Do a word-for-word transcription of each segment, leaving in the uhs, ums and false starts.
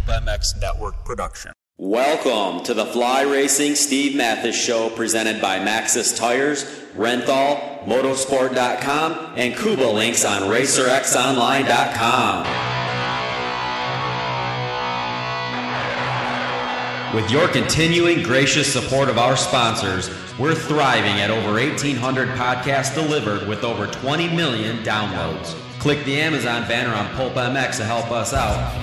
Pulp M X Network production. Welcome to the Fly Racing Steve Matthes Show, presented by Maxxis Tires, Renthal, Motorsport dot com, and Kouba Links on Racer X Online dot com. With your continuing gracious support of our sponsors, we're thriving at over eighteen hundred podcasts delivered with over twenty million downloads. Click the Amazon banner on Pulp M X to help us out.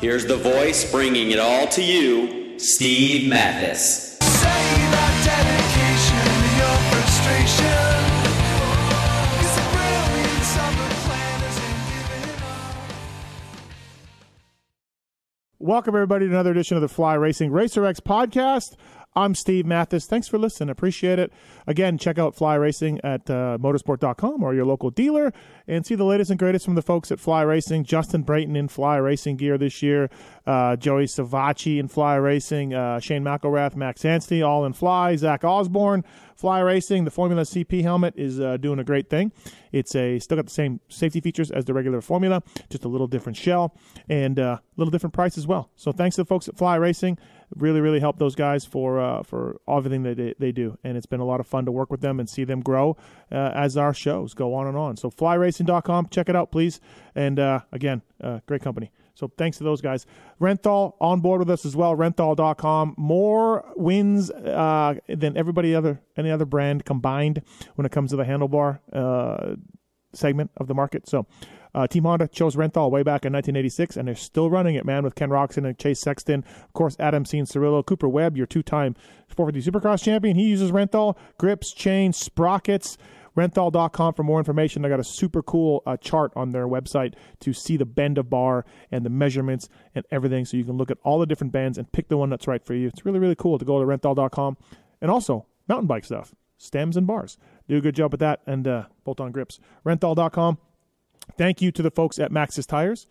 Here's the voice bringing it all to you, Steve Matthes. Welcome, everybody, to another edition of the Fly Racing Racer X podcast. I'm Steve Matthes. Thanks for listening. Appreciate it. Again, check out Fly Racing at uh, motorsport dot com or your local dealer, and see the latest and greatest from the folks at Fly Racing. Justin Brayton in Fly Racing gear this year. Uh, Joey Savacci in Fly Racing. Uh, Shane McElrath, Max Anstey, all in Fly. Zach Osborne, Fly Racing. The Formula C P helmet is uh, doing a great thing. It's a still got the same safety features as the regular Formula, just a little different shell and a uh, little different price as well. So thanks to the folks at Fly Racing. Really, really help those guys for uh, for everything that they do. And it's been a lot of fun to work with them and see them grow uh, as our shows go on and on. So fly racing dot com, check it out, please. And uh, again, uh, great company. So thanks to those guys. Renthal on board with us as well, renthal dot com. More wins uh, than everybody other any other brand combined when it comes to the handlebar uh, segment of the market. So Uh, Team Honda chose Renthal way back in nineteen eighty-six, and they're still running it, man, with Ken Roxon and Chase Sexton. Of course, Adam Cien Cirillo, Cooper Webb, your two-time four fifty Supercross champion. He uses Renthal. Grips, chains, sprockets. Renthal dot com for more information. I got a super cool uh, chart on their website to see the bend of bar and the measurements and everything, so you can look at all the different bends and pick the one that's right for you. It's really, really cool to go to Renthal dot com. And also, mountain bike stuff, stems and bars. Do a good job with that, and uh, bolt-on grips. Renthal dot com. Thank you to the folks at Maxxis Tires.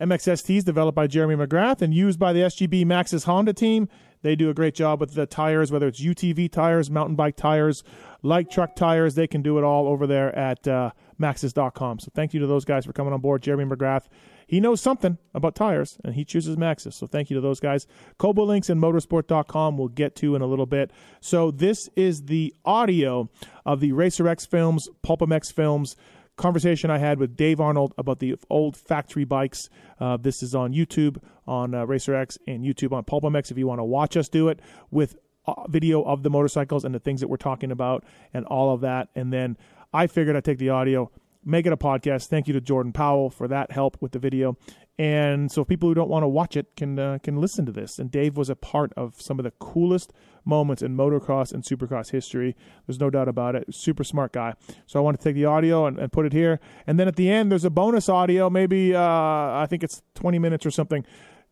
M X S Ts developed by Jeremy McGrath and used by the S G B Maxxis Honda team. They do a great job with the tires, whether it's U T V tires, mountain bike tires, light truck tires. They can do it all over there at uh, Maxxis dot com. So thank you to those guys for coming on board. Jeremy McGrath, he knows something about tires, and he chooses Maxxis. So thank you to those guys. Kouba Links and motorsport dot com we'll get to in a little bit. So this is the audio of the Racer X Films, Pulp M X Films conversation I had with Dave Arnold about the old factory bikes. Uh, this is on YouTube, on uh, Racer X, and YouTube on Pulp M X if you want to watch us do it, with uh, video of the motorcycles and the things that we're talking about and all of that. And then I figured I'd take the audio, make it a podcast. Thank you to Jordan Powell for that help with the video. And so people who don't want to watch it can uh, can listen to this. And Dave was a part of some of the coolest moments in motocross and supercross history. There's no doubt about it. Super smart guy. So I want to take the audio and, and put it here. And then at the end, there's a bonus audio, maybe uh, I think it's twenty minutes or something,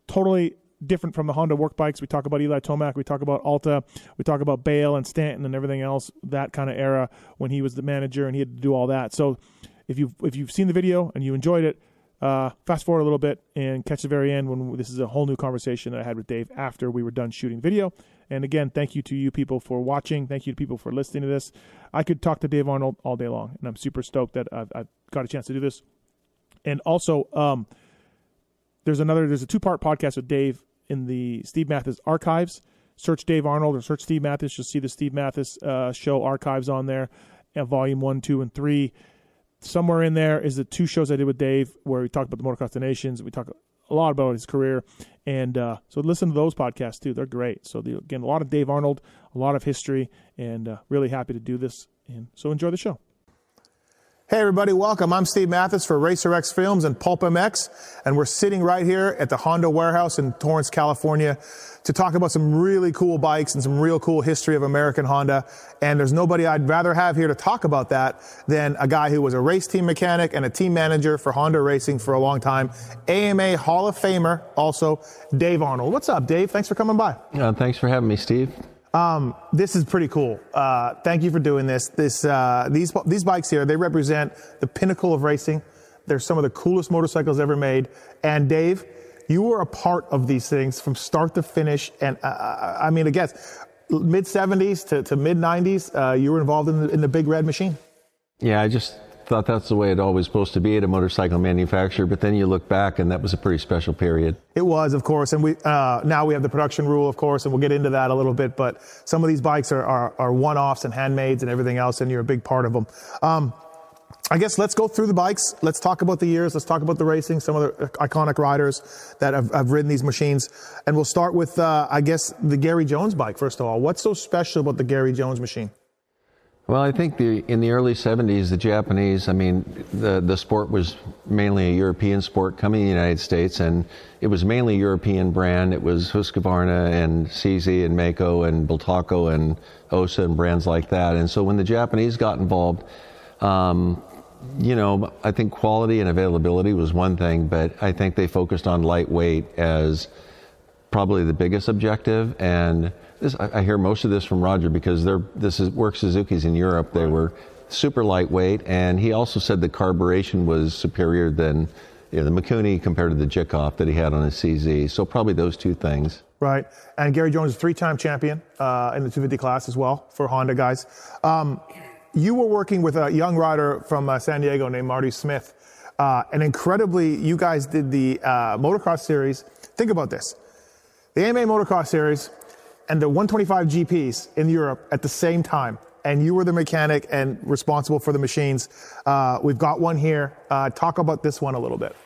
totally different from the Honda work bikes. We talk about Eli Tomac. We talk about Alta. We talk about Bayle and Stanton and everything else, that kind of era when he was the manager and he had to do all that. So if you've, if you've seen the video and you enjoyed it, Uh, fast forward a little bit and catch the very end when this is a whole new conversation that I had with Dave after we were done shooting video. And again, thank you to you people for watching. Thank you to people for listening to this. I could talk to Dave Arnold all day long, and I'm super stoked that I've, I've got a chance to do this. And also, um, there's another, there's a two-part podcast with Dave in the Steve Matthes archives. Search Dave Arnold or search Steve Matthes. You'll see the Steve Matthes uh, show archives on there, and volume one, two, and three. Somewhere in there is the two shows I did with Dave where we talked about the Motocross des Nations. We talk a lot about his career. And uh, so listen to those podcasts, too. They're great. So, the, again, a lot of Dave Arnold, a lot of history, and uh, really happy to do this. And so enjoy the show. Hey everybody, welcome. I'm Steve Matthes for RacerX Films and Pulp M X, and we're sitting right here at the Honda warehouse in Torrance, California to talk about some really cool bikes and some real cool history of American Honda. And there's nobody I'd rather have here to talk about that than a guy who was a race team mechanic and a team manager for Honda Racing for a long time. A M A Hall of Famer, also Dave Arnold. What's up, Dave? Thanks for coming by. Uh, thanks for having me, Steve. Um, this is pretty cool. Uh, thank you for doing this. This, uh, these, these bikes here, they represent the pinnacle of racing. They're some of the coolest motorcycles ever made. And Dave, you were a part of these things from start to finish. And uh, I mean, I guess mid seventies to, to mid nineties, uh, you were involved in the, in the big red machine. Yeah. I just thought that's the way it always supposed to be at a motorcycle manufacturer, but then you look back and that was a pretty special period. It was, of course, and we uh, now we have the production rule, of course, and we'll get into that a little bit, but some of these bikes are, are, are one-offs and handmades and everything else, and you're a big part of them. Um, I guess let's go through the bikes. Let's talk about the years. Let's talk about the racing, some of the iconic riders that have, have ridden these machines, and we'll start with, uh, I guess, the Gary Jones bike, first of all. What's so special about the Gary Jones machine? Well, I think the, in the early seventies, the Japanese, I mean, the, the sport was mainly a European sport coming to the United States, and it was mainly European brand. It was Husqvarna and C Z and Mako and Bultaco and Osa and brands like that. And so when the Japanese got involved, um, you know, I think quality and availability was one thing, but I think they focused on lightweight as probably the biggest objective. And this, I hear most of this from Roger because they're, this is work Suzuki's in Europe. They were super lightweight, and he also said the carburation was superior than, you know, the Mikuni compared to the Jikoff that he had on his C Z. So probably those two things. Right, and Gary Jones is a three-time champion uh, in the two fifty class as well for Honda guys. Um, you were working with a young rider from uh, San Diego named Marty Smith, uh, and incredibly, you guys did the uh, motocross series. Think about this: the A M A motocross series and the one twenty-five G Ps in Europe at the same time. And you were the mechanic and responsible for the machines. Uh, we've got one here. Uh, talk about this one a little bit.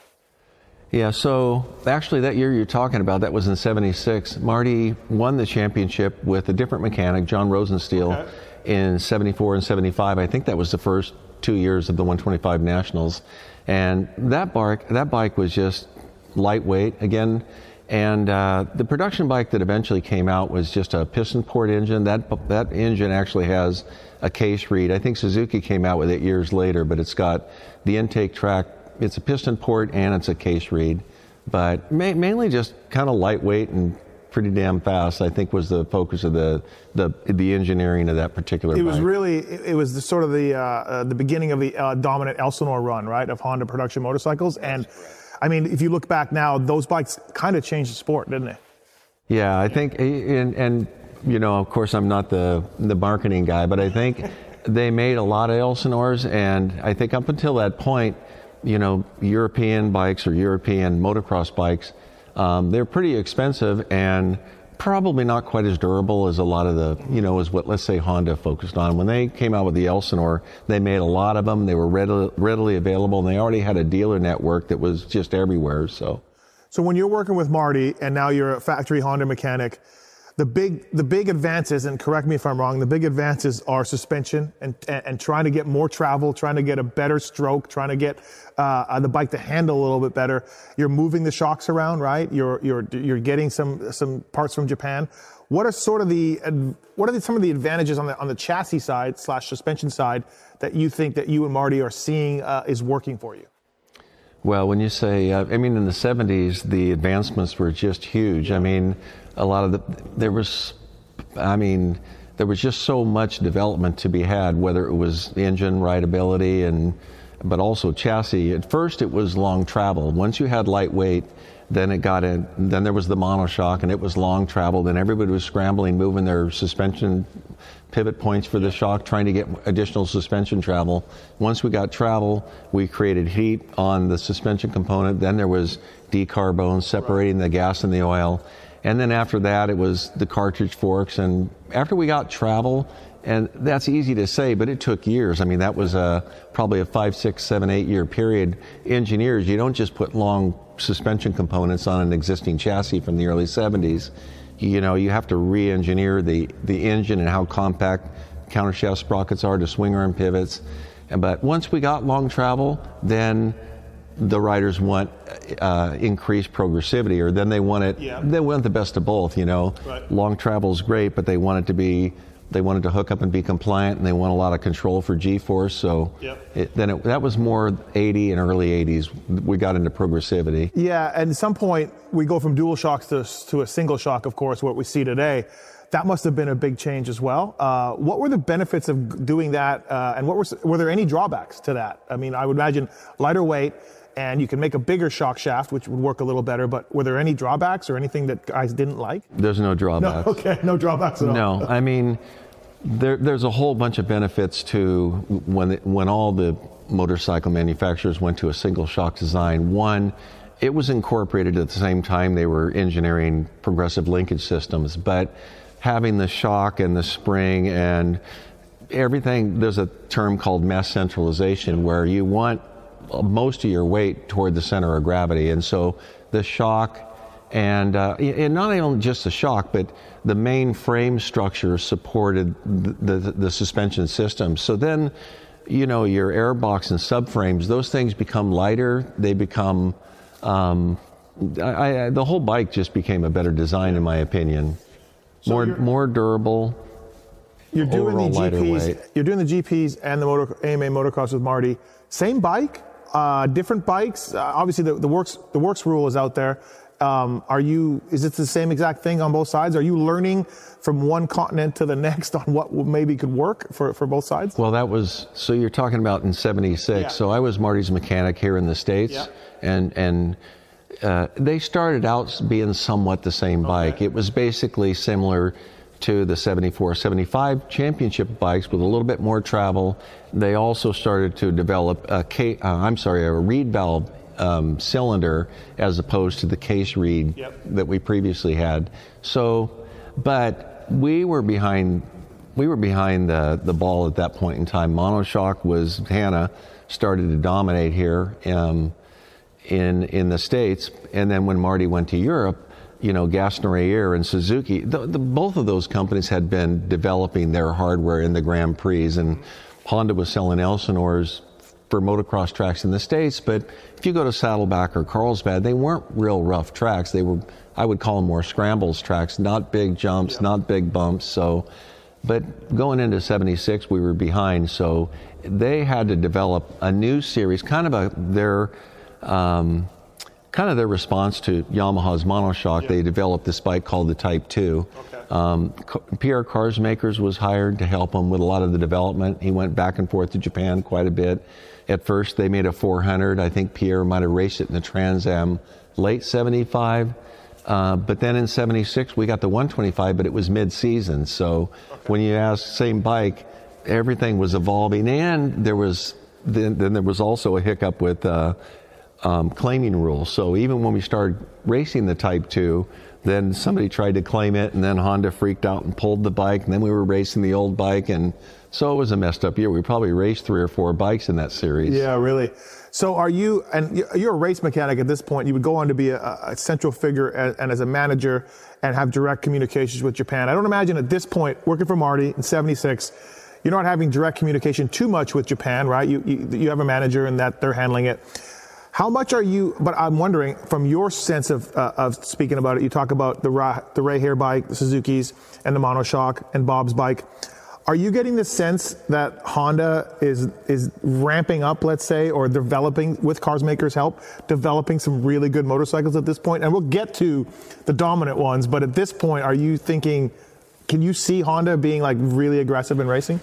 Yeah, so actually that year you're talking about, that was in seventy-six. Marty won the championship with a different mechanic, John Rosenstiel, okay, in seventy-four and seventy-five. I think that was the first two years of the one twenty-five Nationals. And that bike, that bike was just lightweight. Again, And uh, the production bike that eventually came out was just a piston port engine. That that engine actually has a case reed. I think Suzuki came out with it years later, but it's got the intake track. It's a piston port and it's a case reed, but ma mainly just kind of lightweight and pretty damn fast, I think, was the focus of the the, the engineering of that particular bike. It was really, it was the, sort of the, uh, uh, the beginning of the uh, dominant Elsinore run, right, of Honda production motorcycles. And I mean, if you look back now, those bikes kind of changed the sport, didn't they? Yeah, I think, and, and you know, of course, I'm not the, the marketing guy, but I think they made a lot of Elsinores, and I think up until that point, you know, European bikes or European motocross bikes, um, they're pretty expensive and probably not quite as durable as a lot of the, you know, as what, let's say, Honda focused on. When they came out with the Elsinore, they made a lot of them. They were readily, readily available, and they already had a dealer network that was just everywhere. So, so when you're working with Marty, and now you're a factory Honda mechanic, the big, the big advances, and correct me if I'm wrong, the big advances are suspension and, and, and trying to get more travel, trying to get a better stroke, trying to get uh, the bike to handle a little bit better. You're moving the shocks around, right? You're, you're, you're getting some, some parts from Japan. What are sort of the, what are the, some of the advantages on the, on the chassis side slash suspension side that you think that you and Marty are seeing uh, is working for you? Well, when you say, uh, I mean, in the seventies, the advancements were just huge. I mean, a lot of the, there was, I mean, there was just so much development to be had, whether it was engine rideability and, but also chassis. At first, it was long travel. Once you had lightweight, then it got in, then there was the monoshock, and it was long travel. Then everybody was scrambling, moving their suspension pivot points for the shock, trying to get additional suspension travel. Once we got travel, we created heat on the suspension component. Then there was decarbone, separating the gas and the oil. And then after that, it was the cartridge forks. And after we got travel, and that's easy to say, but it took years. I mean, that was a, probably a five, six, seven, eight year period. Engineers, you don't just put long suspension components on an existing chassis from the early seventies. You know, you have to re-engineer the, the engine and how compact countershaft sprockets are to swing arm pivots. But once we got long travel, then the riders want uh, increased progressivity, or then they want it. Yeah. They want the best of both, you know. Right. Long travel is great, but they want it to be. They wanted to hook up and be compliant, and they want a lot of control for G-force. So yep. it, then it, that was more eighty and early eighties. We got into progressivity. Yeah, and at some point we go from dual shocks to to a single shock. Of course, what we see today. That must have been a big change as well. Uh, what were the benefits of doing that, uh, and what were were there any drawbacks to that? I mean, I would imagine lighter weight, and you can make a bigger shock shaft, which would work a little better, but were there any drawbacks or anything that guys didn't like? There's no drawbacks. No, okay, no drawbacks at all. No, I mean, there, there's a whole bunch of benefits to when, when all the motorcycle manufacturers went to a single shock design. One, it was incorporated at the same time they were engineering progressive linkage systems, but having the shock and the spring and everything, there's a term called mass centralization where you want most of your weight toward the center of gravity. And so the shock and, uh, and not only just the shock, but the main frame structure supported the, the, the suspension system. So then, you know, your airbox and subframes, those things become lighter. They become, um, I, I, the whole bike just became a better design in my opinion. So more more durable. You're doing the G Ps. You're doing the G Ps and the motor, A M A Motocross with Marty. Same bike, uh, different bikes. Uh, obviously, the, the works the works rule is out there. Um, are you? Is it the same exact thing on both sides? Are you learning from one continent to the next on what maybe could work for for both sides? Well, that was so. You're talking about in seventy-six. Yeah. So I was Marty's mechanic here in the States, yeah. and and. Uh, they started out being somewhat the same bike. Okay. It was basically similar to the seventy-four seventy-five championship bikes with a little bit more travel. They also started to develop a K, uh, I'm sorry, a reed valve um, cylinder as opposed to the case reed yep. that we previously had. So, but we were behind, we were behind the, the ball at that point in time. Monoshock was, Hannah started to dominate here. Um, in in the States, and then when Marty went to Europe, you know, Gaston-Rayeur and Suzuki, the, the, both of those companies had been developing their hardware in the Grand Prix, and Honda was selling Elsinores for motocross tracks in the States, but if you go to Saddleback or Carlsbad, they weren't real rough tracks. They were, I would call them more scrambles tracks, not big jumps, yeah. not big bumps, so, but going into seventy-six, we were behind, so they had to develop a new series, kind of a, their, Um, kind of their response to Yamaha's monoshock. Yeah. They developed this bike called the Type two. Okay. Um, Pierre Carsmakers was hired to help him with a lot of the development. He went back and forth to Japan quite a bit. At first, they made a four hundred. I think Pierre might have raced it in the Trans Am late seventy-five. Uh, but then in seventy-six, we got the one twenty-five, but it was mid-season. So okay. when you ask same bike, everything was evolving. And there was then, then there was also a hiccup with... Uh, Um, claiming rules. So even when we started racing the Type two, then somebody tried to claim it, and then Honda freaked out and pulled the bike, and then we were racing the old bike, and so it was a messed up year. We probably raced three or four bikes in that series. Yeah, really. So are you, and you're a race mechanic at this point, you would go on to be a, a central figure and, and as a manager and have direct communications with Japan. I don't imagine at this point, working for Marty in seventy-six, you're not having direct communication too much with Japan, right? You, you, you have a manager and that they're handling it. How much are you, but I'm wondering, from your sense of uh, of speaking about it, you talk about the Ra, the Rayhair bike, the Suzuki's, and the Monoshock, and Bob's bike. Are you getting the sense that Honda is is ramping up, let's say, or developing, with Carsmaker's help, developing some really good motorcycles at this point? And we'll get to the dominant ones, but at this point, are you thinking, can you see Honda being like really aggressive in racing?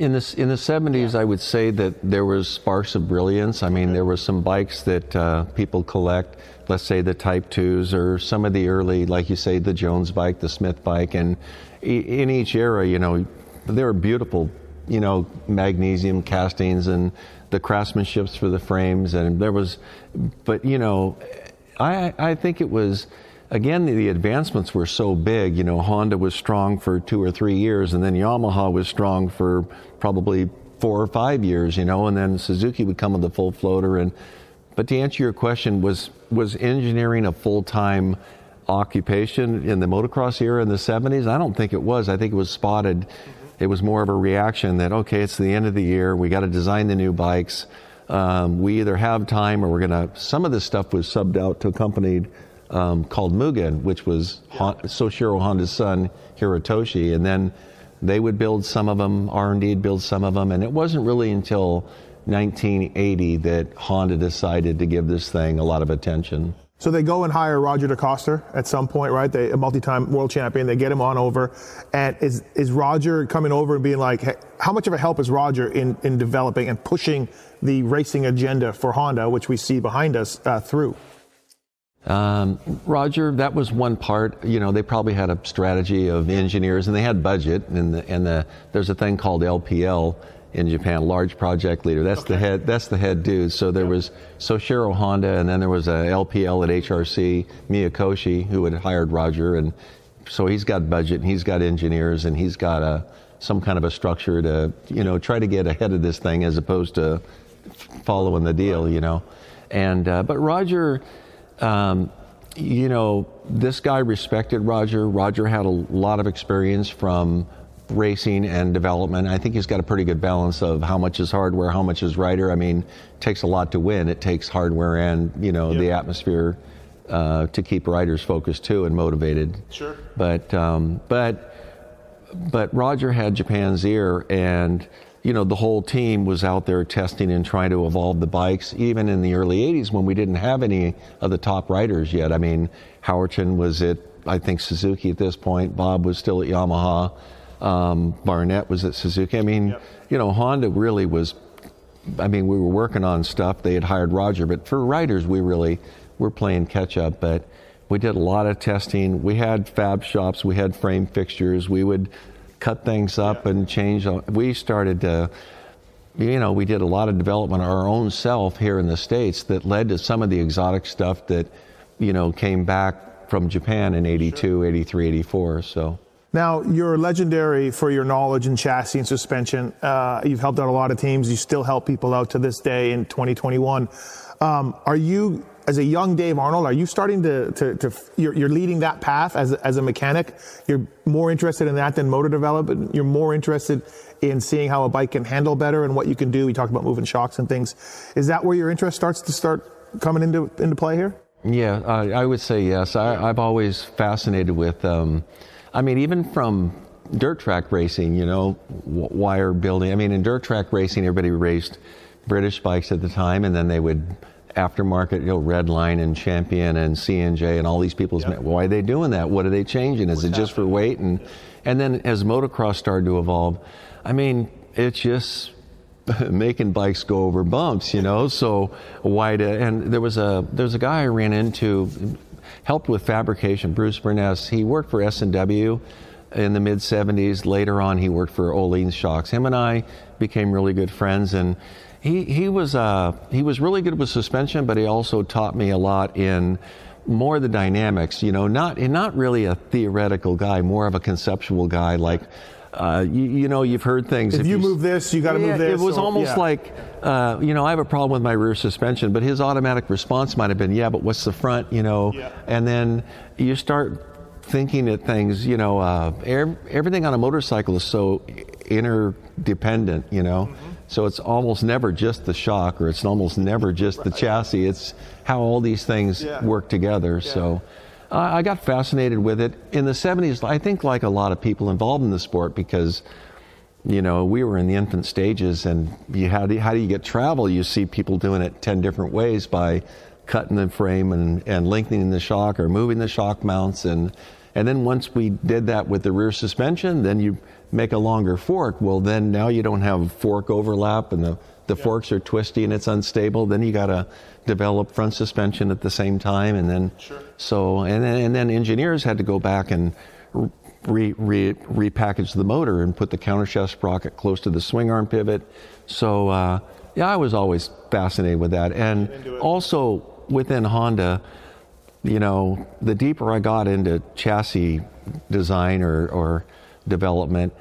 In the, in the seventies, yeah. I would say that there was sparks of brilliance. I mean, okay. there were some bikes that uh, people collect, let's say the Type twos or some of the early, like you say, the Jones bike, the Smith bike. And e in each era, you know, there were beautiful, you know, magnesium castings and the craftsmanships for the frames. And there was, but, you know, I, I think it was... Again, the advancements were so big, you know, Honda was strong for two or three years, and then Yamaha was strong for probably four or five years, you know, and then Suzuki would come with a full floater. And, but to answer your question, was, was engineering a full-time occupation in the motocross era in the seventies? I don't think it was. I think it was spotted It was more of a reaction that, okay, it's the end of the year, we got to design the new bikes. Um, we either have time or we're going to, some of this stuff was subbed out to a company um, called Mugen, which was Hon- Soshiro Honda's son, Hirotoshi, and then they would build some of them, R and D would build some of them, and it wasn't really until nineteen eighty that Honda decided to give this thing a lot of attention. So they go and hire Roger DeCoster at some point, right? They, a multi-time world champion. They get him on over. And is is Roger coming over and being like, hey, how much of a help is Roger in, in developing and pushing the racing agenda for Honda, which we see behind us, uh, through? Um, Roger, that was one part. You know, they probably had a strategy of engineers, and they had budget. And the, and the, there's a thing called L P L in Japan, large project leader. That's okay. the head. That's the head dude. So there yeah. was Soshiro Honda, and then there was a L P L at H R C, Miyakoshi, who had hired Roger, and so he's got budget, and he's got engineers, and he's got a some kind of a structure to, you know, try to get ahead of this thing as opposed to following the deal, you know. And uh, but Roger, um, you know, this guy respected Roger. Roger had a lot of experience from racing and development. I think he's got a pretty good balance of how much is hardware, how much is rider. I mean, it takes a lot to win. It takes hardware and, you know, yep. the atmosphere uh, to keep riders focused too and motivated. Sure. But um, but but Roger had Japan's ear, and you know the whole team was out there testing and trying to evolve the bikes. Even in the early eighties, when we didn't have any of the top riders yet. I mean, Howerton was at, I think, Suzuki at this point. Bob was still at Yamaha. Um, Barnett was at Suzuki. I mean, yep. you know, Honda really was, I mean, we were working on stuff. They had hired Roger, but for riders, we really were playing catch up, but we did a lot of testing. We had fab shops, we had frame fixtures, we would cut things up yeah. and change. We started to, you know, we did a lot of development of our own self here in the States that led to some of the exotic stuff that, you know, came back from Japan in eighty-two, eighty-three, eighty-four, so. Now, you're legendary for your knowledge in chassis and suspension. Uh, you've helped out a lot of teams. You still help people out to this day in twenty twenty-one. Um, are you, as a young Dave Arnold, are you starting to, to, to you're, you're leading that path as, as a mechanic? You're more interested in that than motor development? You're more interested in seeing how a bike can handle better and what you can do? We talked about moving shocks and things. Is that where your interest starts to start coming into, into play here? Yeah, uh, I would say yes. I, I've always fascinated with... Um, I mean, even from dirt track racing, you know, w- wire building. I mean, in dirt track racing, everybody raced British bikes at the time, and then they would aftermarket, you know, Redline and Champion and C N J and all these people's. Yep. Why are they doing that? What are they changing? Is What's it happening? Just for weight? And and then as motocross started to evolve, I mean, it's just making bikes go over bumps, you know. So why do? And there was a there's a guy I ran into. Helped with fabrication, Bruce Burness. He worked for S and W in the mid-seventies. Later on, he worked for Olin's Shocks. Him and I became really good friends, and he he was uh, he was really good with suspension, but he also taught me a lot in more of the dynamics. You know, not and not really a theoretical guy, more of a conceptual guy. Like, uh, you, you know, you've heard things. If, if you, you move this, you got to yeah, move this. It was or, almost yeah. like, uh, you know, I have a problem with my rear suspension, but his automatic response might have been, yeah, but what's the front, you know? Yeah. And then you start thinking at things, you know, uh, er- everything on a motorcycle is so interdependent, you know? Mm-hmm. So it's almost never just the shock, or it's almost never just the right. chassis. It's how all these things yeah. work together, yeah. so... I got fascinated with it in the seventies, I think, like a lot of people involved in the sport, because, you know, we were in the infant stages, and you how do you, how do you get travel? You see people doing it ten different ways by cutting the frame and, and lengthening the shock or moving the shock mounts. And, and then once we did that with the rear suspension, then you make a longer fork. Well, then now you don't have fork overlap, and the, the yeah. forks are twisty and it's unstable. Then you got to develop front suspension at the same time, and then sure. so and then, and then engineers had to go back and re, re, repackage the motor and put the countershaft sprocket close to the swing arm pivot. So uh, yeah, I was always fascinated with that, and also within Honda, you know, the deeper I got into chassis design or, or development,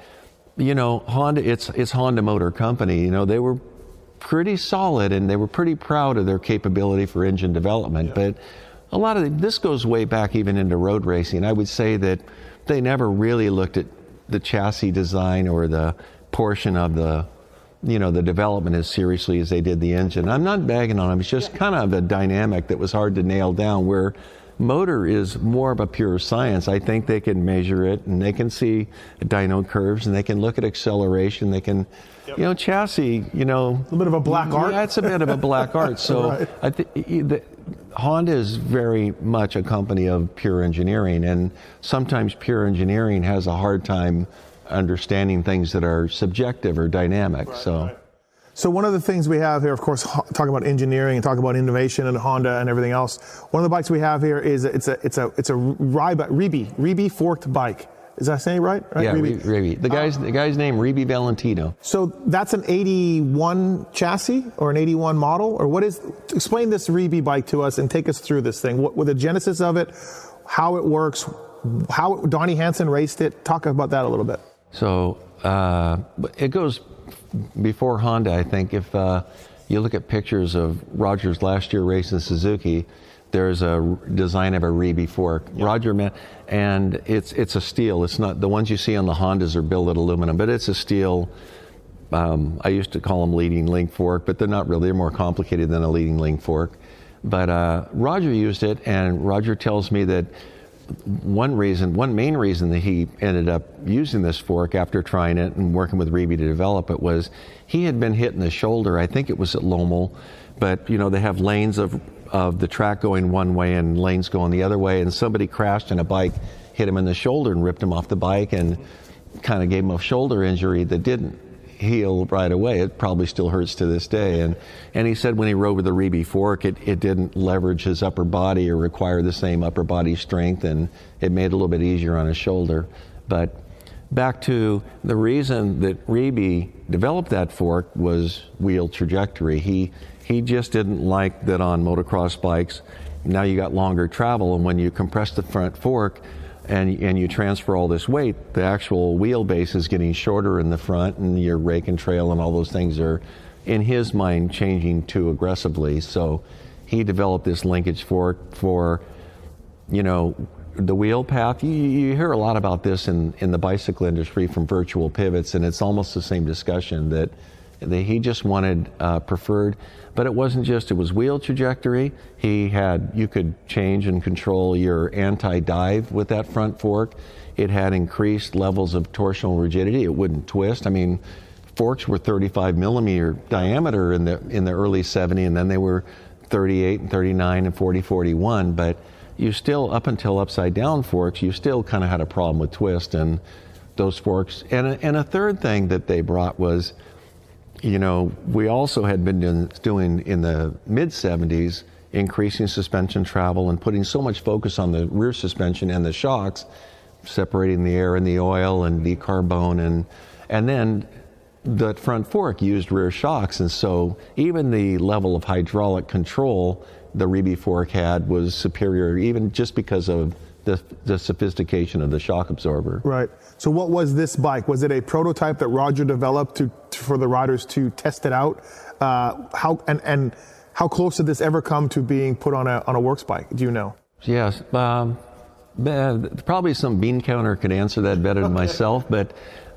you know, Honda it's it's Honda Motor Company. You know, they were pretty solid, and they were pretty proud of their capability for engine development. Yeah. But a lot of the, this goes way back even into road racing. I would say that they never really looked at the chassis design or the portion of the, you know, the development as seriously as they did the engine. I'm not bagging on them. It's just kind of a dynamic that was hard to nail down, where motor is more of a pure science. I think they can measure it, and they can see dyno curves, and they can look at acceleration. They can, yep. you know, chassis, you know. A bit of a black art. Yeah, it's a bit of a black art. So right. I think Honda is very much a company of pure engineering, and sometimes pure engineering has a hard time understanding things that are subjective or dynamic. Right, so. Right. So one of the things we have here, of course, talking about engineering and talking about innovation and Honda and everything else, one of the bikes we have here is a, it's a it's a it's a Reeby Reeby forked bike. Is that saying it right? right? Yeah, Reeby. Reeby. The guy's uh, the guy's name Reeby Valentino. So that's an eighty-one chassis or an eighty-one model, or what is? Explain this Reeby bike to us and take us through this thing. What, what the genesis of it, how it works, how Donnie Hansen raced it. Talk about that a little bit. So uh, it goes. Before Honda, I think if uh, you look at pictures of Roger's last year race in Suzuki, there's a design of a Reeby fork. Yep. Roger, man, and it's it's a steel. It's not the ones you see on the Hondas are billet aluminum, but it's a steel. Um, I used to call them leading link fork, but they're not really. They're more complicated than a leading link fork. But uh, Roger used it, and Roger tells me that one reason, one main reason that he ended up using this fork after trying it and working with Reeby to develop it was he had been hit in the shoulder. I think it was at Lommel, but you know, they have lanes of, of the track going one way and lanes going the other way. And somebody crashed and a bike hit him in the shoulder and ripped him off the bike and kind of gave him a shoulder injury that didn't heal right away. It probably still hurts to this day. And and he said when he rode with the Reeby fork, it, it didn't leverage his upper body or require the same upper body strength, and it made it a little bit easier on his shoulder. But back to the reason that Reeby developed that fork was wheel trajectory. He he just didn't like that on motocross bikes. Now you got longer travel, and when you compress the front fork, And, and you transfer all this weight, the actual wheelbase is getting shorter in the front, and your rake and trail and all those things are, in his mind, changing too aggressively. So he developed this linkage fork for, you know, the wheel path. You, you hear a lot about this in, in the bicycle industry from virtual pivots, and it's almost the same discussion that, that he just wanted uh, preferred. But it wasn't just, it was wheel trajectory. He had, you could change and control your anti-dive with that front fork. It had increased levels of torsional rigidity. It wouldn't twist. I mean, forks were thirty-five millimeter diameter in the in the early seventies, and then they were thirty-eight and thirty-nine and forty, forty-one. But you still, up until upside down forks, you still kind of had a problem with twist and those forks. And a, and a third thing that they brought was, you know, we also had been doing in the mid seventies, increasing suspension travel and putting so much focus on the rear suspension and the shocks, separating the air and the oil and decarbon, and and then the front fork used rear shocks. And so even the level of hydraulic control the Reeby fork had was superior, even just because of The, the sophistication of the shock absorber. Right. So what was this bike? Was it a prototype that Roger developed to, to for the riders to test it out? Uh, how and, and how close did this ever come to being put on a on a works bike? Do you know? Yes. Um, probably some bean counter could answer that better than myself. But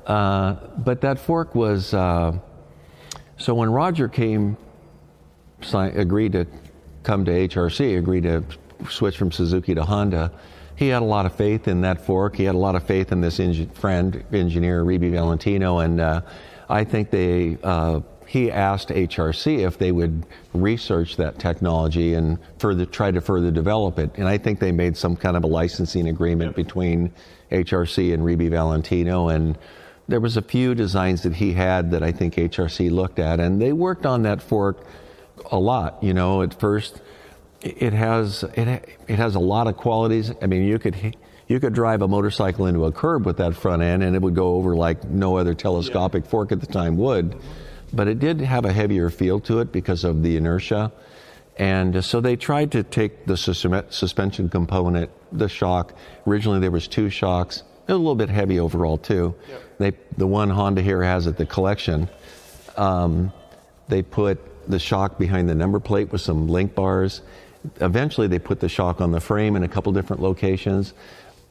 uh, but that fork was uh, so when Roger came, signed, agreed to come to H R C, agreed to switch from Suzuki to Honda. He had a lot of faith in that fork. He had a lot of faith in this engin- friend, engineer, Reeby Valentino, and uh, I think they. Uh, he asked H R C if they would research that technology and further try to further develop it. And I think they made some kind of a licensing agreement between H R C and Reeby Valentino. And there was a few designs that he had that I think H R C looked at, and they worked on that fork a lot. You know, at first. It has it it has a lot of qualities. I mean, you could you could drive a motorcycle into a curb with that front end, and it would go over like no other telescopic yeah. fork at the time would. But it did have a heavier feel to it because of the inertia, and so they tried to take the suspension component, the shock. Originally, there was two shocks. It was a little bit heavy overall too. Yeah. They the one Honda here has at the collection. Um, they put the shock behind the number plate with some link bars. Eventually they put the shock on the frame in a couple different locations.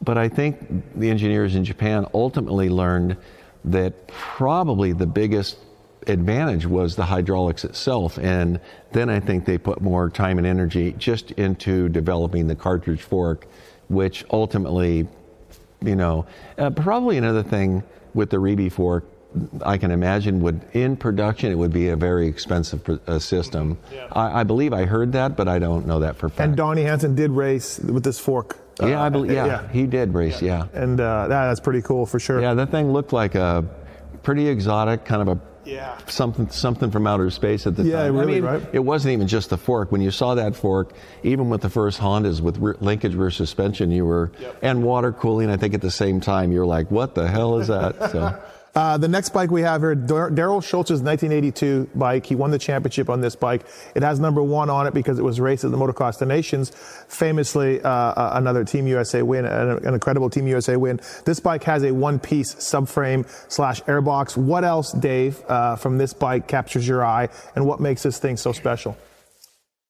But I think the engineers in Japan ultimately learned that probably the biggest advantage was the hydraulics itself, and then I think they put more time and energy just into developing the cartridge fork, which ultimately, you know, uh, probably another thing with the Reeby fork I can imagine would, in production, it would be a very expensive uh, system. Yeah. I, I believe I heard that, but I don't know that for fact. And Donnie Hansen did race with this fork. Yeah, uh, I believe. Yeah, yeah, he did race. Yeah, yeah. And uh, that, that's pretty cool for sure. Yeah, that thing looked like a pretty exotic kind of a yeah something something from outer space at the yeah, time. Yeah, really, I mean, right? It wasn't even just the fork. When you saw that fork, even with the first Hondas with re- linkage rear suspension, you were yep. and water cooling. I think at the same time, you're like, what the hell is that? So. Uh, the next bike we have here, Darrell Schultz's nineteen eighty-two bike. He won the championship on this bike. It has number one on it because it was raced at the Motocross des Nations. Famously, uh, another Team U S A win, an, an incredible Team U S A win. This bike has a one-piece subframe slash airbox. What else, Dave, uh, from this bike captures your eye, and what makes this thing so special?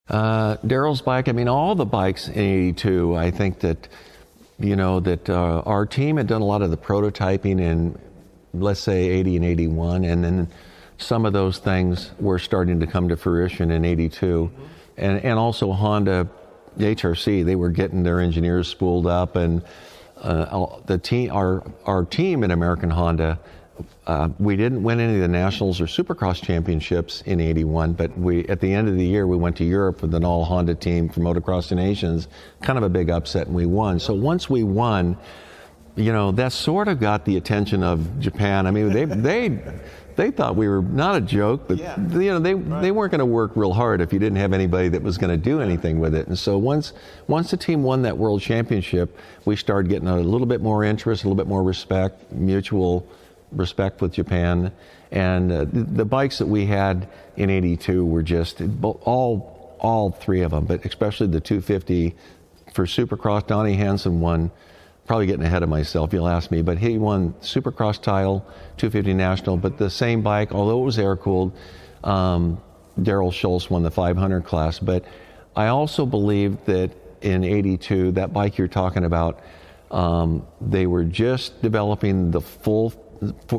Uh, Darrell's bike, I mean, all the bikes in eighty-two, I think that, you know, that uh, our team had done a lot of the prototyping and let's say eighty and eighty-one, and then some of those things were starting to come to fruition in eighty-two. Mm-hmm. And and also Honda, H R C, they were getting their engineers spooled up, and uh, the team, our our team at American Honda, uh, we didn't win any of the nationals or Supercross championships in eighty-one, but we at the end of the year we went to Europe with an all Honda team for Motocross des Nations, kind of a big upset, and we won. So once we won, you know, that sort of got the attention of Japan. I mean, they they they thought we were not a joke, but yeah. you know, they right. they weren't going to work real hard if you didn't have anybody that was going to do anything with it. And so once once the team won that world championship, we started getting a little bit more interest, a little bit more respect, mutual respect with Japan. And uh, the, the bikes that we had in eighty-two were just all all three of them, but especially the two fifty for Supercross. Donnie Hansen won. Probably getting ahead of myself, you'll ask me, but he won Supercross title, two fifty national, but the same bike, although it was air-cooled, um, Darrell Schultz won the five hundred class. But I also believe that in eighty-two, that bike you're talking about, um, they were just developing the full,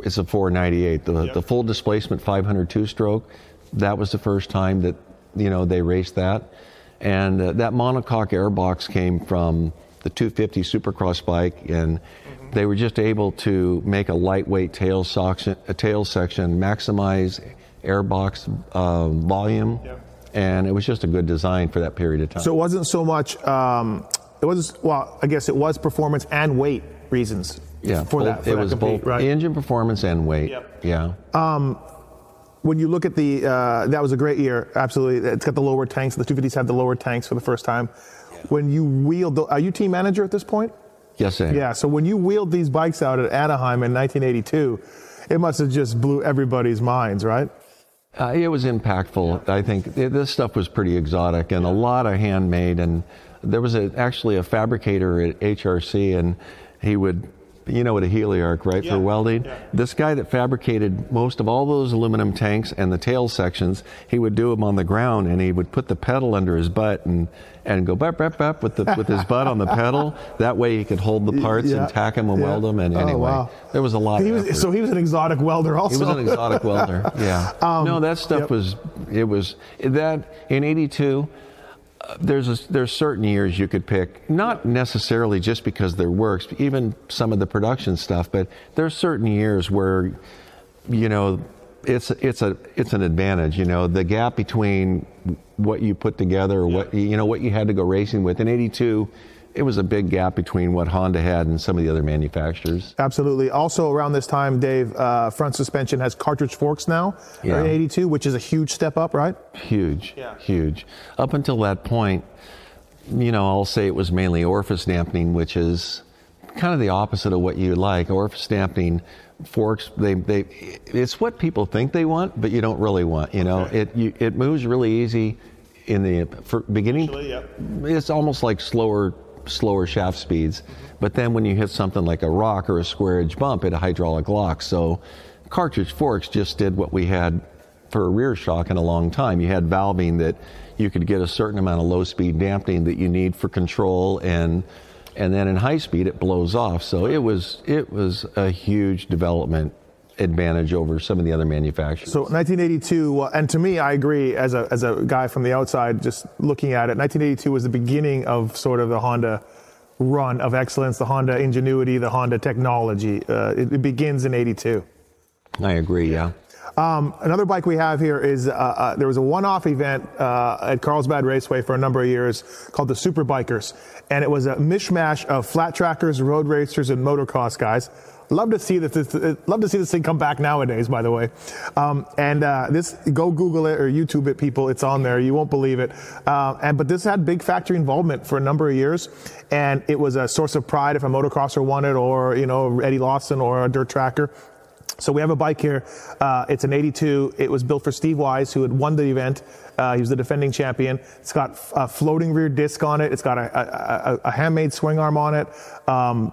it's a four ninety-eight, the, yep. the full displacement five hundred two-stroke. That was the first time that, you know, they raced that. And uh, that monocoque airbox came from the two fifty Supercross bike, and mm-hmm. they were just able to make a lightweight tail section, a tail section, maximize airbox uh, volume, yep. and it was just a good design for that period of time. So it wasn't so much, um, it was well, I guess it was performance and weight reasons. Yeah, for both, that. For it that was compete, both right? engine performance and weight. Yep. Yeah. Um, When you look at the, uh, that was a great year, absolutely. It's got the lower tanks. The two fifties had the lower tanks for the first time. Yeah. When you wheeled, the, are you team manager at this point? Yes, I am. Yeah, so when you wheeled these bikes out at Anaheim in nineteen eighty-two, it must have just blew everybody's minds, right? Uh, it was impactful. Yeah. I think it, this stuff was pretty exotic and yeah. a lot of handmade. And there was a, actually a fabricator at H R C, and he would... you know, at a heliarc, right, yeah. for welding. Yeah. This guy that fabricated most of all those aluminum tanks and the tail sections, he would do them on the ground, and he would put the pedal under his butt and, and go bap, bap, bap with, the, with his butt on the pedal. That way he could hold the parts yeah. and tack them and yeah. weld them. And oh, anyway, wow. there was a lot he of was, So he was an exotic welder also. He was an exotic welder, yeah. Um, no, that stuff yep. was, it was, that in eighty-two, There's a, there's certain years you could pick, not necessarily just because they're works, even some of the production stuff, but there's certain years where, you know, it's it's a it's an advantage. You know, the gap between what you put together, or yeah. what you know, what you had to go racing with in eighty-two. It was a big gap between what Honda had and some of the other manufacturers. Absolutely. Also around this time, Dave, uh, front suspension has cartridge forks now yeah. in eighty-two, which is a huge step up, right? Huge, yeah. huge. Up until that point, you know, I'll say it was mainly orifice dampening, which is kind of the opposite of what you like. Orifice dampening forks, they, they, it's what people think they want, but you don't really want, you know. Okay. It, you, it moves really easy in the beginning. Actually, yeah. It's almost like slower slower shaft speeds, but then when you hit something like a rock or a square edge bump, it hydraulic locks. So cartridge forks just did what we had for a rear shock in a long time. You had valving that you could get a certain amount of low speed dampening that you need for control and and then in high speed it blows off. So it was it was a huge development advantage over some of the other manufacturers. So nineteen eighty-two, and to me, I agree, as a as a guy from the outside just looking at it, nineteen eighty-two was the beginning of sort of the Honda run of excellence, the Honda ingenuity, the Honda technology. Uh, it, it begins in eighty-two. I agree, yeah. Um, another bike we have here is, uh, uh, there was a one-off event uh, at Carlsbad Raceway for a number of years called the Super Bikers, and it was a mishmash of flat trackers, road racers, and motocross guys. Love to see that this, love to see this thing come back nowadays, by the way. Um, and uh, this, go Google it or YouTube it, people. It's on there. You won't believe it. Uh, and but this had big factory involvement for a number of years, and it was a source of pride if a motocrosser won it, or you know, Eddie Lawson or a dirt tracker. So we have a bike here. Uh, it's an eighty-two. It was built for Steve Wise, who had won the event. Uh, he was the defending champion. It's got a floating rear disc on it. It's got a, a, a handmade swing arm on it, um,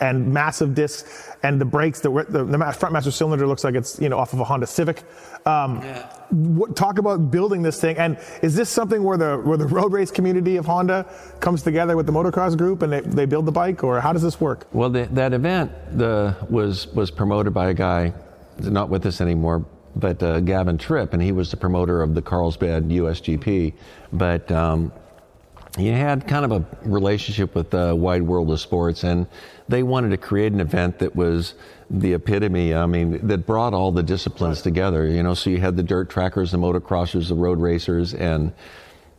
and massive discs. And the brakes, the, the, the front master cylinder looks like it's, you know, off of a Honda Civic. Um, yeah. What, talk about building this thing. And is this something where the where the road race community of Honda comes together with the motocross group and they, they build the bike, or how does this work? Well, the, that event the, was was promoted by a guy, not with us anymore, but uh, Gavin Tripp, and he was the promoter of the Carlsbad U S G P. But um, he had kind of a relationship with the Wide World of Sports, and they wanted to create an event that was the epitome, I mean, that brought all the disciplines together, you know, so you had the dirt trackers, the motocrossers, the road racers, and,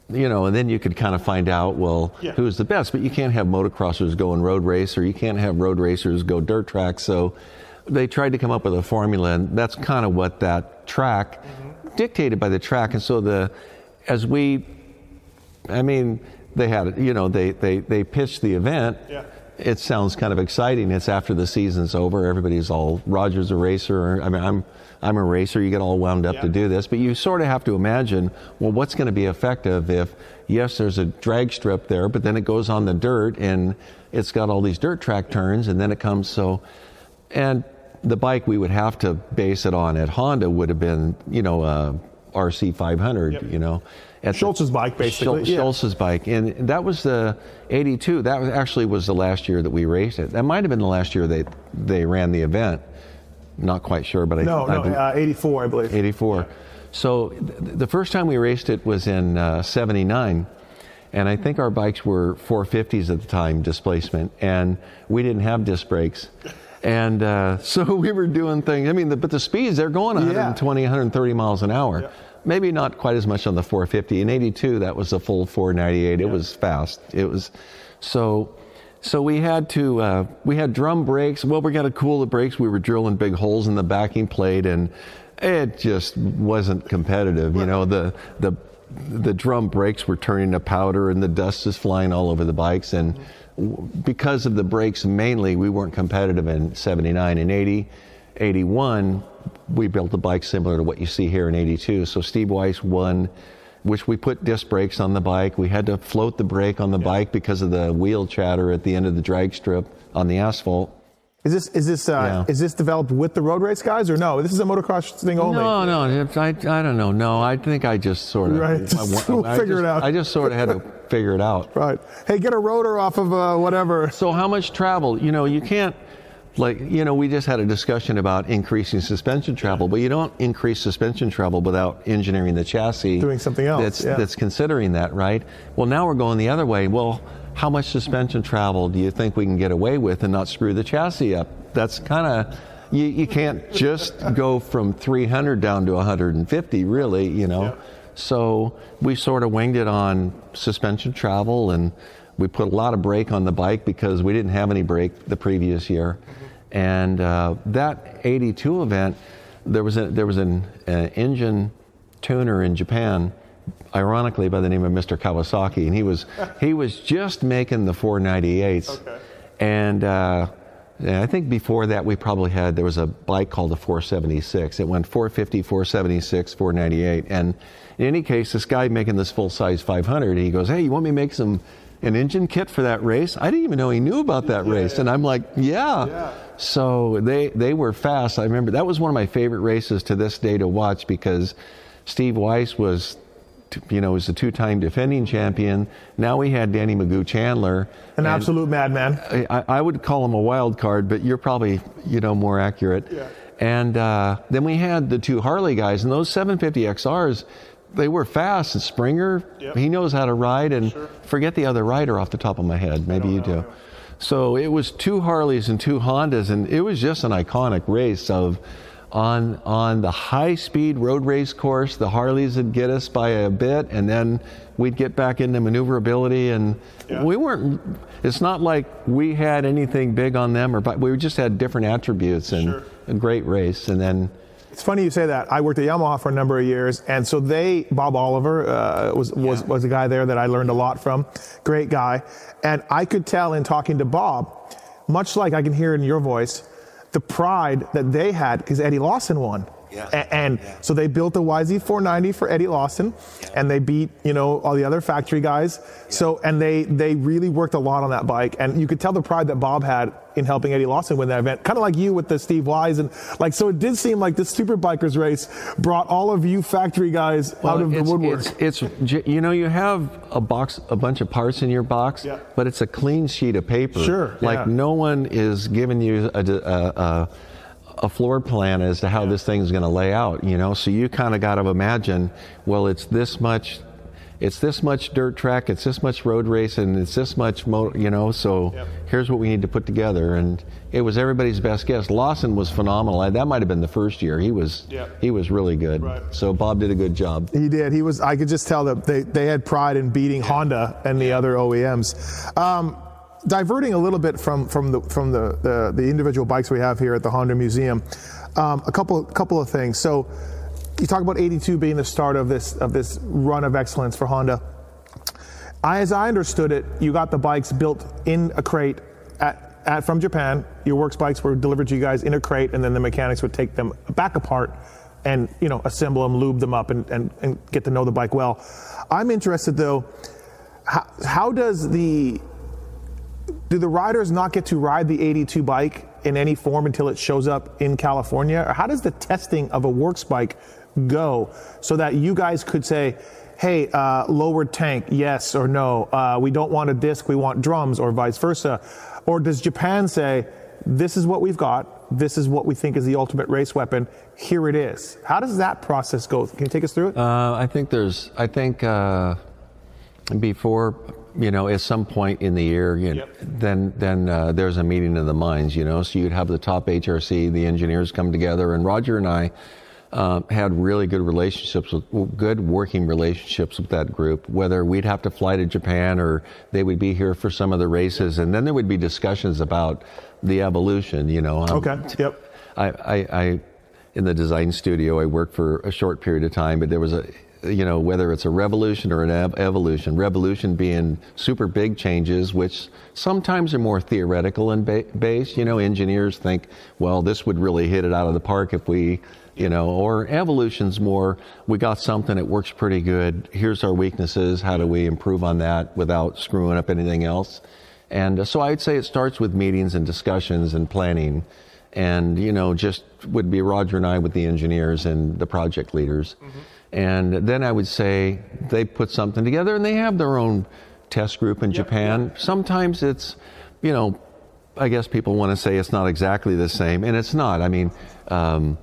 you know, and then you could kind of find out, well, yeah, who's the best, but you can't have motocrossers go and road race, or you can't have road racers go dirt track, so they tried to come up with a formula, and that's kind of what that track, mm-hmm. dictated by the track, and so the, as we, I mean, they had, you know, they, they, they pitched the event, yeah. It sounds kind of exciting. It's after the season's over. Everybody's all, Roger's a racer. I mean, I'm I'm a racer. You get all wound up, yeah, to do this. But you sort of have to imagine, well, what's going to be effective if, yes, there's a drag strip there, but then it goes on the dirt, and it's got all these dirt track turns, and then it comes so... And the bike we would have to base it on at Honda would have been, you know, uh, R C five hundred, yep, you know. At Schultz's the, bike, basically. Schul- yeah. Schultz's bike. And that was the eighty-two. That was actually was the last year that we raced it. That might have been the last year they they ran the event. Not quite sure, but I No, I, no, I, uh, eighty-four, I believe. eighty-four. Yeah. So th- the first time we raced it was in uh, seventy-nine. And I think our bikes were four fifties at the time, displacement. And we didn't have disc brakes. And uh, so we were doing things. I mean, the, but the speeds, they're going one twenty, yeah, one thirty miles an hour. Yeah. Maybe not quite as much on the four fifty. In eighty-two, that was a full four ninety-eight. Yeah. It was fast. It was so. So we had to. Uh, we had drum brakes. Well, we got to cool the brakes. We were drilling big holes in the backing plate, and it just wasn't competitive. You know, the the the drum brakes were turning to powder, and the dust is flying all over the bikes. And because of the brakes mainly, we weren't competitive in seventy-nine and eighty, eighty-one. We built a bike similar to what you see here in eighty-two. So Steve Weiss won, which we put disc brakes on the bike. We had to float the brake on the, yeah, bike because of the wheel chatter at the end of the drag strip on the asphalt. Is this is this uh, yeah. is this developed with the road race guys, or no? This is a motocross thing only. No, no, I I don't know. No, I think I just sort of right. I, I, we'll I, figure I just, it out. I just sort of had to figure it out. Right. Hey, get a rotor off of uh, whatever. So how much travel? You know, you can't. Like, you know, we just had a discussion about increasing suspension travel, but you don't increase suspension travel without engineering the chassis. Doing something else. That's, yeah. that's considering that, right? Well, now we're going the other way. Well, how much suspension travel do you think we can get away with and not screw the chassis up? That's kind of, you, you can't just go from three hundred down to one fifty, really, you know. Yeah. So we sort of winged it on suspension travel, and we put a lot of brake on the bike because we didn't have any brake the previous year. And uh, that eighty-two event, there was a, there was an uh, engine tuner in Japan, ironically by the name of Mister Kawasaki, and he was he was just making the four ninety-eights. Okay. And uh, I think before that we probably had, there was a bike called the four seventy-six. It went four fifty, four seventy-six, four ninety-eight. And in any case, this guy making this full-size five hundred, he goes, "Hey, you want me to make some an engine kit for that race?" I didn't even know he knew about that yeah, race. Yeah. And I'm like, yeah. yeah. So they, they were fast. I remember that was one of my favorite races to this day to watch because Steve Weiss was you know, is a two-time defending champion. Now we had Danny Magoo Chandler. An absolute madman. I, I would call him a wild card, but you're probably, you know, more accurate. Yeah. And uh, then we had the two Harley guys, and those seven fifty X Rs, they were fast. And Springer, yep. he knows how to ride, and sure. forget the other rider off the top of my head. Maybe you do. So it was two Harleys and two Hondas, and it was just an iconic race of on on the high-speed road race course. The Harleys would get us by a bit, and then we'd get back into maneuverability, and yeah. we weren't. It's not like we had anything big on them, or but we just had different attributes and sure. a great race, and then. It's funny you say that. I worked at Yamaha for a number of years, and so they, Bob Oliver uh, was was yeah. was a guy there that I learned a lot from. Great guy, and I could tell in talking to Bob, much like I can hear in your voice, the pride that they had because Eddie Lawson won. Yeah. A- and yeah. so they built the Y Z four ninety for Eddie Lawson, yeah. and they beat, you know, all the other factory guys. Yeah. So and they they really worked a lot on that bike, and you could tell the pride that Bob had in helping Eddie Lawson win that event, kind of like you with the Steve Wise, and like, so it did seem like this Super Bikers race brought all of you factory guys well, out of the woodwork. It's, it's, you know, you have a box, a bunch of parts in your box, yeah. but it's a clean sheet of paper. Sure, like yeah. no one is giving you a, a, a floor plan as to how yeah. this thing's going to lay out. You know, so you kind of got to imagine. Well, it's this much. It's this much dirt track, it's this much road race, and it's this much, mo- you know, so yep. here's what we need to put together. And it was everybody's best guess. Lawson was phenomenal. That might have been the first year. He was yep. he was really good. Right. So Bob did a good job. He did. He was. I could just tell that they, they had pride in beating yeah. Honda and the yeah. other O E Ms. Um, diverting a little bit from, from, the, from the, the, the individual bikes we have here at the Honda Museum, um, a couple couple of things. So. You talk about eighty-two being the start of this of this run of excellence for Honda. I, as I understood it, you got the bikes built in a crate at, at from Japan. Your works bikes were delivered to you guys in a crate, and then the mechanics would take them back apart and, you know, assemble them, lube them up, and, and, and get to know the bike well. I'm interested, though, how, how does the do the riders not get to ride the eighty-two bike in any form until it shows up in California? Or how does the testing of a works bike go so that you guys could say, hey, uh, lowered tank, yes or no, uh, we don't want a disc, we want drums, or vice versa? Or does Japan say, this is what we've got, this is what we think is the ultimate race weapon, here it is? How does that process go? Can you take us through it? Uh, I think there's, I think uh, before, you know, at some point in the year, you know, yep. then then uh, there's a meeting of the minds, you know, so you'd have the top H R C, the engineers come together, and Roger and I, Uh, had really good relationships, with, good working relationships with that group, whether we'd have to fly to Japan or they would be here for some of the races. And then there would be discussions about the evolution, you know. Um, okay, yep. I, I, I, in the design studio, I worked for a short period of time, but there was a, you know, whether it's a revolution or an ev- evolution, revolution being super big changes, which sometimes are more theoretical and ba- based. You know, engineers think, well, this would really hit it out of the park if we... You know, or evolution's more, we got something that works pretty good. Here's our weaknesses. How do we improve on that without screwing up anything else? And so I'd say it starts with meetings and discussions and planning. And, you know, just would be Roger and I with the engineers and the project leaders. Mm-hmm. And then I would say they put something together, and they have their own test group in yep, Japan. Yep. Sometimes it's, you know, I guess people want to say it's not exactly the same. And it's not. I mean, um,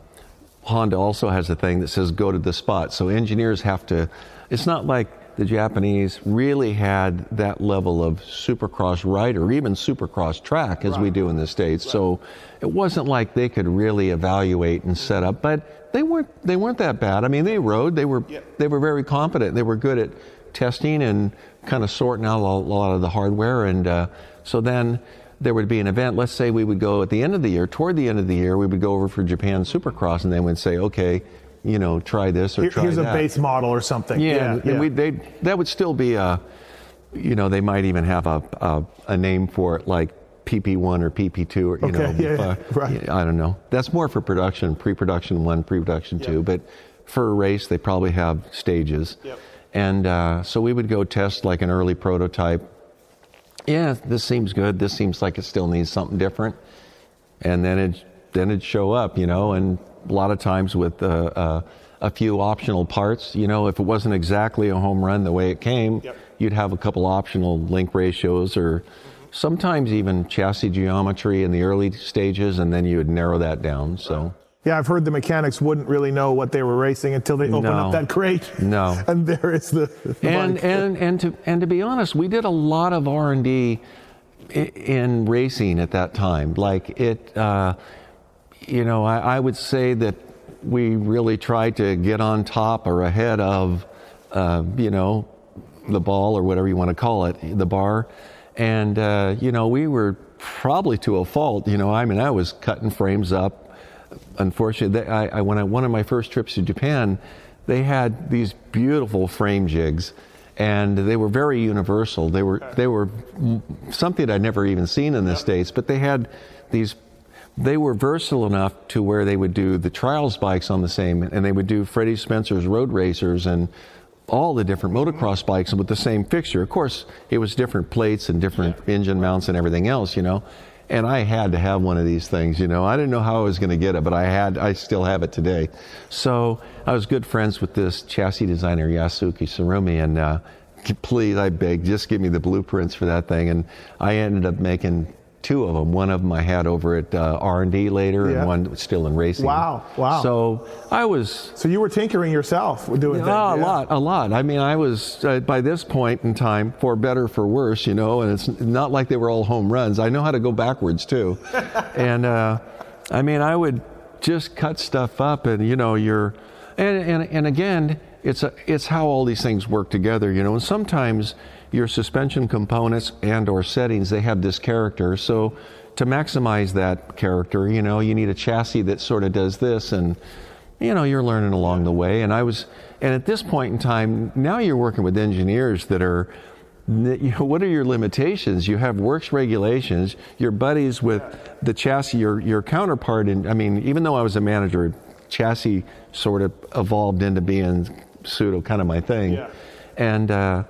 Honda also has a thing that says go to the spot. So engineers have to, it's not like the Japanese really had that level of supercross rider, even supercross track as right. we do in the States. Right. So it wasn't like they could really evaluate and set up, but they weren't they weren't that bad. I mean, they rode, they were yep. they were very competent. They were good at testing and kind of sorting out a lot of the hardware. And uh, so then there would be an event. Let's say we would go at the end of the year, toward the end of the year, we would go over for Japan Supercross, and they would say, okay, you know, try this or Here, try here's that. Here's a base model or something. Yeah, yeah, and, yeah. and we, they, that would still be a, you know, they might even have a, a, a name for it, like P P one or P P two, or, you okay, know, yeah, if, uh, yeah, right. I don't know. That's more for production, pre-production one, pre-production yeah. two, but for a race, they probably have stages. Yep. And uh, so we would go test like an early prototype. Yeah, this seems good. This seems like it still needs something different, and then it then it'd show up, you know. And a lot of times with uh, uh, a few optional parts. You know, if it wasn't exactly a home run the way it came, yep. you'd have a couple optional link ratios or sometimes even chassis geometry in the early stages, and then you would narrow that down. So yeah, I've heard the mechanics wouldn't really know what they were racing until they opened no, up that crate. No, and there is the, the and bike. and and to and to be honest, we did a lot of R and D in racing at that time. Like it, uh, you know, I, I would say that we really tried to get on top or ahead of, uh, you know, the ball or whatever you want to call it, the bar. And, uh, you know, we were probably to a fault, you know, I mean, I was cutting frames up. Unfortunately, they, I, I, when I, one of my first trips to Japan, they had these beautiful frame jigs and they were very universal. They were, they were something I'd never even seen in the yep. States, but they had these, they were versatile enough to where they would do the trials bikes on the same, and they would do Freddie Spencer's road racers and all the different motocross bikes with the same fixture. Of course, it was different plates and different yeah. engine mounts and everything else, you know. And I had to have one of these things, you know. I didn't know how I was going to get it, but I had, I still have it today. So I was good friends with this chassis designer, Yasuki Sarumi, and uh, please, I beg, just give me the blueprints for that thing. And I ended up making two of them. One of them I had over at uh, R and D later, yeah. and one was still in racing. Wow, wow. So I was... So you were tinkering yourself with doing yeah, things. Oh, a yeah. lot, a lot. I mean, I was, uh, by this point in time, for better, for worse, you know, and it's not like they were all home runs. I know how to go backwards, too. and, uh, I mean, I would just cut stuff up, and, you know, you're... And, and, and again, it's, a, it's how all these things work together, you know, and sometimes... Your suspension components and or settings, they have this character. So to maximize that character, you know, you need a chassis that sort of does this, and, you know, you're learning along the way. And I was, and at this point in time, now you're working with engineers that are, you know, what are your limitations? You have works regulations, your buddies with the chassis, your, your counterpart. And I mean, even though I was a manager, chassis sort of evolved into being pseudo kind of my thing. Yeah. And, uh,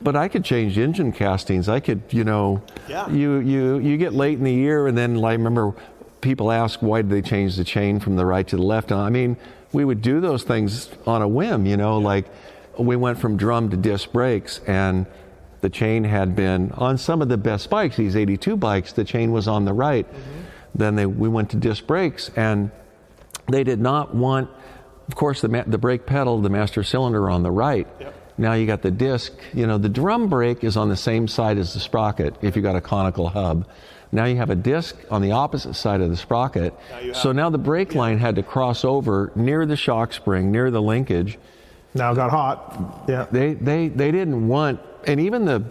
but I could change engine castings. I could, you know, yeah. you, you, you get late in the year, and then I remember people ask, why did they change the chain from the right to the left? I mean, we would do those things on a whim, you know, yeah. like we went from drum to disc brakes, and the chain had been, on some of the best bikes, these eighty-two bikes, the chain was on the right. Mm-hmm. Then they, we went to disc brakes, and they did not want, of course, the, the brake pedal, the master cylinder on the right. Yep. Now you got the disc, you know, the drum brake is on the same side as the sprocket if you got a conical hub. Now you have a disc on the opposite side of the sprocket. Now so now the brake yeah. line had to cross over near the shock spring, near the linkage. Now it got hot. Yeah. They they they didn't want, and even the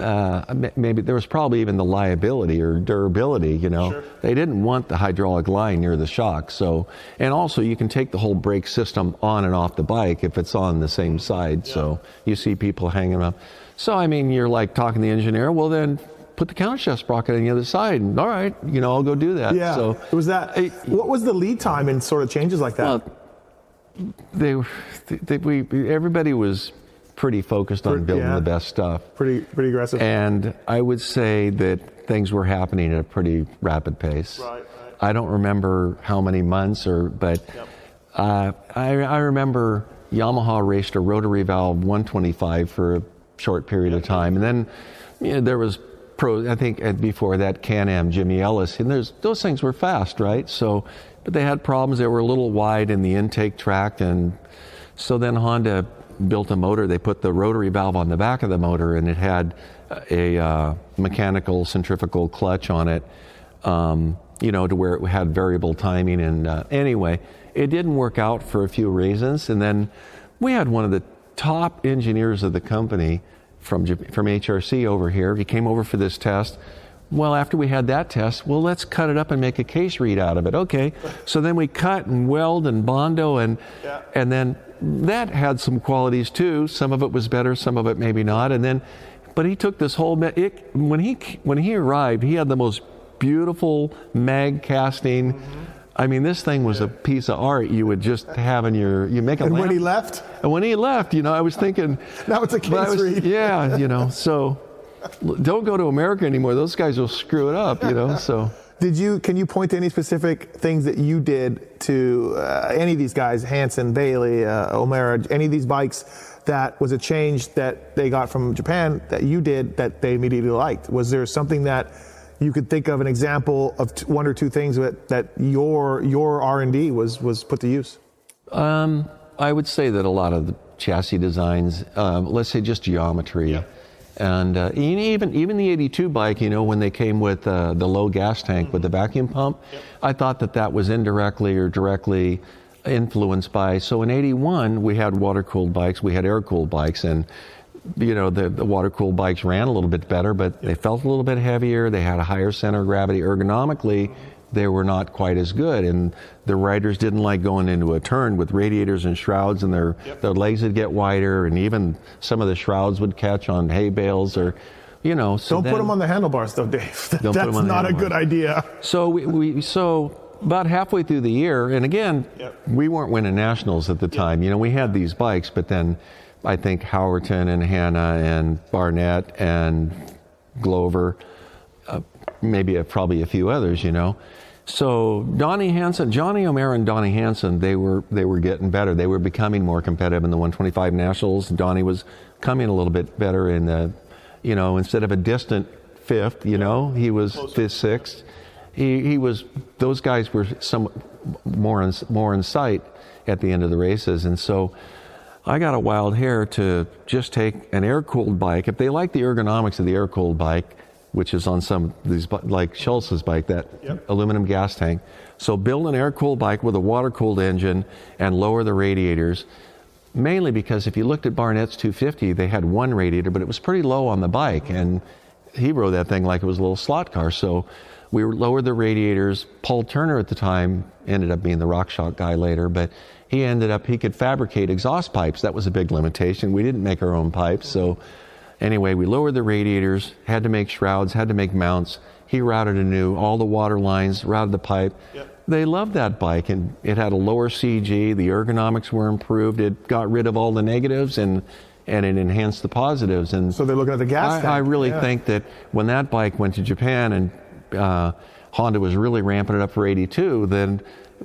uh, maybe there was probably even the liability or durability, you know. Sure. They didn't want the hydraulic line near the shock. So, and also you can take the whole brake system on and off the bike if it's on the same side. Yeah. So you see people hanging up. So, I mean, you're like talking to the engineer, well then put the countershaft sprocket on the other side. And, all right, you know, I'll go do that. Yeah. So it was that, I, what was the lead time in sort of changes like that? Well, they, they, we, everybody was pretty focused on building yeah. the best stuff. Pretty pretty aggressive. And I would say that things were happening at a pretty rapid pace. Right, right. I don't remember how many months, or but yep. uh, I, I remember Yamaha raced a rotary valve one twenty-five for a short period yep. of time. And then you know, there was, pro. I think before that, Can-Am, Jimmy Ellis. And there's, those things were fast, right? So, but they had problems. They were a little wide in the intake tract. And so then Honda built a motor. They put the rotary valve on the back of the motor, and it had a uh, mechanical centrifugal clutch on it, um, you know, to where it had variable timing. And uh, anyway, it didn't work out for a few reasons. And then we had one of the top engineers of the company from from H R C over here. He came over for this test. Well, after we had that test, well, let's cut it up and make a case read out of it. Okay. So then we cut and weld and bondo, and yeah. and then that had some qualities too. Some of it was better, some of it maybe not. And then, but he took this whole, it, when he when he arrived, he had the most beautiful mag casting. Mm-hmm. I mean, this thing was yeah. a piece of art you would just have in your, you make a and lamp. When he left? And when he left, you know, I was thinking. Now it's a case was, read. Yeah, you know, so. Don't go to America anymore. Those guys will screw it up, you know. So Did you? Can you point to any specific things that you did to uh, any of these guys, Hansen, Bailey, uh, O'Mara, any of these bikes, that was a change that they got from Japan that you did that they immediately liked? Was there something that you could think of, an example of t- one or two things that, that your your R and D was, was put to use? Um, I would say that a lot of the chassis designs, um, let's say just geometry. Yeah. And uh, even even the eighty-two bike, you know, when they came with uh, the low gas tank, mm-hmm. with the vacuum pump, yep. I thought that that was indirectly or directly influenced by. So in eighty-one, we had water-cooled bikes, we had air-cooled bikes, and you know, the, the water-cooled bikes ran a little bit better, but yep. they felt a little bit heavier, they had a higher center of gravity. Ergonomically, they were not quite as good, and the riders didn't like going into a turn with radiators and shrouds, and their, yep. their legs would get wider, and even some of the shrouds would catch on hay bales or, you know. So don't then, put them on the handlebars though, Dave. That, that's not a good idea. So we, we so about halfway through the year, and again, yep. we weren't winning nationals at the time. Yep. You know, we had these bikes, but then I think Howerton and Hannah and Barnett and Glover, uh, maybe a, probably a few others, you know. So Donnie Hansen, Johnny O'Mara and Donnie Hansen, they were they were getting better. They were becoming more competitive in the one twenty-five nationals. Donnie was coming a little bit better in the, you know, instead of a distant fifth, you know, he was fifth, sixth. He he was, those guys were some more in, more in sight at the end of the races. And so I got a wild hair to just take an air-cooled bike. If they like the ergonomics of the air-cooled bike, which is on some of these, like Schultz's bike, that yep. aluminum gas tank. So build an air-cooled bike with a water-cooled engine and lower the radiators, mainly because if you looked at Barnett's two fifty, they had one radiator, but it was pretty low on the bike, and he rode that thing like it was a little slot car. So we lowered the radiators. Paul Turner at the time ended up being the RockShox guy later, but he ended up, he could fabricate exhaust pipes. That was a big limitation. We didn't make our own pipes, so... Anyway, we lowered the radiators, had to make shrouds, had to make mounts. He routed anew, all the water lines, routed the pipe. Yep. They loved that bike, and it had a lower C G. The ergonomics were improved. It got rid of all the negatives, and, and it enhanced the positives. And so they're looking at the gas tank. I, I really yeah. think that when that bike went to Japan and uh, Honda was really ramping it up for eighty-two, then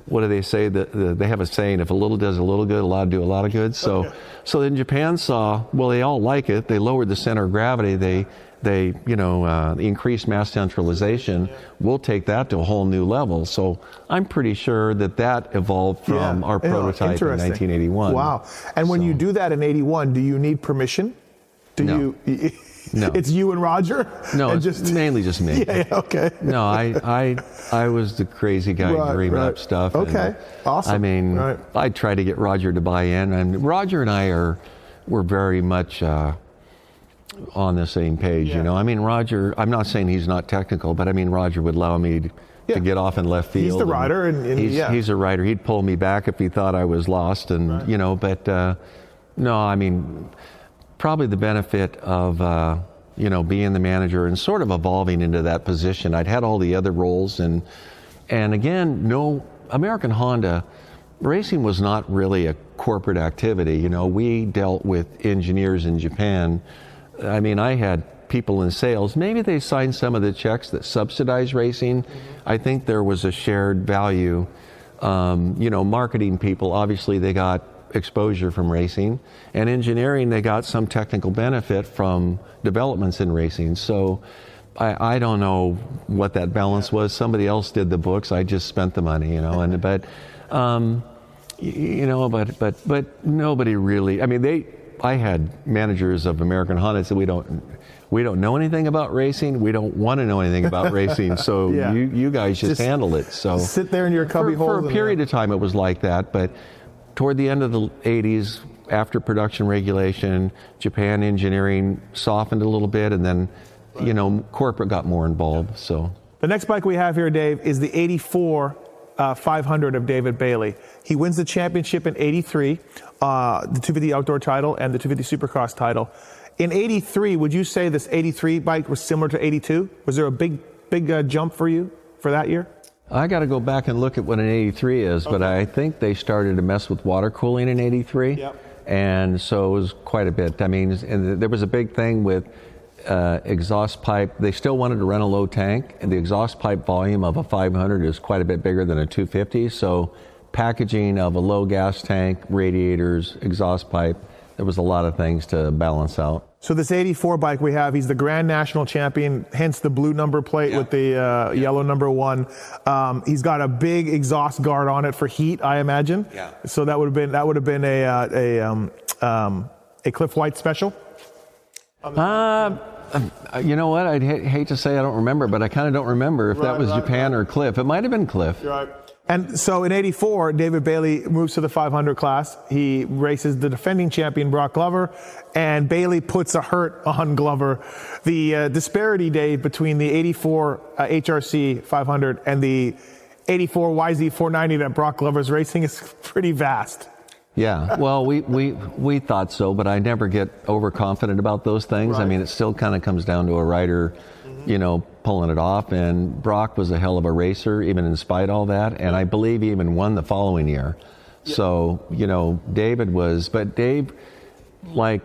what do they say? The, the, they have a saying, if a little does a little good, a lot do a lot of good. So okay. so then Japan saw, well, they all like it. They lowered the center of gravity. They, they you know, uh, increased mass centralization. Yeah. We'll take that to a whole new level. So I'm pretty sure that that evolved from yeah. our prototype in nineteen eighty-one. Wow. And when so. you do that in eighty-one, do you need permission? Do no. you? No. It's you and Roger? No, and just, it's mainly just me. Yeah, okay. No, I I, I was the crazy guy right, dreaming right. up stuff. Okay, and, awesome. I mean, right. I tried to get Roger to buy in. And Roger and I are were very much uh, on the same page, yeah. you know. I mean, Roger, I'm not saying he's not technical, but I mean, Roger would allow me to, yeah. to get off in left field. He's the rider. And, and he's, yeah. he's a rider. He'd pull me back if he thought I was lost. And, right. you know, but uh, no, I mean... Probably the benefit of, uh, you know, being the manager and sort of evolving into that position. I'd had all the other roles, and and again, no, American Honda racing was not really a corporate activity. You know, we dealt with engineers in Japan. I mean, I had people in sales. Maybe they signed some of the checks that subsidized racing. Mm-hmm. I think there was a shared value. Um, you know, marketing people, obviously they got exposure from racing, and engineering, they got some technical benefit from developments in racing. So I, I don't know what that balance yeah. was. Somebody else did the books. I just spent the money, you know, and but um, you know, but but but nobody really, I mean, they I had managers of American Honda that said, we don't we don't know anything about racing. We don't want to know anything about racing. So yeah. you, you guys just, just handle it. So sit there in your cubby for, hole. For a period that. of time it was like that, but toward the end of the eighties, after production regulation, Japan engineering softened a little bit, and then, right. you know, corporate got more involved. So the next bike we have here, Dave, is the eighty-four uh, five hundred of David Bailey. He wins the championship in eighty-three, uh, the two fifty outdoor title and the two fifty Supercross title. In eighty-three, would you say this eighty-three bike was similar to eighty-two? Was there a big, big uh, jump for you for that year? I got to go back and look at what an eighty-three is, okay. but I think they started to mess with water cooling in eighty-three, yep. and so it was quite a bit. I mean, and there was a big thing with uh, exhaust pipe, they still wanted to run a low tank, and the exhaust pipe volume of a five hundred is quite a bit bigger than a two fifty, so packaging of a low gas tank, radiators, exhaust pipe, there was a lot of things to balance out. So this eighty-four bike we have, he's the Grand National Champion, hence the blue number plate yeah. with the uh, yeah. yellow number one. Um, he's got a big exhaust guard on it for heat, I imagine. Yeah. So that would have been that would have been a uh, a um, um, a Cliff White special. Uh, you know what? I'd ha- hate to say I don't remember, but I kind of don't remember if right, that was right, Japan right. or Cliff. It might have been Cliff. You're right. And so in eighty-four, David Bailey moves to the five hundred class. He races the defending champion, Brock Glover, and Bailey puts a hurt on Glover. The uh, disparity, Dave, between the eighty-four uh, H R C five hundred and the eighty-four Y Z four ninety that Brock Glover's racing is pretty vast. Yeah, well, we, we, we thought so, but I never get overconfident about those things. Right. I mean, it still kind of comes down to a rider, you know, pulling it off, and Brock was a hell of a racer, even in spite of all that, and I believe he even won the following year. Yeah. So, you know, David was, but Dave, like,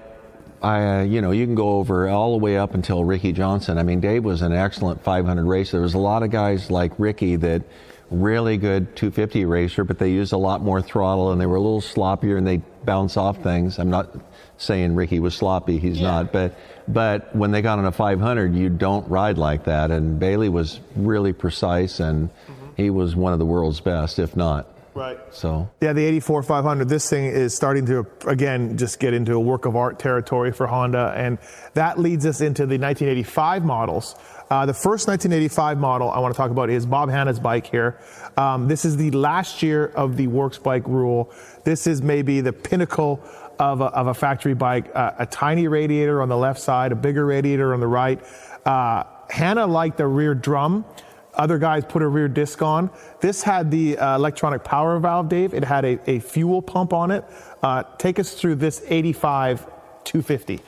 I, you know, you can go over all the way up until Ricky Johnson. I mean, Dave was an excellent five hundred racer. There was a lot of guys like Ricky that really good two fifty racer, but they used a lot more throttle, and they were a little sloppier, and they bounce off things. I'm not saying Ricky was sloppy, he's yeah. not, but but when they got on a five hundred, you don't ride like that, and Bailey was really precise, and mm-hmm. he was one of the world's best, if not. Right. So. Yeah, the eighty-four five hundred, this thing is starting to, again, just get into a work of art territory for Honda, and that leads us into the nineteen eighty-five models. Uh, the first nineteen eighty-five model I want to talk about is Bob Hanna's bike here. Um, this is the last year of the works bike rule. This is maybe the pinnacle of a, of a factory bike. Uh, a tiny radiator on the left side, a bigger radiator on the right. Uh, Hanna liked the rear drum. Other guys put a rear disc on. This had the uh, electronic power valve, Dave. It had a, a fuel pump on it. Uh, take us through this eighty-five two fifty.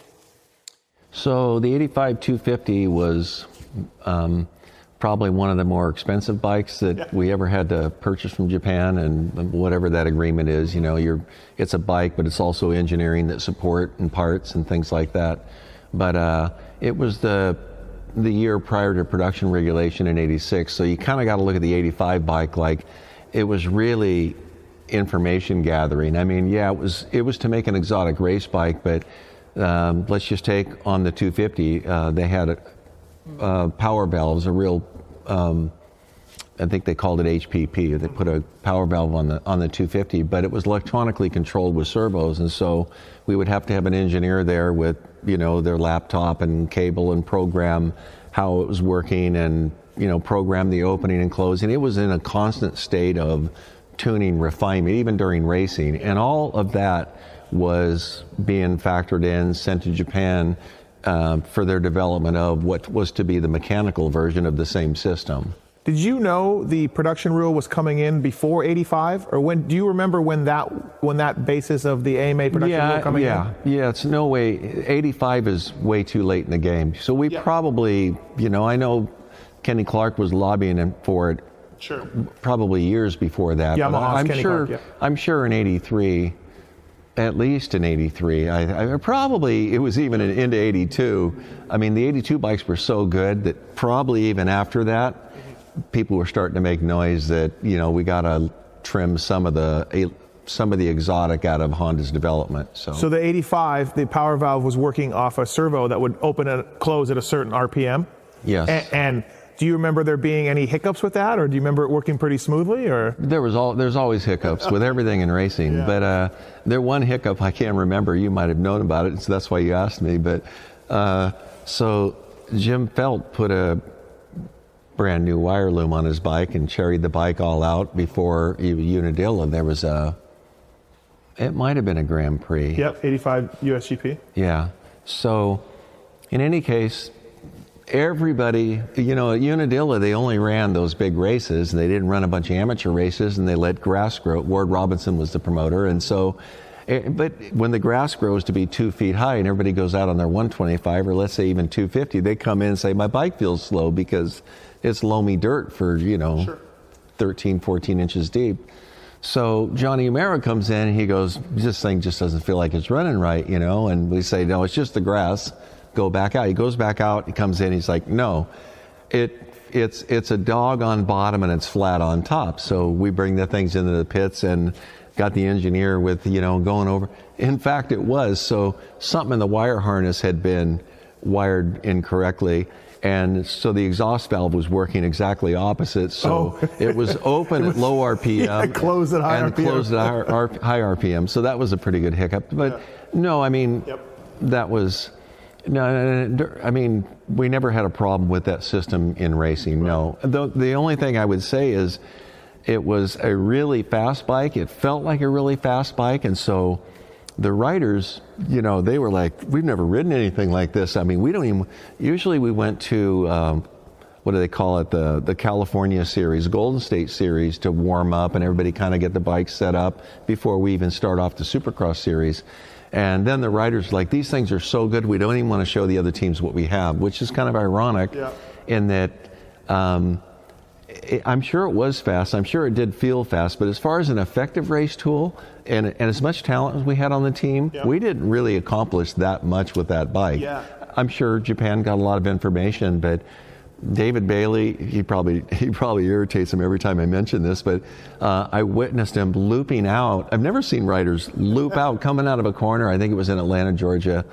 So the eighty-five two fifty was um, probably one of the more expensive bikes that yeah. we ever had to purchase from Japan, and whatever that agreement is, you know, you're, it's a bike, but it's also engineering that support and parts and things like that. But uh, it was the the year prior to production regulation in eighty-six, so you kind of got to look at the eighty-five bike like it was really information gathering. I mean, yeah, it was it was to make an exotic race bike, but um, let's just take on the two fifty. Uh, they had a, uh, power valves, a real, um, I think they called it H P P. They put a power valve on the on the two fifty, but it was electronically controlled with servos, and so we would have to have an engineer there with, you know, their laptop and cable and program how it was working, and, you know, program the opening and closing. It was in a constant state of tuning, refinement, even during racing, and all of that was being factored in, sent to Japan uh, for their development of what was to be the mechanical version of the same system. Did you know the production rule was coming in before eighty-five, or when do you remember when that when that basis of the A M A production yeah, rule coming yeah, in? Yeah, yeah, it's no way. eighty-five is way too late in the game. So we yeah. probably, you know, I know Kenny Clark was lobbying for it, sure, probably years before that. Yeah, but I'm Kenny sure. Clark, yeah. I'm sure in eighty-three, at least in eighty-three, I, I probably it was even in, into eighty-two. I mean, the eighty-two bikes were so good that probably even after that, people were starting to make noise that, you know, we got to trim some of the some of the exotic out of Honda's development. So, so the eighty-five, the power valve was working off a servo that would open and close at a certain R P M. Yes. A- and do you remember there being any hiccups with that, or do you remember it working pretty smoothly? Or there was all there's always hiccups with everything in racing, yeah. but uh, there one hiccup I can't remember. You might have known about it, so that's why you asked me. But uh, so Jim Felt put a brand new wire loom on his bike and cherried the bike all out before Unadilla. There was a, it might have been a Grand Prix. Yep, eighty-five U S G P. Yeah. So, in any case, everybody, you know, at Unadilla, they only ran those big races, and they didn't run a bunch of amateur races, and they let grass grow. Ward Robinson was the promoter, and so, but when the grass grows to be two feet high and everybody goes out on their one twenty-five, or let's say even two fifty, they come in and say, my bike feels slow because it's loamy dirt for, you know, sure. thirteen, fourteen inches deep. So Johnny O'Mara comes in and he goes, this thing just doesn't feel like it's running right, you know? And we say, no, it's just the grass. go back out. He goes back out, he comes in, he's like, no, it it's it's a dog on bottom and it's flat on top. So we bring the things into the pits and got the engineer with, you know, going over. In fact, it was. So something in the wire harness had been wired incorrectly. And so the exhaust valve was working exactly opposite. So oh. it was open it was, at low R P M yeah, closed at high and R P M. closed at high, R, high R P M. So that was a pretty good hiccup. But yeah. no, I mean, yep. that was, no, I mean, we never had a problem with that system in racing. Right. No, the, the only thing I would say is it was a really fast bike. It felt like a really fast bike. And so the riders, you know, they were like, we've never ridden anything like this. I mean, we don't even, usually we went to, um, what do they call it? The, the California series, Golden State series to warm up and everybody kind of get the bike set up before we even start off the Supercross series. And then the riders like, these things are so good, we don't even want to show the other teams what we have, which is kind of ironic yeah. in that, um, I'm sure it was fast. I'm sure it did feel fast. But as far as an effective race tool and and as much talent as we had on the team, yep. we didn't really accomplish that much with that bike. Yeah. I'm sure Japan got a lot of information, but David Bailey, he probably he probably irritates him every time I mention this, but uh, I witnessed him looping out. I've never seen riders loop out coming out of a corner. I think it was in Atlanta, Georgia,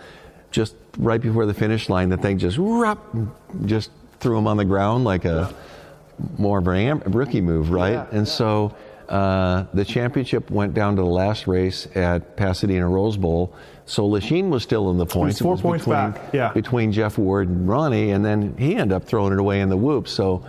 just right before the finish line. The thing just rap, just threw him on the ground like a... Yeah. more of a rookie move, right? Yeah, and yeah. so uh, the championship went down to the last race at Pasadena Rose Bowl. So Lachine was still in the points. It was four it was points between, back, yeah. between Jeff Ward and Ronnie, and then he ended up throwing it away in the whoop. So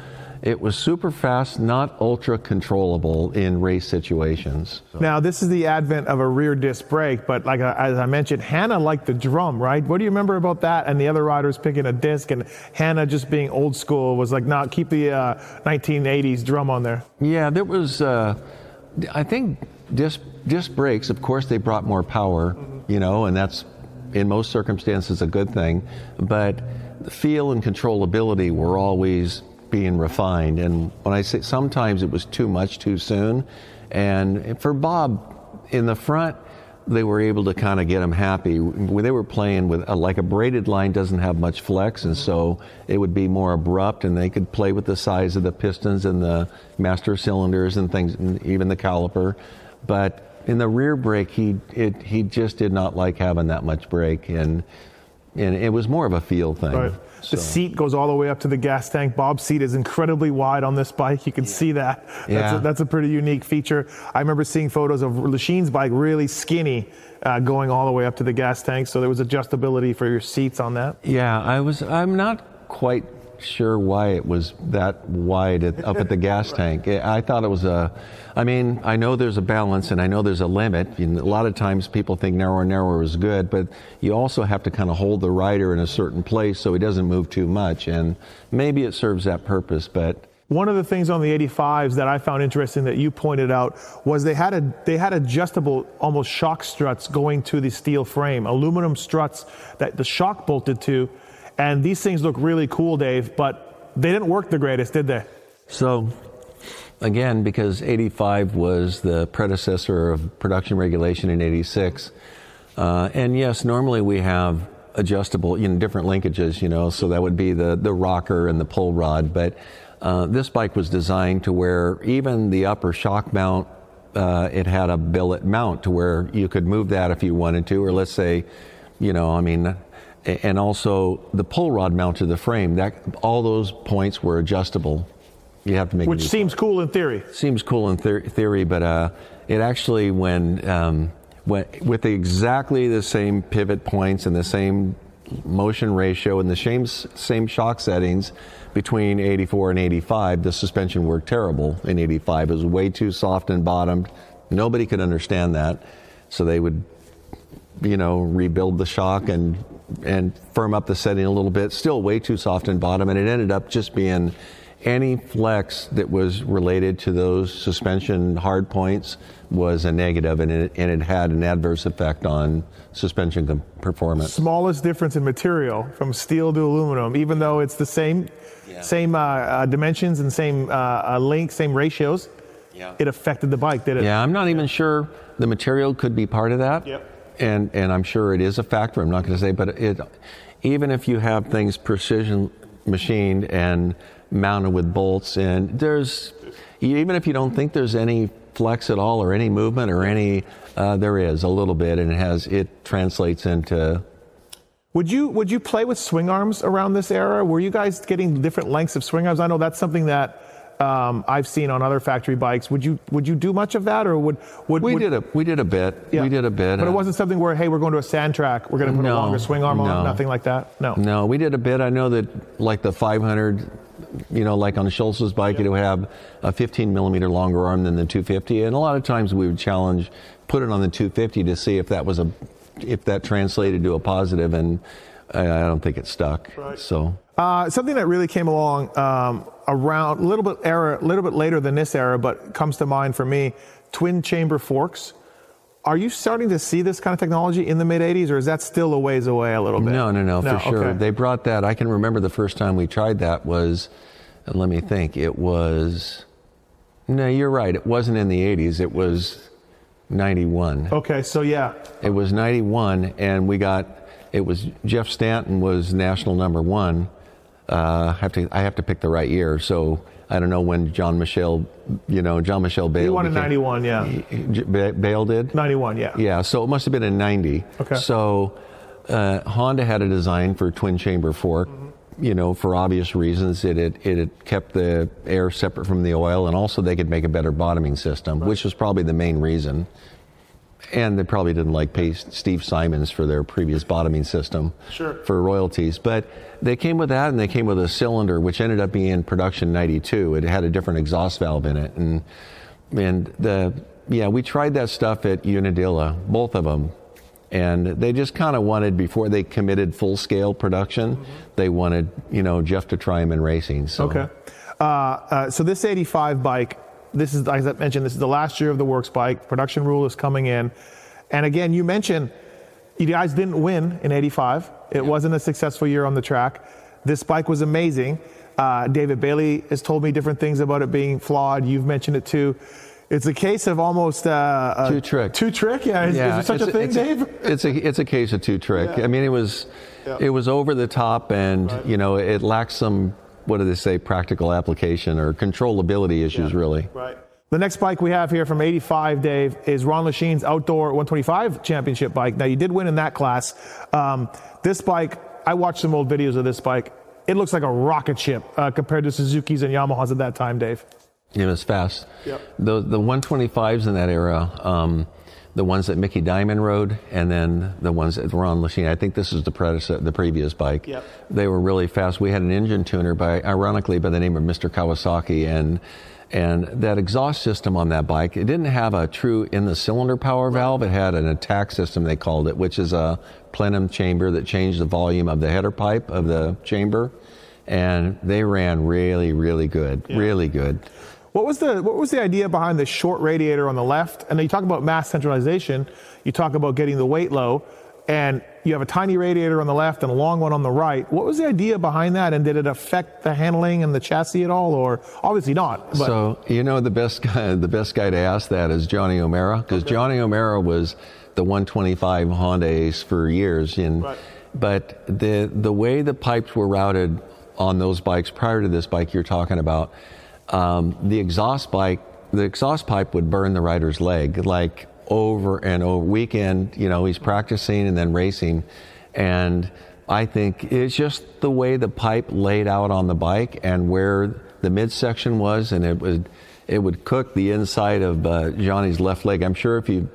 it was super fast, not ultra controllable in race situations. So. Now, this is the advent of a rear disc brake, but like I, as I mentioned, Hannah liked the drum, right? What do you remember about that? And the other riders picking a disc, and Hannah just being old school was like, no, keep the uh, nineteen eighties drum on there. Yeah, there was, uh, I think disc, disc brakes, of course, they brought more power, mm-hmm. you know, and that's in most circumstances a good thing. But the feel and controllability were always being refined, and when I say sometimes it was too much too soon. And for Bob in the front, they were able to kind of get him happy. They were playing with a, like a braided line doesn't have much flex, and so it would be more abrupt, and they could play with the size of the pistons and the master cylinders and things, and even the caliper. But in the rear brake, he it he just did not like having that much brake, and and it was more of a feel thing. Right. So. The seat goes all the way up to the gas tank. Bob's seat is incredibly wide on this bike. You can yeah. see that. That's, yeah. a, that's a pretty unique feature. I remember seeing photos of Lachine's bike really skinny uh, going all the way up to the gas tank. So there was adjustability for your seats on that. Yeah, I was, I'm not quite sure why it was that wide at, up at the gas right. tank. I thought it was a, I mean, I know there's a balance and I know there's a limit. And a lot of times people think narrower and narrower is good, but you also have to kind of hold the rider in a certain place so he doesn't move too much. And maybe it serves that purpose, but. One of the things on the eighty-fives that I found interesting that you pointed out was they had a they had adjustable almost shock struts going to the steel frame, aluminum struts that the shock bolted to. And these things look really cool, Dave, but they didn't work the greatest, did they? So, again, because eighty-five was the predecessor of production regulation in eighty-six, uh, and yes, normally we have adjustable, you know, different linkages, you know, so that would be the, the rocker and the pull rod, but uh, this bike was designed to where even the upper shock mount, uh, it had a billet mount to where you could move that if you wanted to, or let's say, you know, I mean... And also the pull rod mount to the frame, that all those points were adjustable. You have to make which seems part. cool in theory. Seems cool in ther- theory, but uh, it actually when um, when with exactly the same pivot points and the same motion ratio and the same same shock settings between eighty-four and eighty-five, the suspension worked terrible in eighty-five. It was way too soft and bottomed. Nobody could understand that, so they would, you know, rebuild the shock and. and firm up the setting a little bit, still way too soft in bottom, and it ended up just being any flex that was related to those suspension hard points was a negative, and it, and it had an adverse effect on suspension performance. Smallest difference in material from steel to aluminum, even though it's the same yeah. same uh, uh, dimensions and same uh, length, same ratios, yeah. it affected the bike, did it? Yeah, I'm not even yeah. sure the material could be part of that. Yep. And and I'm sure it is a factor, I'm not going to say, but it even if you have things precision machined and mounted with bolts, and there's, even if you don't think there's any flex at all or any movement or any, uh, there is a little bit, and it has, it translates into. Would you, would you play with swing arms around this era? Were you guys getting different lengths of swing arms? I know that's something that Um, I've seen on other factory bikes. Would you would you do much of that, or would would we would, did a we did a bit yeah. we did a bit, but it wasn't something where, hey, we're going to a sand track, we're going to put no, a longer swing arm no. on, nothing like that. No, no, we did a bit. I know that like the five hundred, you know, like on Schultz's bike, yeah. it would have a fifteen millimeter longer arm than the two fifty, and a lot of times we would challenge, put it on the two fifty to see if that was a if that translated to a positive, and I, I don't think it stuck. Right. So. Uh, something that really came along um, around a little bit era, a little bit later than this era, but comes to mind for me, twin chamber forks. Are you starting to see this kind of technology in the mid eighties, or is that still a ways away a little bit? No, no, no, no for sure. Okay. They brought that. I can remember the first time we tried that was, let me think, it was, no, you're right. It wasn't in the eighties. It was ninety-one. Okay. So yeah, it was ninety-one, and we got, it was Jeff Stanton was national number one. Uh, have to, I have to pick the right year, so I don't know when Jean-Michel, you know, Jean-Michel Bayle. He won in ninety-one, yeah. Bayle did? ninety-one, yeah. Yeah, so it must have been in ninety. Okay. So uh, Honda had a design for twin chamber fork, mm-hmm. you know, for obvious reasons. It, it it kept the air separate from the oil, and also they could make a better bottoming system, right. which was probably the main reason. And they probably didn't like pay Steve Simons for their previous bottoming system sure. for royalties. But they came with that, and they came with a cylinder, which ended up being in production ninety-two. It had a different exhaust valve in it. And and the yeah, we tried that stuff at Unadilla, both of them. And they just kind of wanted, before they committed full-scale production, mm-hmm. they wanted, you know, Jeff to try him in racing. So. Okay. Uh, uh, so this eighty-five bike, this is, as I mentioned, this is the last year of the works bike. Production rule is coming in. And again, you mentioned you guys didn't win in eighty-five. It yeah. wasn't a successful year on the track. This bike was amazing. Uh, David Bailey has told me different things about it being flawed. You've mentioned it too. It's a case of almost uh, a two trick. Two trick, yeah. Is, yeah. is there such it's a thing, a, Dave? A, it's a it's a case of two trick. Yeah. I mean, it was yeah. it was over the top, and right. you know, it lacks some. What do they say, practical application or controllability issues, yeah, really. Right. The next bike we have here from eighty-five, Dave, is Ron Lachine's Outdoor one twenty-five Championship bike. Now, you did win in that class. Um, this bike, I watched some old videos of this bike. It looks like a rocket ship uh, compared to Suzuki's and Yamaha's at that time, Dave. It was fast. Yep. The, the one twenty-fives in that era, um, the ones that Micky Dymond rode, and then the ones that Ron Lachine. I think this is the predecessor, the previous bike. Yep. They were really fast. We had an engine tuner, by, ironically, by the name of Mister Kawasaki, and and that exhaust system on that bike, it didn't have a true in-the-cylinder power valve. It had an attack system, they called it, which is a plenum chamber that changed the volume of the header pipe of the chamber, and they ran really, really good, yeah. really good. What was the what was the idea behind the short radiator on the left? And then you talk about mass centralization, you talk about getting the weight low, and you have a tiny radiator on the left and a long one on the right. What was the idea behind that, and did it affect the handling and the chassis at all, or obviously not? But. So you know the best guy, the best guy to ask that is Johnny O'Mara, because okay. Johnny O'Mara was the one twenty-five Honda ace for years, and right. but the the way the pipes were routed on those bikes prior to this bike you're talking about. Um, the exhaust bike, the exhaust pipe would burn the rider's leg, like over and over weekend, you know, he's practicing and then racing. And I think it's just the way the pipe laid out on the bike and where the midsection was, and it would, it would cook the inside of uh, Johnny's left leg. I'm sure if you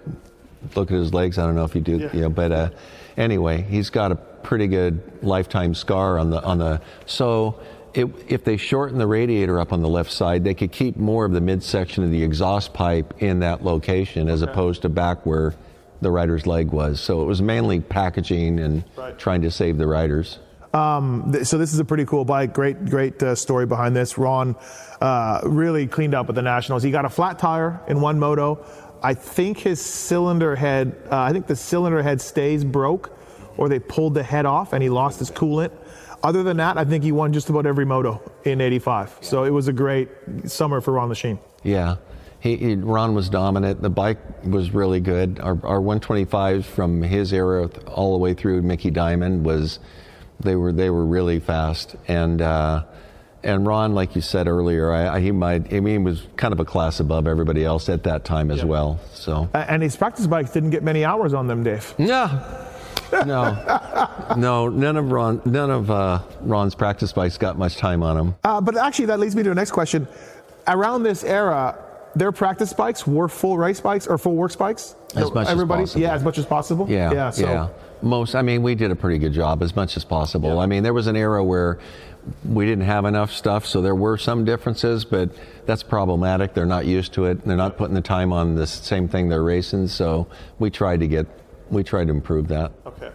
look at his legs, I don't know if you do, yeah. you know, but uh, anyway, he's got a pretty good lifetime scar on the, on the, so It, if they shortened the radiator up on the left side, they could keep more of the midsection of the exhaust pipe in that location as okay. opposed to back where the rider's leg was. So it was mainly packaging and right. trying to save the riders. Um, th- so this is a pretty cool bike. Great, great uh, story behind this. Ron uh, really cleaned up at the Nationals. He got a flat tire in one moto. I think his cylinder head, uh, I think the cylinder head stays broke, or they pulled the head off and he lost his coolant. Other than that, I think he won just about every moto in eighty-five. Yeah. So it was a great summer for Ron Lachine. Yeah, he, he, Ron was dominant. The bike was really good. Our, our one twenty-fives from his era all the way through Micky Dymond was They were they were really fast, and uh, and Ron, like you said earlier, I, I, he might I mean he was kind of a class above everybody else at that time as yeah. well. So and his practice bikes didn't get many hours on them, Dave. Yeah. No, no, none of Ron, none of uh, Ron's practice bikes got much time on them. Uh, but actually, that leads me to the next question. Around this era, their practice bikes were full race bikes or full works bikes. As much Everybody, as possible. Yeah, as much as possible. Yeah, yeah. So. yeah. Most, I mean, we did a pretty good job as much as possible. Yeah. I mean, there was an era where we didn't have enough stuff, so there were some differences, but that's problematic. They're not used to it. They're not putting the time on the same thing they're racing. So we tried to get. We tried to improve that. Okay.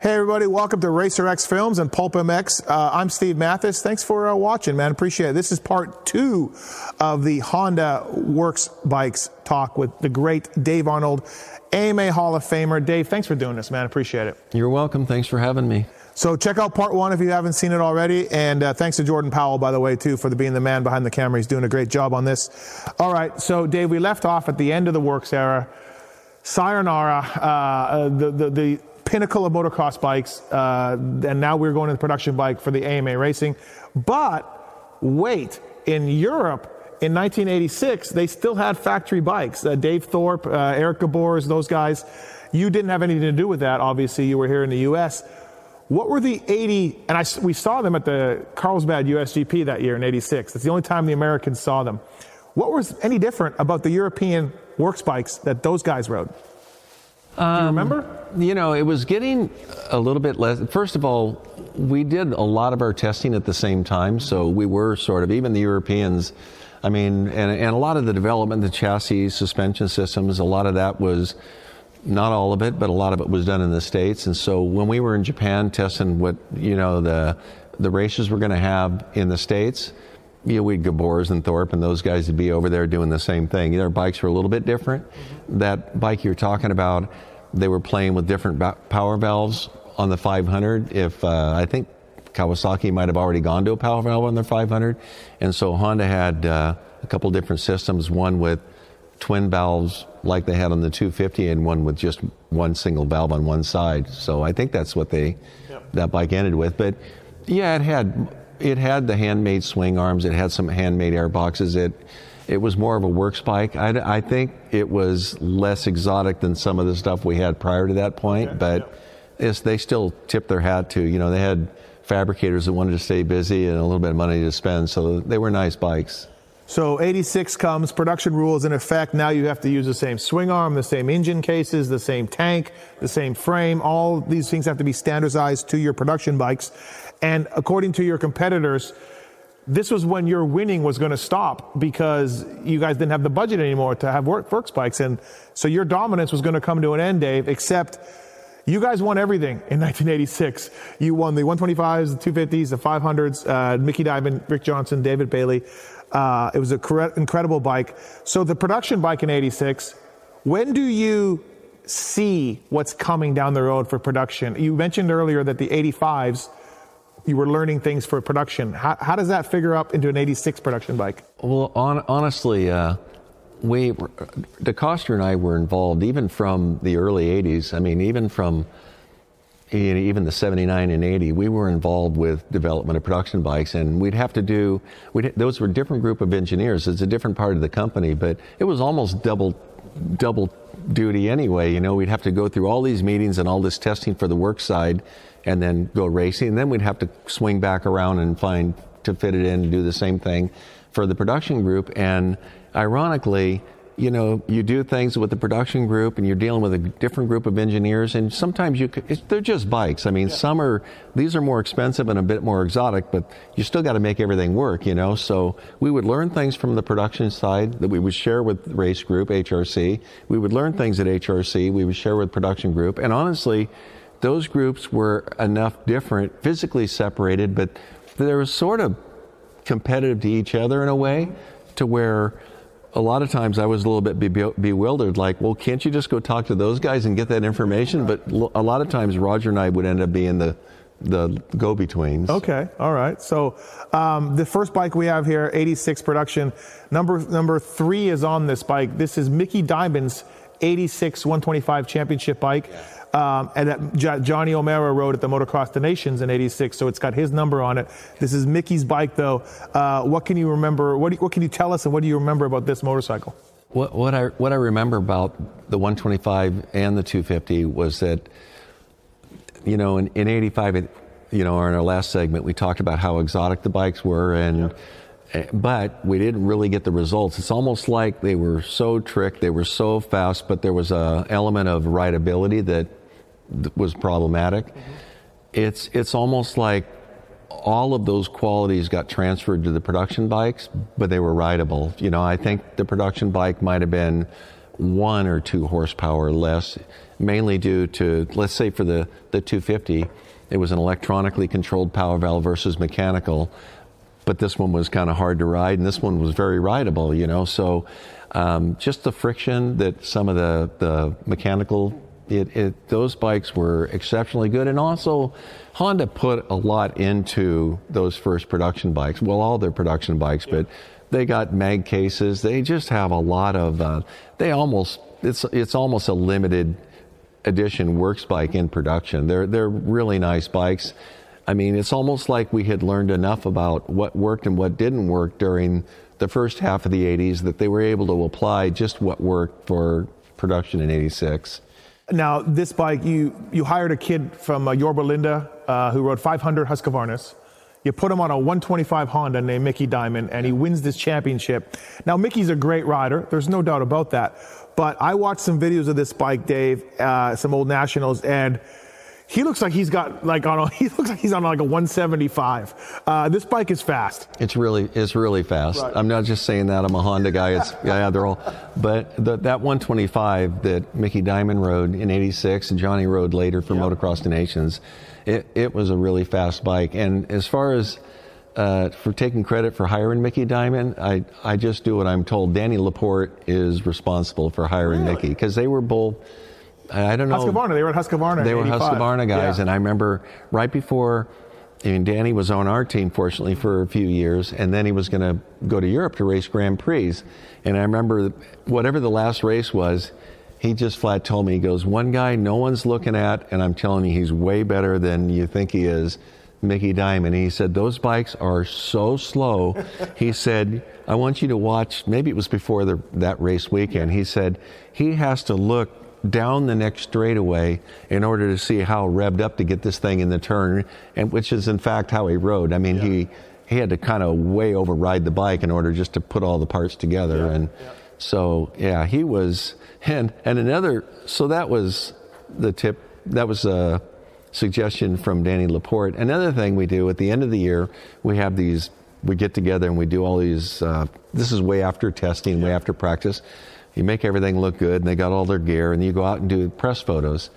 Hey, everybody. Welcome to Racer X Films and Pulp M X. Uh, I'm Steve Matthes. Thanks for uh, watching, man. Appreciate it. This is part two of the Honda Works Bikes talk with the great Dave Arnold, A M A Hall of Famer. Dave, thanks for doing this, man. Appreciate it. You're welcome. Thanks for having me. So check out part one if you haven't seen it already. And uh, thanks to Jordan Powell, by the way, too, for the, being the man behind the camera. He's doing a great job on this. All right. So, Dave, we left off at the end of the Works era. Sayonara, uh, the, the, the pinnacle of motocross bikes. Uh, and now we're going to the production bike for the A M A racing. But wait, in Europe, in nineteen eighty-six, they still had factory bikes. Uh, Dave Thorpe, uh, Eric Gabors, those guys. You didn't have anything to do with that. Obviously, you were here in the U S What were the eighty, and I, we saw them at the Carlsbad U S G P that year in eighty-six. That's the only time the Americans saw them. What was any different about the European works bikes that those guys rode? Do you remember? Um, you know, it was getting a little bit less. First of all, we did a lot of our testing at the same time, so we were sort of, even the Europeans, I mean, and, and a lot of the development, the chassis, suspension systems, a lot of that was, not all of it, but a lot of it was done in the States. And so when we were in Japan testing what, you know, the the races we're going to have in the States, you know, we had Gabors and Thorpe and those guys would be over there doing the same thing. Their bikes were a little bit different. Mm-hmm. That bike you're talking about, they were playing with different ba- power valves on the five hundred. If uh, I think Kawasaki might have already gone to a power valve on their five hundred. And so Honda had uh, a couple different systems, one with twin valves like they had on the two fifty and one with just one single valve on one side. So I think that's what they, yep. that bike ended with. But yeah, it had, it had the handmade swing arms. It had some handmade air boxes. It, it was more of a works bike. I, I think it was less exotic than some of the stuff we had prior to that point, okay. but yep. it's, they still tipped their hat to, you know, they had fabricators that wanted to stay busy and a little bit of money to spend. So they were nice bikes. So eighty-six comes, production rules in effect. Now you have to use the same swing arm, the same engine cases, the same tank, the same frame. All these things have to be standardized to your production bikes. And according to your competitors, this was when your winning was going to stop because you guys didn't have the budget anymore to have works bikes. And so your dominance was going to come to an end, Dave, except you guys won everything in nineteen eighty-six. You won the one twenty-fives, the two fifties, the five hundreds, uh, Micky Dymond, Rick Johnson, David Bailey. Uh, it was an cre- incredible bike. So the production bike in eighty-six, when do you see what's coming down the road for production? You mentioned earlier that the eighty-fives, you were learning things for production. How, how does that figure up into an eighty-six production bike? Well, on, honestly, uh, we, DeCoster and I were involved even from the early eighties. I mean, even from even the seventy-nine and eighty, we were involved with development of production bikes, and we'd have to do, we'd, those were a different group of engineers. It's a different part of the company, but it was almost double double duty anyway. You know, we'd have to go through all these meetings and all this testing for the work side and then go racing, and then we'd have to swing back around and find to fit it in and do the same thing for the production group. And ironically, you know, you do things with the production group and you're dealing with a different group of engineers, and sometimes you could, they're just bikes. I mean, yeah. some are, these are more expensive and a bit more exotic, but you still got to make everything work, you know? So we would learn things from the production side that we would share with race group, H R C. We would learn things at H R C. We would share with production group. And honestly, those groups were enough different, physically separated, but they were sort of competitive to each other in a way to where a lot of times I was a little bit be- bewildered, like, well, can't you just go talk to those guys and get that information? But l- a lot of times Roger and I would end up being the the go-betweens. Okay, all right. So um, the first bike we have here, eighty-six production, number number three is on this bike. This is Micky Dymond's eighty-six one twenty-five championship bike. Yeah. Um, and that jo- Johnny O'Mara rode at the Motocross des Nations in eighty-six, so it's got his number on it. This is Micky's bike, though. Uh, what can you remember? What, do, what can you tell us, and what do you remember about this motorcycle? What, what I what I remember about the one twenty-five and the two fifty was that, you know, in, in eighty-five, it, you know, or in our last segment, we talked about how exotic the bikes were, and yep. but we didn't really get the results. It's almost like they were so tricked, they were so fast, but there was a element of rideability that was problematic. Mm-hmm. It's it's almost like all of those qualities got transferred to the production bikes, but they were rideable. You know, I think the production bike might have been one or two horsepower less, mainly due to, let's say for the, the two fifty, it was an electronically controlled power valve versus mechanical, but this one was kind of hard to ride, and this one was very rideable, you know. So um, just the friction that some of the, the mechanical, It, it, those bikes were exceptionally good, and also Honda put a lot into those first production bikes. Well, all their production bikes, yeah. but they got mag cases. They just have a lot of. Uh, they almost it's it's almost a limited edition works bike in production. They're they're really nice bikes. I mean, it's almost like we had learned enough about what worked and what didn't work during the first half of the eighties that they were able to apply just what worked for production in eighty-six. Now, this bike, you, you hired a kid from uh, Yorba Linda uh, who rode five hundred Husqvarnas. You put him on a one twenty-five Honda named Micky Dymond, and he wins this championship. Now, Micky's a great rider. There's no doubt about that. But I watched some videos of this bike, Dave, uh, some old nationals, and he looks like he's got like on a, he looks like he's on like a one seventy-five. Uh, this bike is fast. It's really it's really fast. Right. I'm not just saying that. I'm a Honda guy. It's yeah, they're all. But the, that one twenty-five that Micky Dymond rode in eighty-six and Johnny rode later for yeah. Motocross des Nations, it it was a really fast bike. And as far as uh, for taking credit for hiring Micky Dymond, I I just do what I'm told. Danny Laporte is responsible for hiring really? Micky, because they were both. I don't know. Husqvarna. They were at Husqvarna. They were Husqvarna guys, yeah. and I remember right before. I mean, Danny was on our team, fortunately, for a few years, and then he was going to go to Europe to race Grand Prix. And I remember whatever the last race was, he just flat told me, he goes, "One guy no one's looking at, and I'm telling you, he's way better than you think he is, Micky Dymond." He said, "Those bikes are so slow." He said, "I want you to watch." Maybe it was before the, that race weekend. He said he has to look down the next straightaway in order to see how revved up to get this thing in the turn, and which is in fact how he rode. I mean, yeah. he he had to kind of way override the bike in order just to put all the parts together. Yeah. And yeah. so, yeah, he was, and and another. So that was the tip. That was a suggestion from Danny Laporte. Another thing we do at the end of the year, we have these. We get together and we do all these. Uh, this is way after testing, yeah. way after practice. You make everything look good, and they got all their gear, and you go out and do press photos.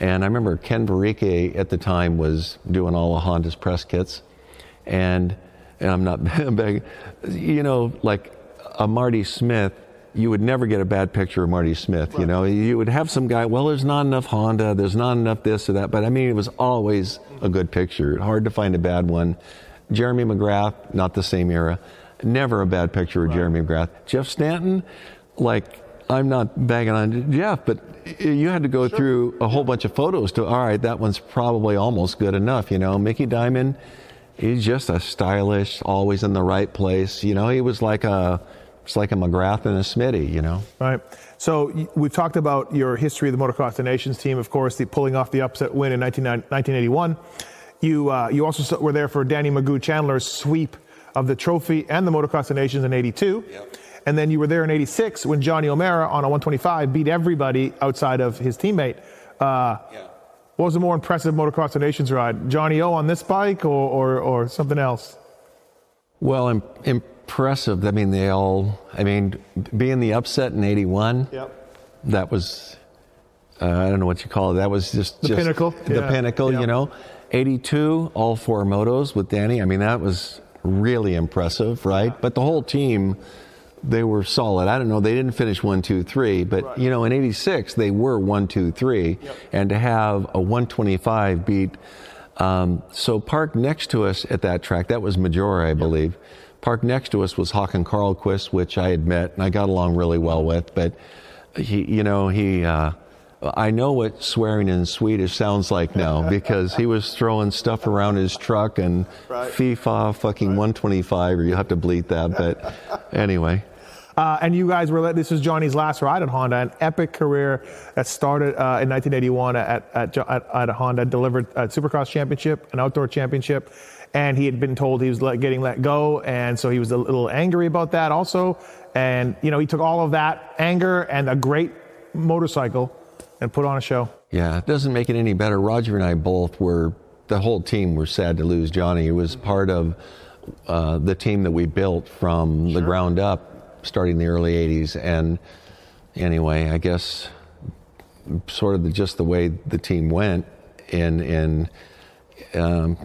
And I remember Ken Verique at the time was doing all of Honda's press kits. And, and I'm not begging, you know, like a Marty Smith, you would never get a bad picture of Marty Smith, right. you know. You would have some guy, well, there's not enough Honda, there's not enough this or that, but I mean, it was always a good picture. Hard to find a bad one. Jeremy McGrath, not the same era. Never a bad picture of right. Jeremy McGrath. Jeff Stanton, like, I'm not bagging on Jeff, but you had to go sure. through a whole yeah. bunch of photos to, all right, that one's probably almost good enough, you know. Micky Dymond, he's just a stylish, always in the right place. You know, he was like a, it's like a McGrath and a Smitty, you know. Right. So we've talked about your history of the Motocross des Nations team, of course, the pulling off the upset win in nineteen eighty-one. You uh, you also were there for Danny Magoo Chandler's sweep of the trophy and the Motocross des Nations in eighty-two. Yep. And then you were there in eighty-six when Johnny O'Mara on a one twenty-five beat everybody outside of his teammate. Uh, yeah. What was a more impressive Motocross des Nations ride? Johnny O on this bike or or, or something else? Well, im- impressive. I mean, they all, I mean, being the upset in eighty-one, yep. that was, uh, I don't know what you call it. That was just the just pinnacle. The yeah. pinnacle, yeah. you know. eighty-two, all four motos with Danny. I mean, that was really impressive, right? Yeah. But the whole team, they were solid. I don't know. They didn't finish one, two, three, but right. you know, in eighty-six they were one, two, three, yep. and to have a one twenty-five beat. Um, so parked next to us at that track, that was Majora, I believe. Yep. Parked next to us was Håkan Karlqvist, which I had met and I got along really well with. But he, you know, he, uh, I know what swearing in Swedish sounds like now, because he was throwing stuff around his truck and right. FIFA fucking right. one twenty-five, or you have to bleep that. But anyway. Uh, and you guys were let, this was Johnny's last ride at Honda, an epic career that started uh, in nineteen eighty-one at, at, at, at Honda, delivered a Supercross championship, an outdoor championship. And he had been told he was let, getting let go. And so he was a little angry about that also. And, you know, he took all of that anger and a great motorcycle and put on a show. Yeah, it doesn't make it any better. Roger and I both were, the whole team were sad to lose Johnny. He was part of uh, the team that we built from sure. the ground up, starting in the early eighties. And anyway, I guess sort of the, just the way the team went, and, and um,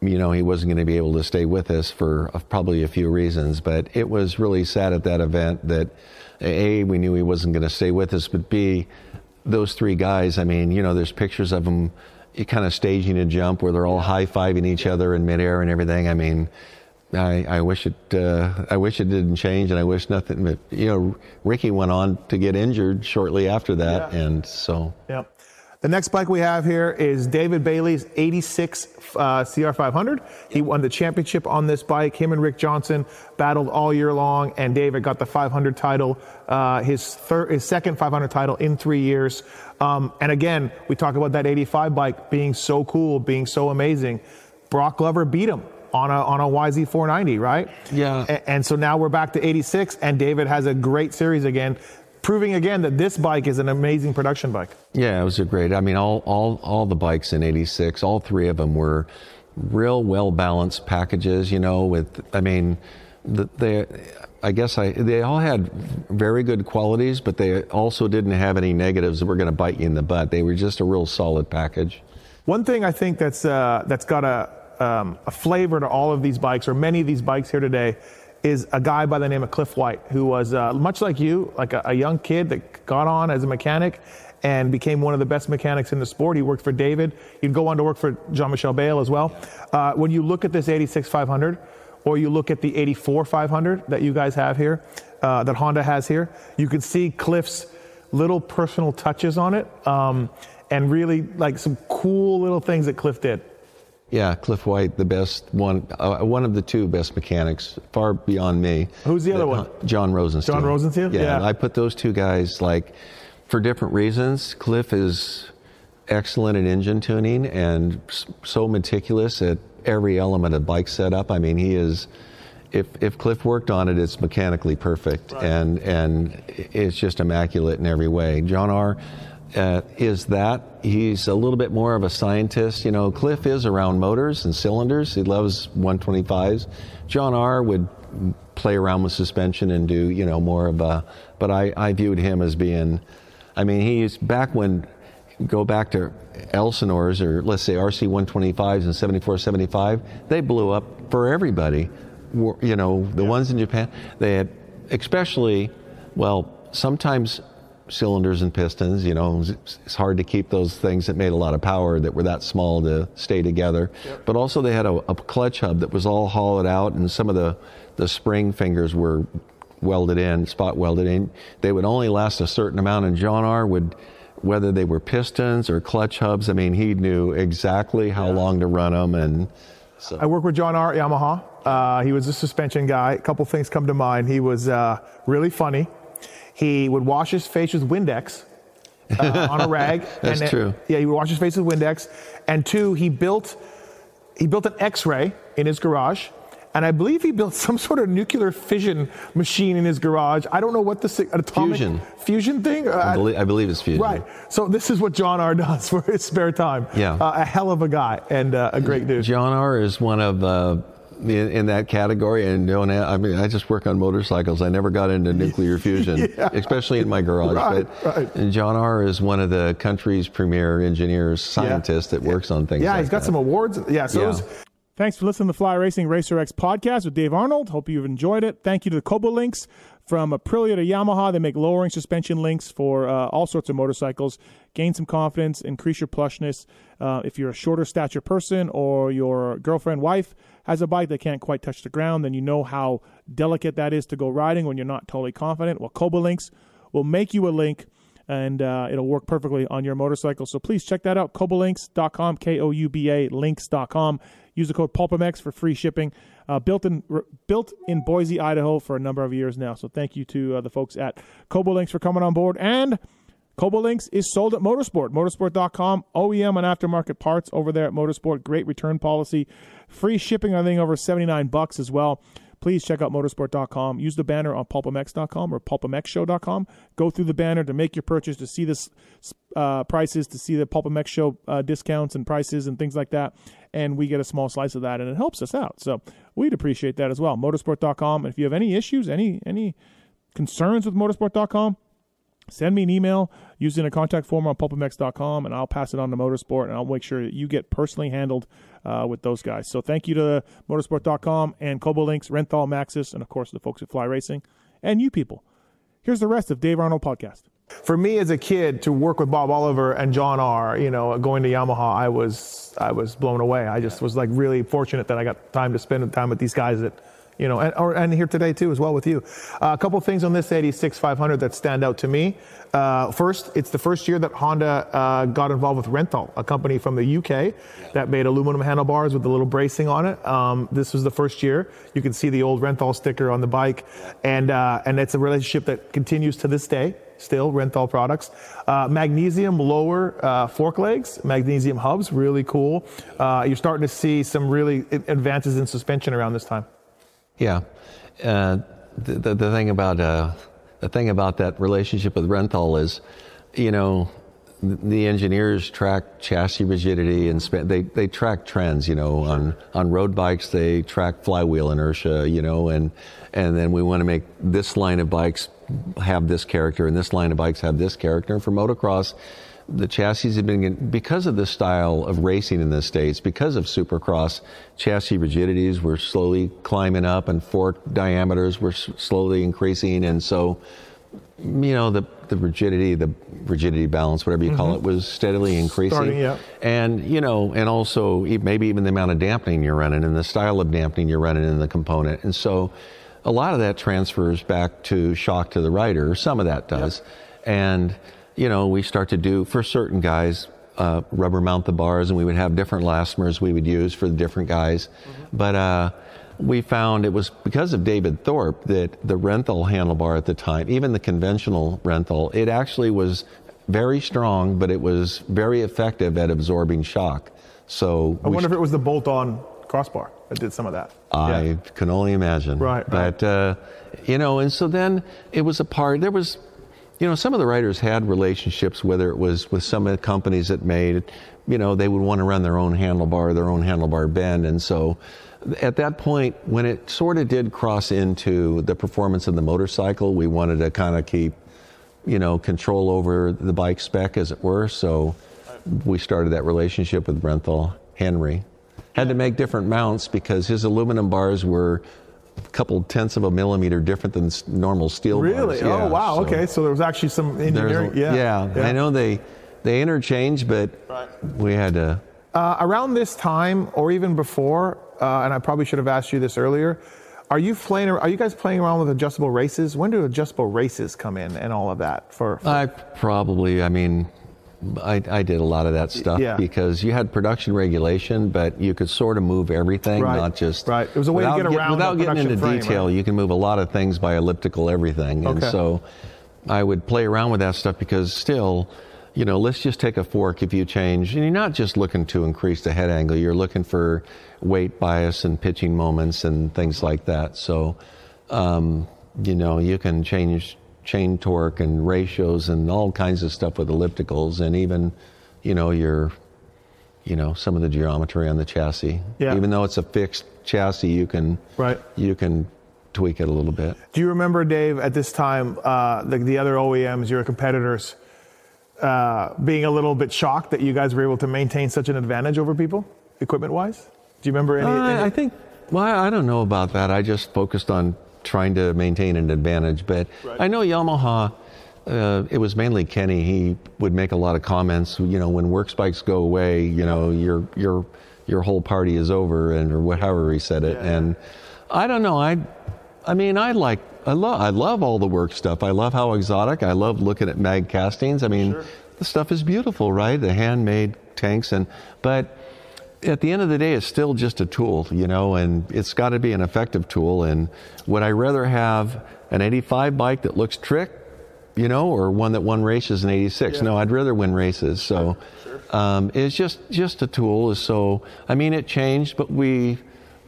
you know, he wasn't going to be able to stay with us for probably a few reasons, but it was really sad at that event that A, we knew he wasn't going to stay with us, but B, those three guys, I mean, you know, there's pictures of them kind of staging a jump where they're all high-fiving each other in midair and everything. I mean, I, I wish it uh, I wish it didn't change, and I wish nothing. But, you know, Ricky went on to get injured shortly after that, yeah. and so. Yeah. The next bike we have here is David Bailey's eighty-six uh, C R five hundred. He won the championship on this bike. Him and Rick Johnson battled all year long, and David got the five hundred title, uh, his, thir- his second five hundred title in three years. Um, and again, we talk about that eighty-five bike being so cool, being so amazing. Brock Glover beat him on a on a Y Z four ninety, right? Yeah. A- and so now we're back to eighty-six, and David has a great series again, proving again that this bike is an amazing production bike. Yeah, it was a great, I mean, all all all the bikes in eighty-six, all three of them were real well-balanced packages, you know, with, I mean, the, they, I guess I, they all had very good qualities, but they also didn't have any negatives that were going to bite you in the butt. They were just a real solid package. One thing I think that's uh, that's got a, um, a flavor to all of these bikes, or many of these bikes here today, is a guy by the name of Cliff White, who was uh, much like you, like a, a young kid that got on as a mechanic and became one of the best mechanics in the sport. He worked for David. He'd go on to work for Jean-Michel Bayle as well. Uh, when you look at this eighty-six five hundred, or you look at the eighty-four five hundred that you guys have here, uh, that Honda has here, you can see Cliff's little personal touches on it, um, and really like some cool little things that Cliff did. Yeah, Cliff White, the best one, uh, one of the two best mechanics, far beyond me. Who's the other uh, one? John Rosensteel. John Rosensteel? Yeah, yeah. I put those two guys, like, for different reasons. Cliff is excellent at engine tuning and so meticulous at every element of bike setup. I mean, he is, if if Cliff worked on it, it's mechanically perfect. Right. And, and it's just immaculate in every way. John R., Uh, is that he's a little bit more of a scientist. You know, Cliff is around motors and cylinders. He loves one twenty-fives. John R. would play around with suspension and do, you know, more of a, but I, I viewed him as being, I mean, he's back when, go back to Elsinore's, or let's say R C one twenty-fives and seventy-four seventy-five, they blew up for everybody. You know, the yeah. ones in Japan, they had, especially, well, sometimes cylinders and pistons, you know, it's hard to keep those things that made a lot of power that were that small to stay together. Yep. But also they had a, a clutch hub that was all hollowed out, and some of the, the spring fingers were welded in, spot welded in. They would only last a certain amount, and John R. would, whether they were pistons or clutch hubs, I mean, he knew exactly how yeah. long to run them. And so. I worked with John R. at Yamaha. Uh, he was a suspension guy. A couple things come to mind. He was uh, really funny. He would wash his face with Windex uh, on a rag. That's and it, true. Yeah, he would wash his face with Windex. And two, he built he built an X-ray in his garage. And I believe he built some sort of nuclear fission machine in his garage. I don't know what the atomic fusion, fusion thing. I, belie- I believe it's fusion. Right. So this is what John R. does for his spare time. Yeah. Uh, a hell of a guy and uh, a great dude. John R. is one of... Uh, In, in that category, and you know, I mean, I just work on motorcycles. I never got into nuclear fusion, yeah. especially in my garage. Right, but right. John R. is one of the country's premier engineers, scientists yeah. that works on things. Yeah, like he's got that. Some awards. Yeah, so. Yeah. Was... Thanks for listening to the Fly Racing Racer X podcast with Dave Arnold. Hope you've enjoyed it. Thank you to the Kouba Links from Aprilia to Yamaha. They make lowering suspension links for uh, all sorts of motorcycles. Gain some confidence, increase your plushness. Uh, if you're a shorter stature person, or your girlfriend, wife, has a bike that can't quite touch the ground, then you know how delicate that is to go riding when you're not totally confident. Well, Kouba Links We'll make you a link, and uh, it'll work perfectly on your motorcycle. So please check that out, Kouba Links dot com, K O U B A, links dot com. Use the code Pulp M X for free shipping. Uh, built in re- built in Boise, Idaho for a number of years now. So thank you to uh, the folks at Kouba Links for coming on board. And Kouba Links is sold at Motorsport, motorsport dot com, O E M and aftermarket parts over there at Motorsport. Great return policy. Free shipping, I think, over seventy-nine bucks as well. Please check out motorsport dot com. Use the banner on pulp m x dot com or pulp m x show dot com. Go through the banner to make your purchase, to see the uh, prices, to see the Pulp M X Show uh, discounts and prices and things like that. And we get a small slice of that, and it helps us out. So we'd appreciate that as well. motorsport dot com. And if you have any issues, any any concerns with motorsport dot com, send me an email using a contact form on pulp m x dot com, and I'll pass it on to Motorsport, and I'll make sure that you get personally handled uh, with those guys. So thank you to motorsport dot com and Kouba Links, Renthal, Maxxis, and, of course, the folks at Fly Racing, and you people. Here's the rest of Dave Arnold Podcast. For me as a kid to work with Bob Oliver and John R., you know, going to Yamaha, I was I was blown away. I just was, like, really fortunate that I got time to spend time with these guys that – You know, and, or, and here today, too, as well with you. Uh, a couple things on this eighty-six five hundred that stand out to me. Uh, first, it's the first year that Honda uh, got involved with Renthal, a company from the U K that made aluminum handlebars with a little bracing on it. Um, this was the first year. You can see the old Renthal sticker on the bike. And, uh, and it's a relationship that continues to this day. Still, Renthal products. Uh, magnesium lower uh, fork legs, magnesium hubs, really cool. Uh, you're starting to see some really advances in suspension around this time. Yeah, uh, the, the the thing about uh, the thing about that relationship with Renthal is, you know, the, the engineers track chassis rigidity and span, they they track trends. You know, sure. on on road bikes they track flywheel inertia. You know, and and then we want to make this line of bikes have this character and this line of bikes have this character. And for motocross, the chassis have been, because of the style of racing in the States, because of Supercross, chassis rigidities were slowly climbing up and fork diameters were slowly increasing. And so, you know, the, the rigidity, the rigidity balance, whatever you mm-hmm. call it, was steadily increasing. Starting, yeah. And, you know, and also maybe even the amount of dampening you're running and the style of dampening you're running in the component. And so a lot of that transfers back to shock to the rider. Some of that does. Yep. And you know, we start to do, for certain guys, uh, rubber mount the bars, and we would have different elastomers we would use for the different guys. Mm-hmm. But uh, we found it was because of David Thorpe that the Renthal handlebar at the time, even the conventional Renthal, it actually was very strong, but it was very effective at absorbing shock. So I wonder sh- if it was the bolt-on crossbar that did some of that. I yeah. can only imagine. Right. But, right. Uh, you know, and so then it was a part, there was... You know, some of the riders had relationships, whether it was with some of the companies that made, you know, they would want to run their own handlebar, their own handlebar bend. And so at that point, when it sort of did cross into the performance of the motorcycle, we wanted to kind of keep, you know, control over the bike spec, as it were. So we started that relationship with Renthal. Henry had to make different mounts because his aluminum bars were couple tenths of a millimeter different than normal steel bars. Really? Yeah, oh, wow. So okay. So there was actually some engineering. Yeah, yeah. Yeah. I know they they interchanged, but right. we had to. Uh, around this time, or even before, uh, and I probably should have asked you this earlier. Are you playing? Are you guys playing around with adjustable races? When do adjustable races come in and all of that? For, for... I probably. I mean, I, I did a lot of that stuff yeah. because you had production regulation, but you could sort of move everything, right. not just... Right, it was a way to get around the production frame. Without getting into detail, right? You can move a lot of things by elliptical everything. Okay. And so I would play around with that stuff because still, you know, let's just take a fork if you change. And you're not just looking to increase the head angle. You're looking for weight bias and pitching moments and things like that. So, um, you know, you can change... chain torque and ratios and all kinds of stuff with ellipticals and even, you know, your, you know, some of the geometry on the chassis. Yeah. Even though it's a fixed chassis, you can right. you can tweak it a little bit. Do you remember, Dave, at this time, uh, the, the other O E Ms, your competitors, uh, being a little bit shocked that you guys were able to maintain such an advantage over people, equipment-wise? Do you remember any? Uh, any? I think, well, I don't know about that. I just focused on trying to maintain an advantage, but right. I know Yamaha, uh, it was mainly Kenny. He would make a lot of comments, you know, when work spikes go away, you yeah. know, your your your whole party is over, and or whatever he said it. Yeah. And I don't know, I I mean, I like, I love, I love all the work stuff. I love how exotic. I love looking at mag castings. I mean, sure. The stuff is beautiful, right? The handmade tanks, and but at the end of the day, it's still just a tool, you know, and it's got to be an effective tool. And would I rather have an eighty-five bike that looks trick, you know, or one that won races in eighty-six? Yeah. No, I'd rather win races. So sure. Sure. Um, it's just just a tool. So I mean, it changed, but we,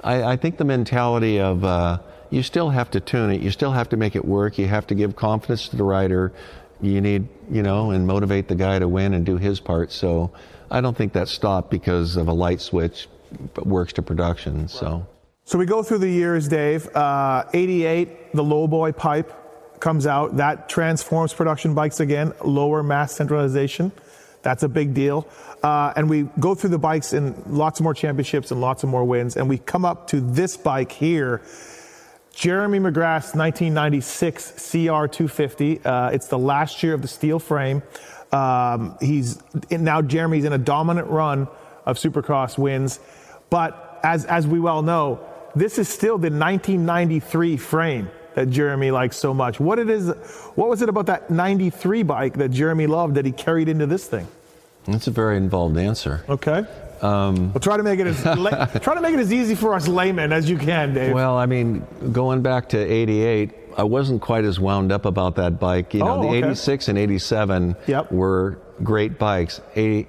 I, I think the mentality of uh, you still have to tune it, you still have to make it work, you have to give confidence to the rider, you need, you know, and motivate the guy to win and do his part. So I don't think that stopped because of a light switch, but works to production. Right. So so we go through the years, Dave. Uh, eighty-eight, the Lowboy pipe comes out. That transforms production bikes again, lower mass centralization. That's a big deal. Uh, and we go through the bikes in lots more championships and lots of more wins. And we come up to this bike here, Jeremy McGrath's nineteen ninety-six C R two fifty. Uh, it's the last year of the steel frame. Um, he's in, now Jeremy's in a dominant run of Supercross wins. But as, as we well know, this is still the nineteen ninety-three frame that Jeremy likes so much. What it is, what was it about that ninety-three bike that Jeremy loved that he carried into this thing? That's a very involved answer. Okay. Um, we'll try to make it as la- try to make it as easy for us laymen as you can, Dave. Well, I mean, going back to eighty-eight, I wasn't quite as wound up about that bike. You know, oh, the okay. eighty-six and eighty-seven yep. were great bikes. eighty,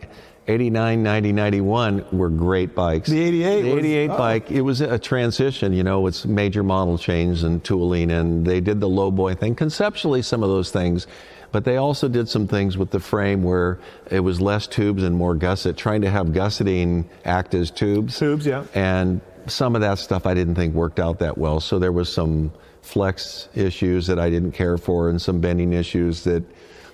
eighty-nine, ninety, ninety-one were great bikes. The eighty-eight, the eighty-eight was, bike, oh. it was a transition. You know, it's major model change and tooling, and they did the Lowboy thing. Conceptually, some of those things. But they also did some things with the frame where it was less tubes and more gusset, trying to have gusseting act as tubes. Tubes, yeah. And some of that stuff I didn't think worked out that well. So there was some flex issues that I didn't care for and some bending issues that,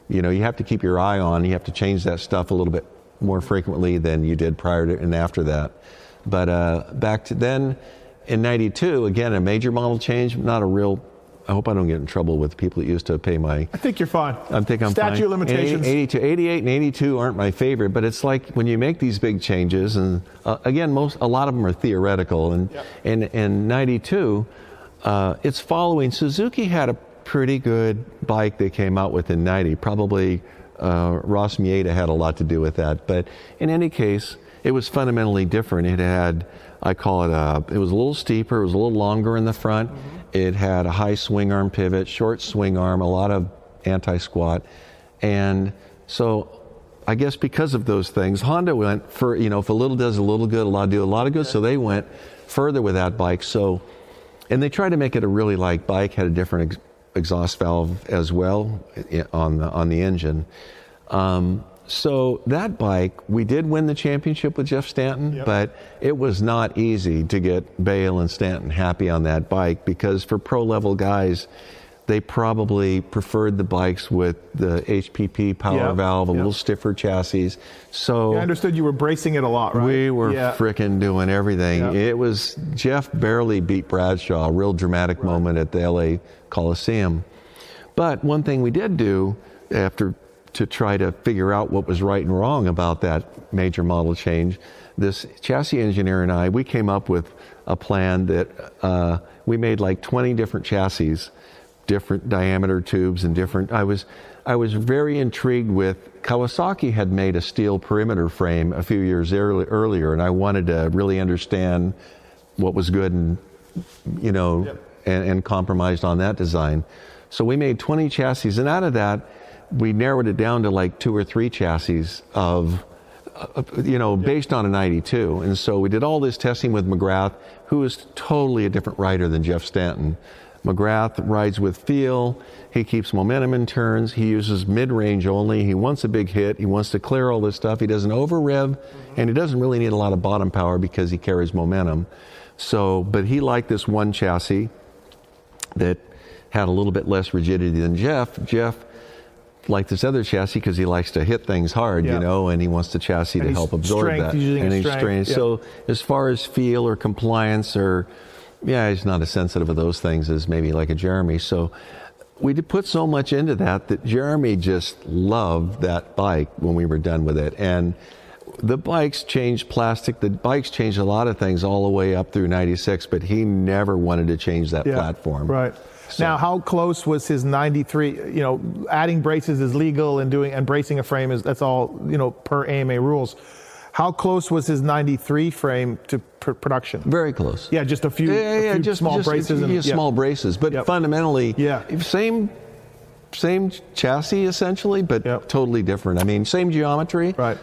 you know, you have to keep your eye on. You have to change that stuff a little bit more frequently than you did prior to and after that. But uh, back to then in ninety-two, again, a major model change, not a real... I hope I don't get in trouble with people that used to pay my... I think you're fine. I think I'm Statute fine. Statute of limitations. eighty-two, eighty-eight and eighty-two aren't my favorite, but it's like when you make these big changes, and uh, again, most a lot of them are theoretical, and yep. and, and ninety-two, uh, it's following. Suzuki had a pretty good bike they came out with in ninety. Probably uh, Ross Mieda had a lot to do with that, but in any case, it was fundamentally different. It had, I call it, a, it was a little steeper, it was a little longer in the front, mm-hmm. It had a high swing arm pivot, short swing arm, a lot of anti-squat. And so I guess because of those things, Honda went for, you know, if a little does a little good, a lot do a lot of good. So they went further with that bike. So, and they tried to make it a really light bike, had a different ex- exhaust valve as well on the, on the engine. Um, So that bike, we did win the championship with Jeff Stanton, yep. but it was not easy to get Bayle and Stanton happy on that bike because for pro-level guys, they probably preferred the bikes with the H P P power yep. valve, a yep. little stiffer chassis. So yeah, I understood you were bracing it a lot, right? We were yeah. frickin' doing everything. Yep. It was, Jeff barely beat Bradshaw, a real dramatic right. moment at the L A Coliseum. But one thing we did do after... to try to figure out what was right and wrong about that major model change, this chassis engineer and I, we came up with a plan that uh, we made like twenty different chassis, different diameter tubes and different, I was I was very intrigued with, Kawasaki had made a steel perimeter frame a few years early, earlier, and I wanted to really understand what was good and, you know, yep. and, and compromised on that design. So we made twenty chassis, and out of that, we narrowed it down to like two or three chassis of, uh, you know, based on a ninety-two. And so we did all this testing with McGrath, who is totally a different rider than Jeff Stanton. McGrath rides with feel. He keeps momentum in turns. He uses mid-range only. He wants a big hit. He wants to clear all this stuff. He doesn't over-rev, mm-hmm. and he doesn't really need a lot of bottom power because he carries momentum. So, but he liked this one chassis that had a little bit less rigidity than Jeff. Jeff like this other chassis because he likes to hit things hard, yep. you know, and he wants the chassis and to help absorb strength, that. Using and he's strength. Strength. Yep. So as far as feel or compliance or, yeah, he's not as sensitive of those things as maybe like a Jeremy. So we did put so much into that that Jeremy just loved that bike when we were done with it. And The bikes changed plastic. The bikes changed a lot of things all the way up through ninety-six, but he never wanted to change that yeah, platform. Right. So. Now, how close was his ninety-three, you know, adding braces is legal and doing and bracing a frame is, that's all, you know, per A M A rules. How close was his ninety-three frame to pr- production? Very close. Yeah, just a few, yeah, yeah, a few yeah, just, small just, braces. And, yeah, small braces. But yep. fundamentally, yeah. same same chassis essentially, but yep. totally different. I mean, same geometry. Right.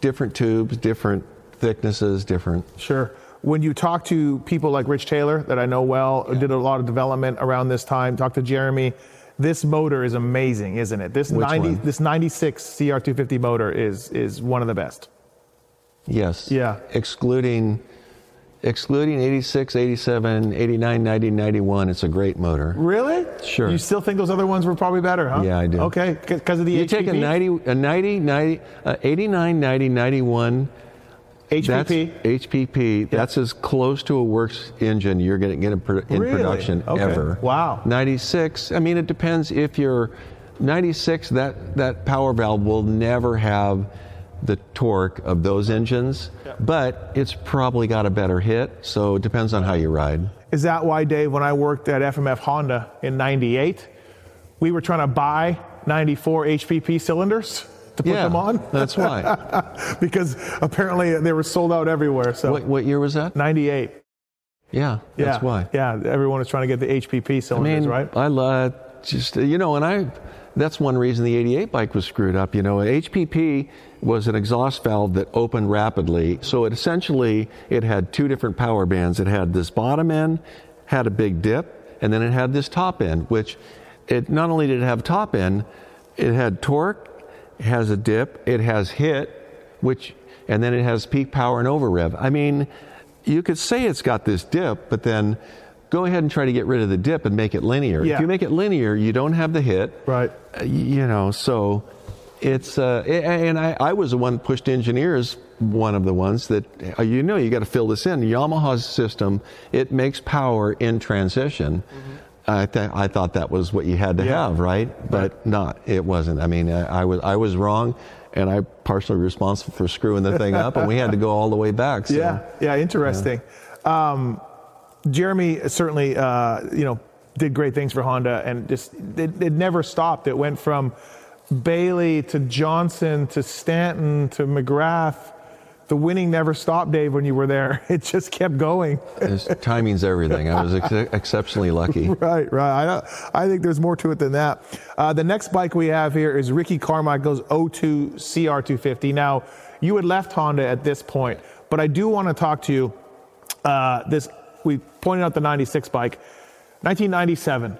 Different tubes, different thicknesses, different. Sure. When you talk to people like Rich Taylor, that I know well, yeah. did a lot of development around this time, talk to Jeremy, this motor is amazing, isn't it? This Which ninety, one? This ninety-six C R two fifty motor is is one of the best. Yes. Yeah. Excluding, excluding eighty-six, eighty-seven, eighty-nine, ninety, ninety-one, it's a great motor. Really? Sure. You still think those other ones were probably better, huh? Yeah, I do. Okay, because of the you H P P? You take a ninety, a ninety, ninety, uh, eighty-nine, ninety, ninety-one. H P P? That's H P P. Yeah. That's as close to a works engine you're going to get in, produ- in really? production okay. ever. Wow. ninety-six, I mean, it depends if you're, ninety-six, that, that power valve will never have the torque of those engines, yeah. but it's probably got a better hit, so it depends on how you ride. Is that why, Dave, when I worked at F M F Honda in ninety-eight, we were trying to buy ninety-four H P P cylinders to put yeah, them on? That's why. Because apparently they were sold out everywhere. So What, what year was that? ninety-eight. Yeah, yeah, that's why. Yeah, everyone was trying to get the H P P cylinders, I mean, right? I love, just, you know, and I... That's one reason the eighty-eight bike was screwed up. You know, H P P was an exhaust valve that opened rapidly. So it essentially, it had two different power bands. It had this bottom end, had a big dip, and then it had this top end, which it not only did it have top end, it had torque, it has a dip, it has hit, which, and then it has peak power and over rev. I mean, you could say it's got this dip, but then go ahead and try to get rid of the dip and make it linear. Yeah. If you make it linear, you don't have the hit. Right. Uh, you know, so it's, uh, it, and I, I was the one that pushed engineers, one of the ones that, uh, you know, you got to fill this in. Yamaha's system, it makes power in transition. Mm-hmm. I, th- I thought that was what you had to yeah. have, right? But right. not, it wasn't. I mean, I, I was I was wrong, and I'm partially responsible for screwing the thing up, and we had to go all the way back. So, yeah, yeah, interesting. Yeah. Um, Jeremy certainly, uh, you know, did great things for Honda, and just it, it never stopped. It went from Bailey to Johnson to Stanton to McGrath. The winning never stopped, Dave, when you were there. It just kept going. Timing's everything. I was ex- exceptionally lucky. Right, right. I don't, I think there's more to it than that. Uh, the next bike we have here is Ricky Carmichael's oh two C R two fifty. Now, you had left Honda at this point, but I do want to talk to you. Uh, this. We pointed out the ninety-six bike. nineteen ninety-seven,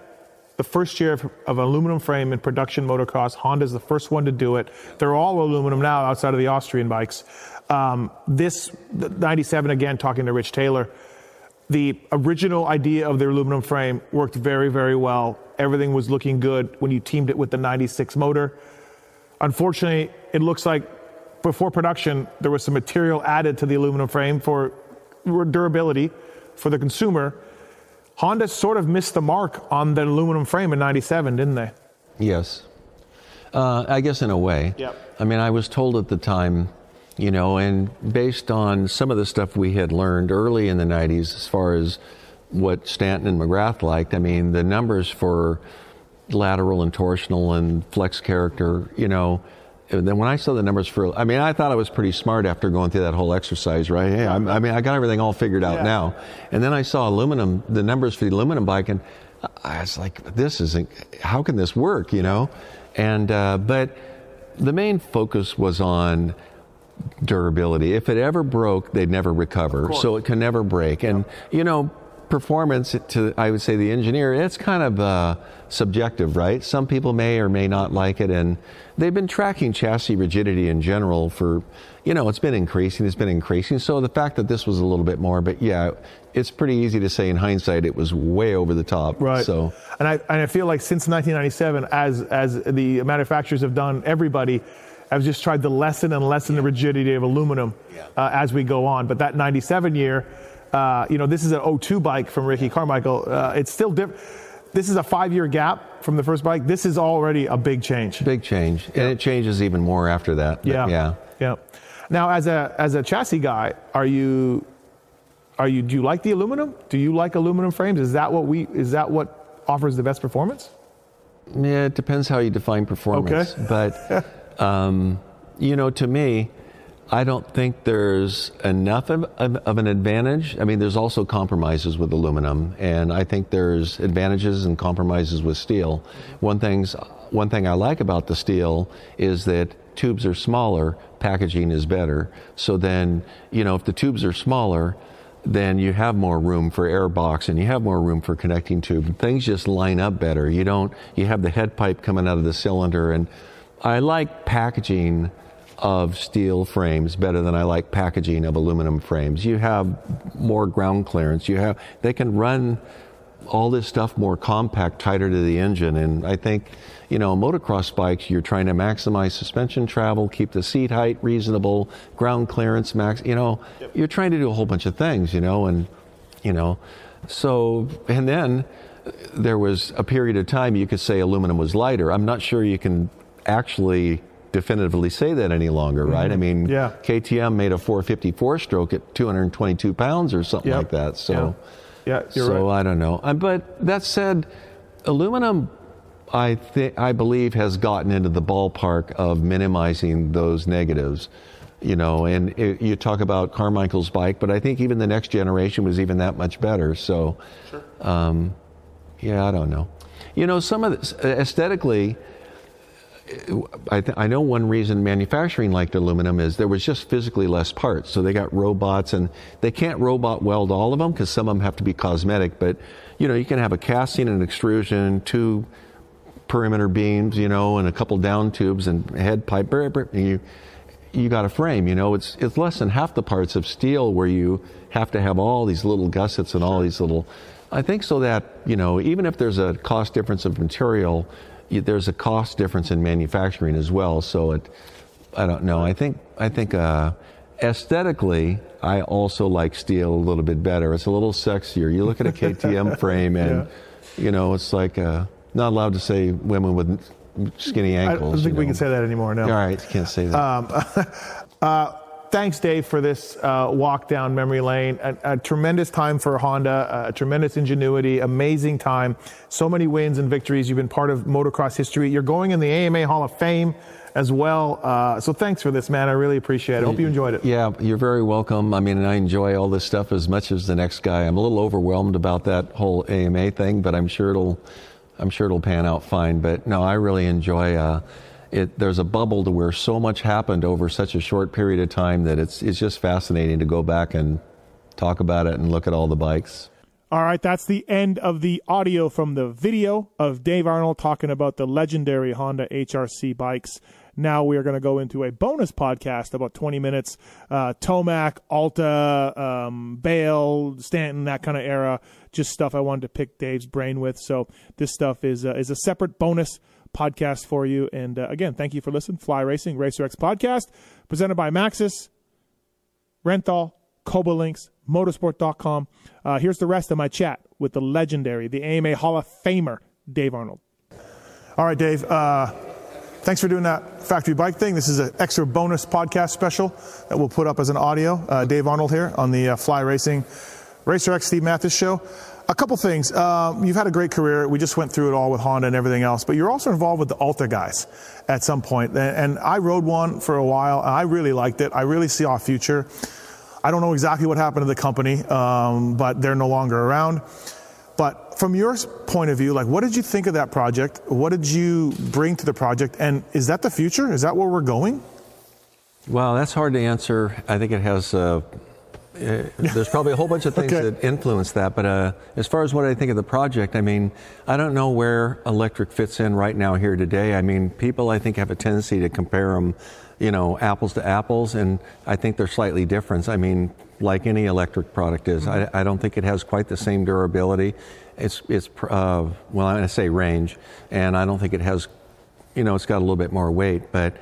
the first year of, of aluminum frame in production motocross. Honda's the first one to do it. They're all aluminum now outside of the Austrian bikes. Um, this, ninety-seven, again, talking to Rich Taylor, the original idea of the aluminum frame worked very, very well. Everything was looking good when you teamed it with the ninety-six motor. Unfortunately, it looks like before production, there was some material added to the aluminum frame for durability. For the consumer, Honda sort of missed the mark on the aluminum frame in ninety-seven, didn't they? Yes. Uh, I guess in a way. Yep. I mean, I was told at the time, you know, and based on some of the stuff we had learned early in the nineties as far as what Stanton and McGrath liked, I mean, the numbers for lateral and torsional and flex character, you know, and then when I saw the numbers for, I mean, I thought I was pretty smart after going through that whole exercise, right? Hey, I'm, I mean, I got everything all figured out yeah. now. And then I saw aluminum, the numbers for the aluminum bike, and I was like, this isn't, how can this work, you know? And, uh, but the main focus was on durability. If it ever broke, they'd never recover. So it can never break. And, yeah. you know, performance to, I would say, the engineer, it's kind of uh, subjective, right? Some people may or may not like it, and they've been tracking chassis rigidity in general for, you know, it's been increasing, it's been increasing. So the fact that this was a little bit more, but yeah, it's pretty easy to say in hindsight it was way over the top. Right. So, and I and I feel like since nineteen ninety-seven, as as the manufacturers have done, everybody. I've just tried to lessen and lessen yeah. the rigidity of aluminum yeah. uh, as we go on. But that ninety-seven year. Uh, you know, this is an oh two bike from Ricky Carmichael. Uh, it's still different. This is a five-year gap from the first bike. This is already a big change. Big change. Yeah. And it changes even more after that. Yeah. Yeah. Yeah. Now, as a as a chassis guy, are you are you do you like the aluminum? Do you like aluminum frames? Is that what we is that what offers the best performance? Yeah, it depends how you define performance. Okay. But um, you know, to me, I don't think there's enough of, of, of an advantage. I mean, there's also compromises with aluminum, and I think there's advantages and compromises with steel. One thing's one thing I like about the steel is that tubes are smaller, packaging is better. So then, you know, if the tubes are smaller, then you have more room for air box and you have more room for connecting tube. Things just line up better. You don't, you have the head pipe coming out of the cylinder, and I like packaging of steel frames better than I like packaging of aluminum frames. You have more ground clearance. You have, they can run all this stuff more compact, tighter to the engine. And I think, you know, motocross bikes, you're trying to maximize suspension travel, keep the seat height reasonable, ground clearance max, you know, yep. You're trying to do a whole bunch of things, you know, and, you know, so, and then there was a period of time you could say aluminum was lighter. I'm not sure you can actually definitively say that any longer, right? Mm-hmm. I mean, yeah. K T M made a four fifty-four stroke at two hundred twenty-two pounds or something yep. like that. So, yeah, yeah you're so right. I don't know. But that said, aluminum, I think I believe, has gotten into the ballpark of minimizing those negatives. You know, and it, you talk about Carmichael's bike, but I think even the next generation was even that much better. So, sure. um, yeah, I don't know. You know, some of this aesthetically. I, th- I know one reason manufacturing liked aluminum is there was just physically less parts. So they got robots, and they can't robot weld all of them because some of them have to be cosmetic. But, you know, you can have a casting and extrusion, two perimeter beams, you know, and a couple down tubes and head pipe. Br- br- you, you got a frame, you know. It's, it's less than half the parts of steel where you have to have all these little gussets and all these little... I think so that, you know, even if there's a cost difference of material... there's a cost difference in manufacturing as well, so it, I don't know. I think I think uh, aesthetically, I also like steel a little bit better. It's a little sexier. You look at a K T M frame, and yeah. you know it's like uh, not allowed to say women with skinny ankles. I don't think you know. we can say that anymore. No. All right, can't say that. Um, uh, thanks, Dave, for this uh, walk down memory lane. A, a tremendous time for Honda, a tremendous ingenuity, amazing time. So many wins and victories. You've been part of motocross history. You're going in the A M A Hall of Fame as well. Uh, so thanks for this, man. I really appreciate it. I hope you enjoyed it. Yeah, you're very welcome. I mean, I enjoy all this stuff as much as the next guy. I'm a little overwhelmed about that whole A M A thing, but I'm sure it'll, I'm sure it'll pan out fine. But no, I really enjoy uh, It, there's a bubble to where so much happened over such a short period of time that it's it's just fascinating to go back and talk about it and look at all the bikes. All right, that's the end of the audio from the video of Dave Arnold talking about the legendary Honda H R C bikes. Now we are going to go into a bonus podcast, about twenty minutes, uh, Tomac, Alta, um, Bayle, Stanton, that kind of era, just stuff I wanted to pick Dave's brain with. So this stuff is uh, is a separate bonus podcast for you. And uh, again, thank you for listening. Fly Racing, Racer X podcast, presented by Maxxis, Renthal, Kouba Links, motorsport dot com. Uh, here's the rest of my chat with the legendary, the A M A Hall of Famer, Dave Arnold. All right, Dave. Uh, thanks for doing that factory bike thing. This is an extra bonus podcast special that we'll put up as an audio. Uh, Dave Arnold here on the uh, Fly Racing, Racer X Steve Matthes show. A couple things. Um, you've had a great career. We just went through it all with Honda and everything else, but you're also involved with the Alta guys at some point. And I rode one for a while. I really liked it. I really see our future. I don't know exactly what happened to the company, um, but they're no longer around. But from your point of view, like, what did you think of that project? What did you bring to the project? And is that the future? Is that where we're going? Well, that's hard to answer. I think it has... Uh... Uh, there's probably a whole bunch of things okay. that influence that, but uh, as far as what I think of the project, I mean, I don't know where electric fits in right now here today. I mean, people, I think, have a tendency to compare them, you know, apples to apples, and I think they're slightly different. I mean, like any electric product is, mm-hmm. I, I don't think it has quite the same durability. It's, it's uh, well, I say range, and I don't think it has, you know, it's got a little bit more weight, but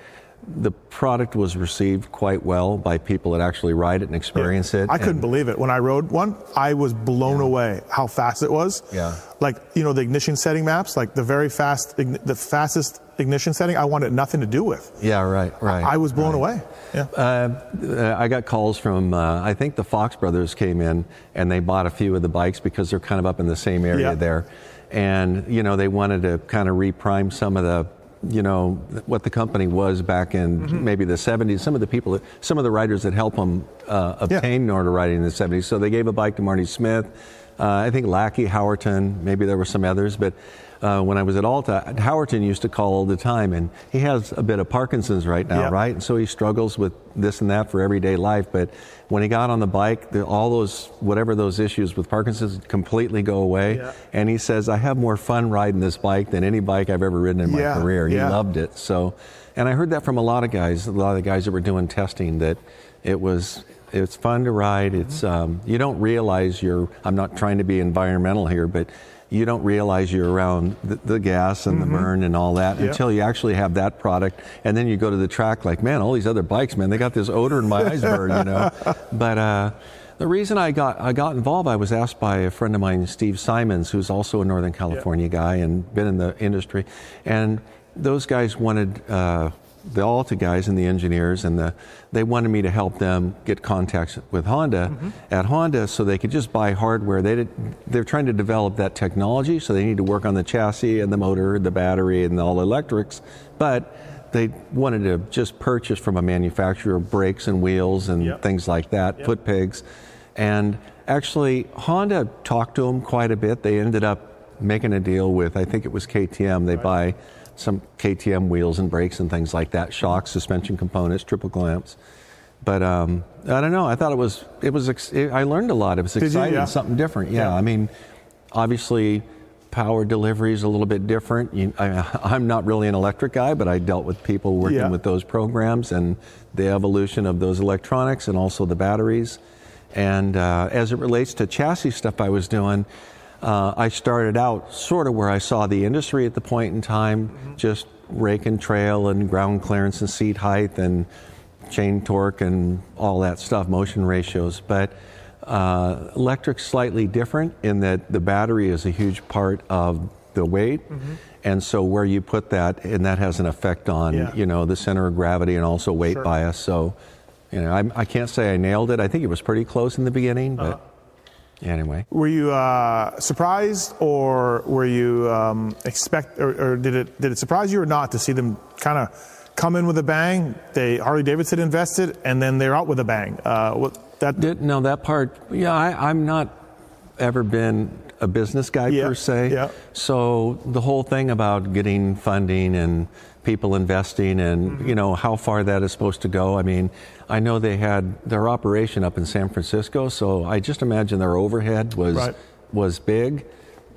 the product was received quite well by people that actually ride it and experience yeah. it. I and couldn't believe it. When I rode one, I was blown yeah. away how fast it was. Yeah. Like, you know, the ignition setting maps, like the very fast, the fastest ignition setting, I wanted nothing to do with. Yeah, right, right. I, I was blown right. away. Yeah. Uh, I got calls from, uh, I think the Fox brothers came in and they bought a few of the bikes because they're kind of up in the same area yeah. there. And, you know, they wanted to kind of reprime some of the, you know, what the company was back in mm-hmm. maybe the seventies. Some of the people, that, some of the riders that helped them uh, obtain yeah. Nordic riding in the seventies. So they gave a bike to Marty Smith. Uh, I think Lackey, Howerton, maybe there were some others. But uh, when I was at Alta, Howerton used to call all the time. And he has a bit of Parkinson's right now, yeah. right? And so he struggles with this and that for everyday life. But when he got on the bike, the, all those, whatever those issues with Parkinson's completely go away. Yeah. And he says, I have more fun riding this bike than any bike I've ever ridden in yeah. my career. He yeah. loved it. So, and I heard that from a lot of guys, a lot of the guys that were doing testing, that it was... It's fun to ride. It's um, you don't realize you're. I'm not trying to be environmental here, but you don't realize you're around the, the gas and mm-hmm. the burn and all that yep. until you actually have that product, and then you go to the track like, man, all these other bikes, man, they got this odor in my eyes burn, you know. But uh, the reason I got I got involved, I was asked by a friend of mine, Steve Simons, who's also a Northern California yep. guy and been in the industry, and those guys wanted. Uh, the Alta guys and the engineers and the they wanted me to help them get contacts with Honda mm-hmm. at Honda so they could just buy hardware. They did, they're trying to develop that technology, so they need to work on the chassis and the motor, the battery and all electrics, but they wanted to just purchase from a manufacturer brakes and wheels and yep. things like that, yep. foot pegs. And actually Honda talked to them quite a bit. They ended up making a deal with, I think it was K T M, they right. buy some K T M wheels and brakes and things like that, shocks, suspension components, triple clamps. But um, I don't know. I thought it was, it was, ex- it, I learned a lot. It was exciting, you, yeah. something different. Yeah, yeah. I mean, obviously power delivery is a little bit different. You, I, I'm not really an electric guy, but I dealt with people working yeah. with those programs and the evolution of those electronics and also the batteries. And uh, as it relates to chassis stuff I was doing, Uh, I started out sort of where I saw the industry at the point in time, mm-hmm. just rake and trail and ground clearance and seat height and chain torque and all that stuff, motion ratios. But uh, electric's slightly different in that the battery is a huge part of the weight. Mm-hmm. And so where you put that, and that has an effect on, yeah. you know, the center of gravity and also weight sure. bias. So, you know, I, I can't say I nailed it. I think it was pretty close in the beginning, but... Uh-huh. Anyway, were you uh, surprised, or were you um, expect, or, or did it did it surprise you or not to see them kind of come in with a bang? They Harley Davidson invested, and then they're out with a bang. Uh, what, that did, no, that part. Yeah, I, I'm not ever been a business guy yeah, per se. Yeah. So the whole thing about getting funding and people investing and mm-hmm. you know how far that is supposed to go. I mean, I know they had their operation up in San Francisco, so I just imagine their overhead was right. was big.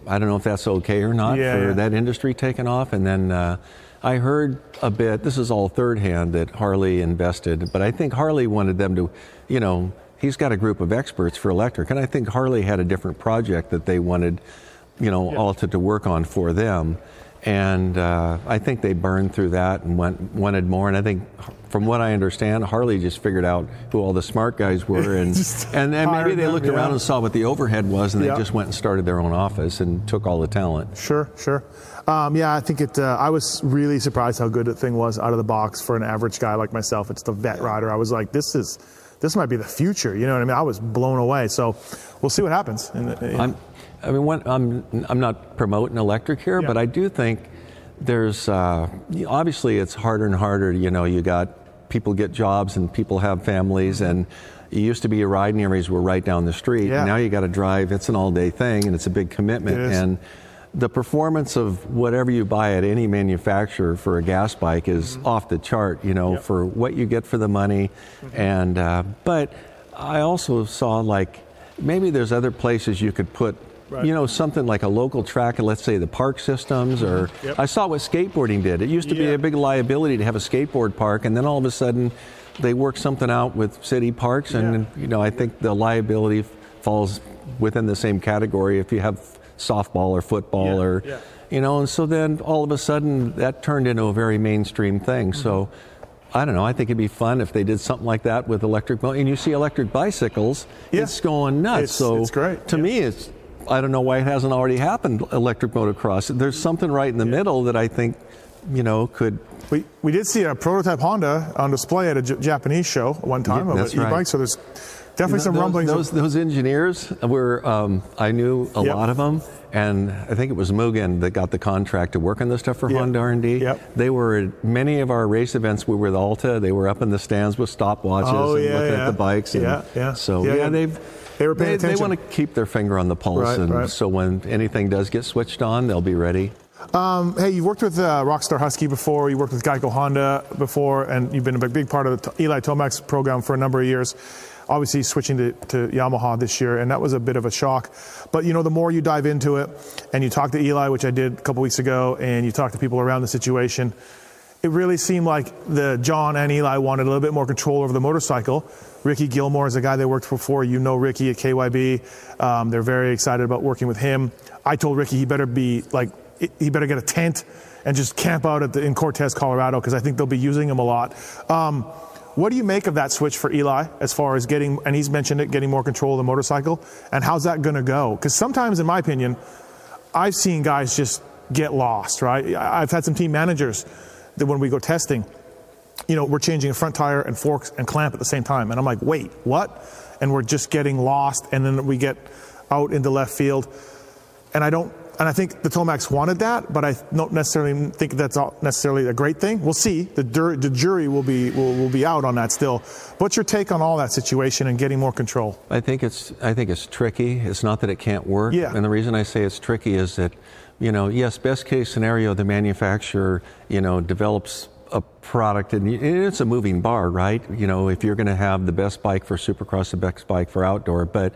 I don't know if that's okay or not yeah, for yeah. that industry taking off. And then uh, I heard a bit. This is all third hand that Harley invested, but I think Harley wanted them to, you know, he's got a group of experts for electric, and I think Harley had a different project that they wanted, you know, yeah. Alta to work on for them. And uh, I think they burned through that and went, wanted more. And I think, from what I understand, Harley just figured out who all the smart guys were. And and, and maybe they looked them, around yeah. and saw what the overhead was, and yeah. they just went and started their own office and took all the talent. Sure, sure. Um, yeah, I think it. Uh, I was really surprised how good the thing was out of the box for an average guy like myself. It's the vet rider. I was like, this is this might be the future. You know what I mean? I was blown away. So we'll see what happens. In the, in I'm, I mean, when, I'm I'm not promoting electric here, yeah. but I do think there's uh, obviously it's harder and harder. You know, you got people get jobs and people have families, and it used to be your riding areas were right down the street. Yeah. And now you got to drive. It's an all-day thing, and it's a big commitment. And the performance of whatever you buy at any manufacturer for a gas bike is mm-hmm. off the chart. You know, yep. for what you get for the money, mm-hmm. and uh, but I also saw like maybe there's other places you could put. Right. You know, something like a local track, let's say the park systems, or yep. I saw what skateboarding did. It used to yeah. be a big liability to have a skateboard park, and then all of a sudden they work something out with city parks, and yeah. you know, I think the liability f- falls within the same category if you have softball or football yeah. or, yeah. you know, and so then all of a sudden that turned into a very mainstream thing. Mm-hmm. So I don't know, I think it'd be fun if they did something like that with electric, and you see electric bicycles, yeah. it's going nuts. It's, so it's great. To yeah. me, it's, I don't know why it hasn't already happened, electric motocross. There's something right in the yeah. middle that I think, you know, could... We, we did see a prototype Honda on display at a J Japanese show one time yeah, of an right. e-bike, so there's definitely you know, some those, rumblings. Those, of... those engineers were, um, I knew a yep. lot of them, and I think it was Mugen that got the contract to work on this stuff for yep. Honda R and D. Yep. They were at many of our race events. We were at Alta. They were up in the stands with stopwatches oh, and yeah, looking yeah. at the bikes. And yeah, yeah. So, yeah, yeah, yeah. they've... They, were paying they, attention. They want to keep their finger on the pulse, right, and right. so when anything does get switched on, they'll be ready. Um, hey, you worked with uh, Rockstar Husky before, you worked with Geico Honda before, and you've been a big part of the Eli Tomac's program for a number of years, obviously switching to, to Yamaha this year, and that was a bit of a shock. But, you know, the more you dive into it, and you talk to Eli, which I did a couple weeks ago, and you talk to people around the situation, it really seemed like the John and Eli wanted a little bit more control over the motorcycle. Ricky Gilmore is a guy they worked for before. You know Ricky at K Y B. Um, they're very excited about working with him. I told Ricky he better be like, he better get a tent and just camp out at the, in Cortez, Colorado, because I think they'll be using him a lot. Um, what do you make of that switch for Eli as far as getting, and he's mentioned it, getting more control of the motorcycle, and how's that going to go? Because sometimes, in my opinion, I've seen guys just get lost, right? I've had some team managers that when we go testing, you know, we're changing a front tire and forks and clamp at the same time. And I'm like, wait, what? And we're just getting lost. And then we get out into left field. And I don't, and I think the Tomacs wanted that, but I don't necessarily think that's all necessarily a great thing. We'll see. The, the jury will be, will, will be out on that still. What's your take on all that situation and getting more control? I think it's, I think it's tricky. It's not that it can't work. Yeah. And the reason I say it's tricky is that, you know, yes, best case scenario, the manufacturer, you know, develops a product, and it's a moving bar, right? You know, if you're going to have the best bike for Supercross, the best bike for outdoor, but,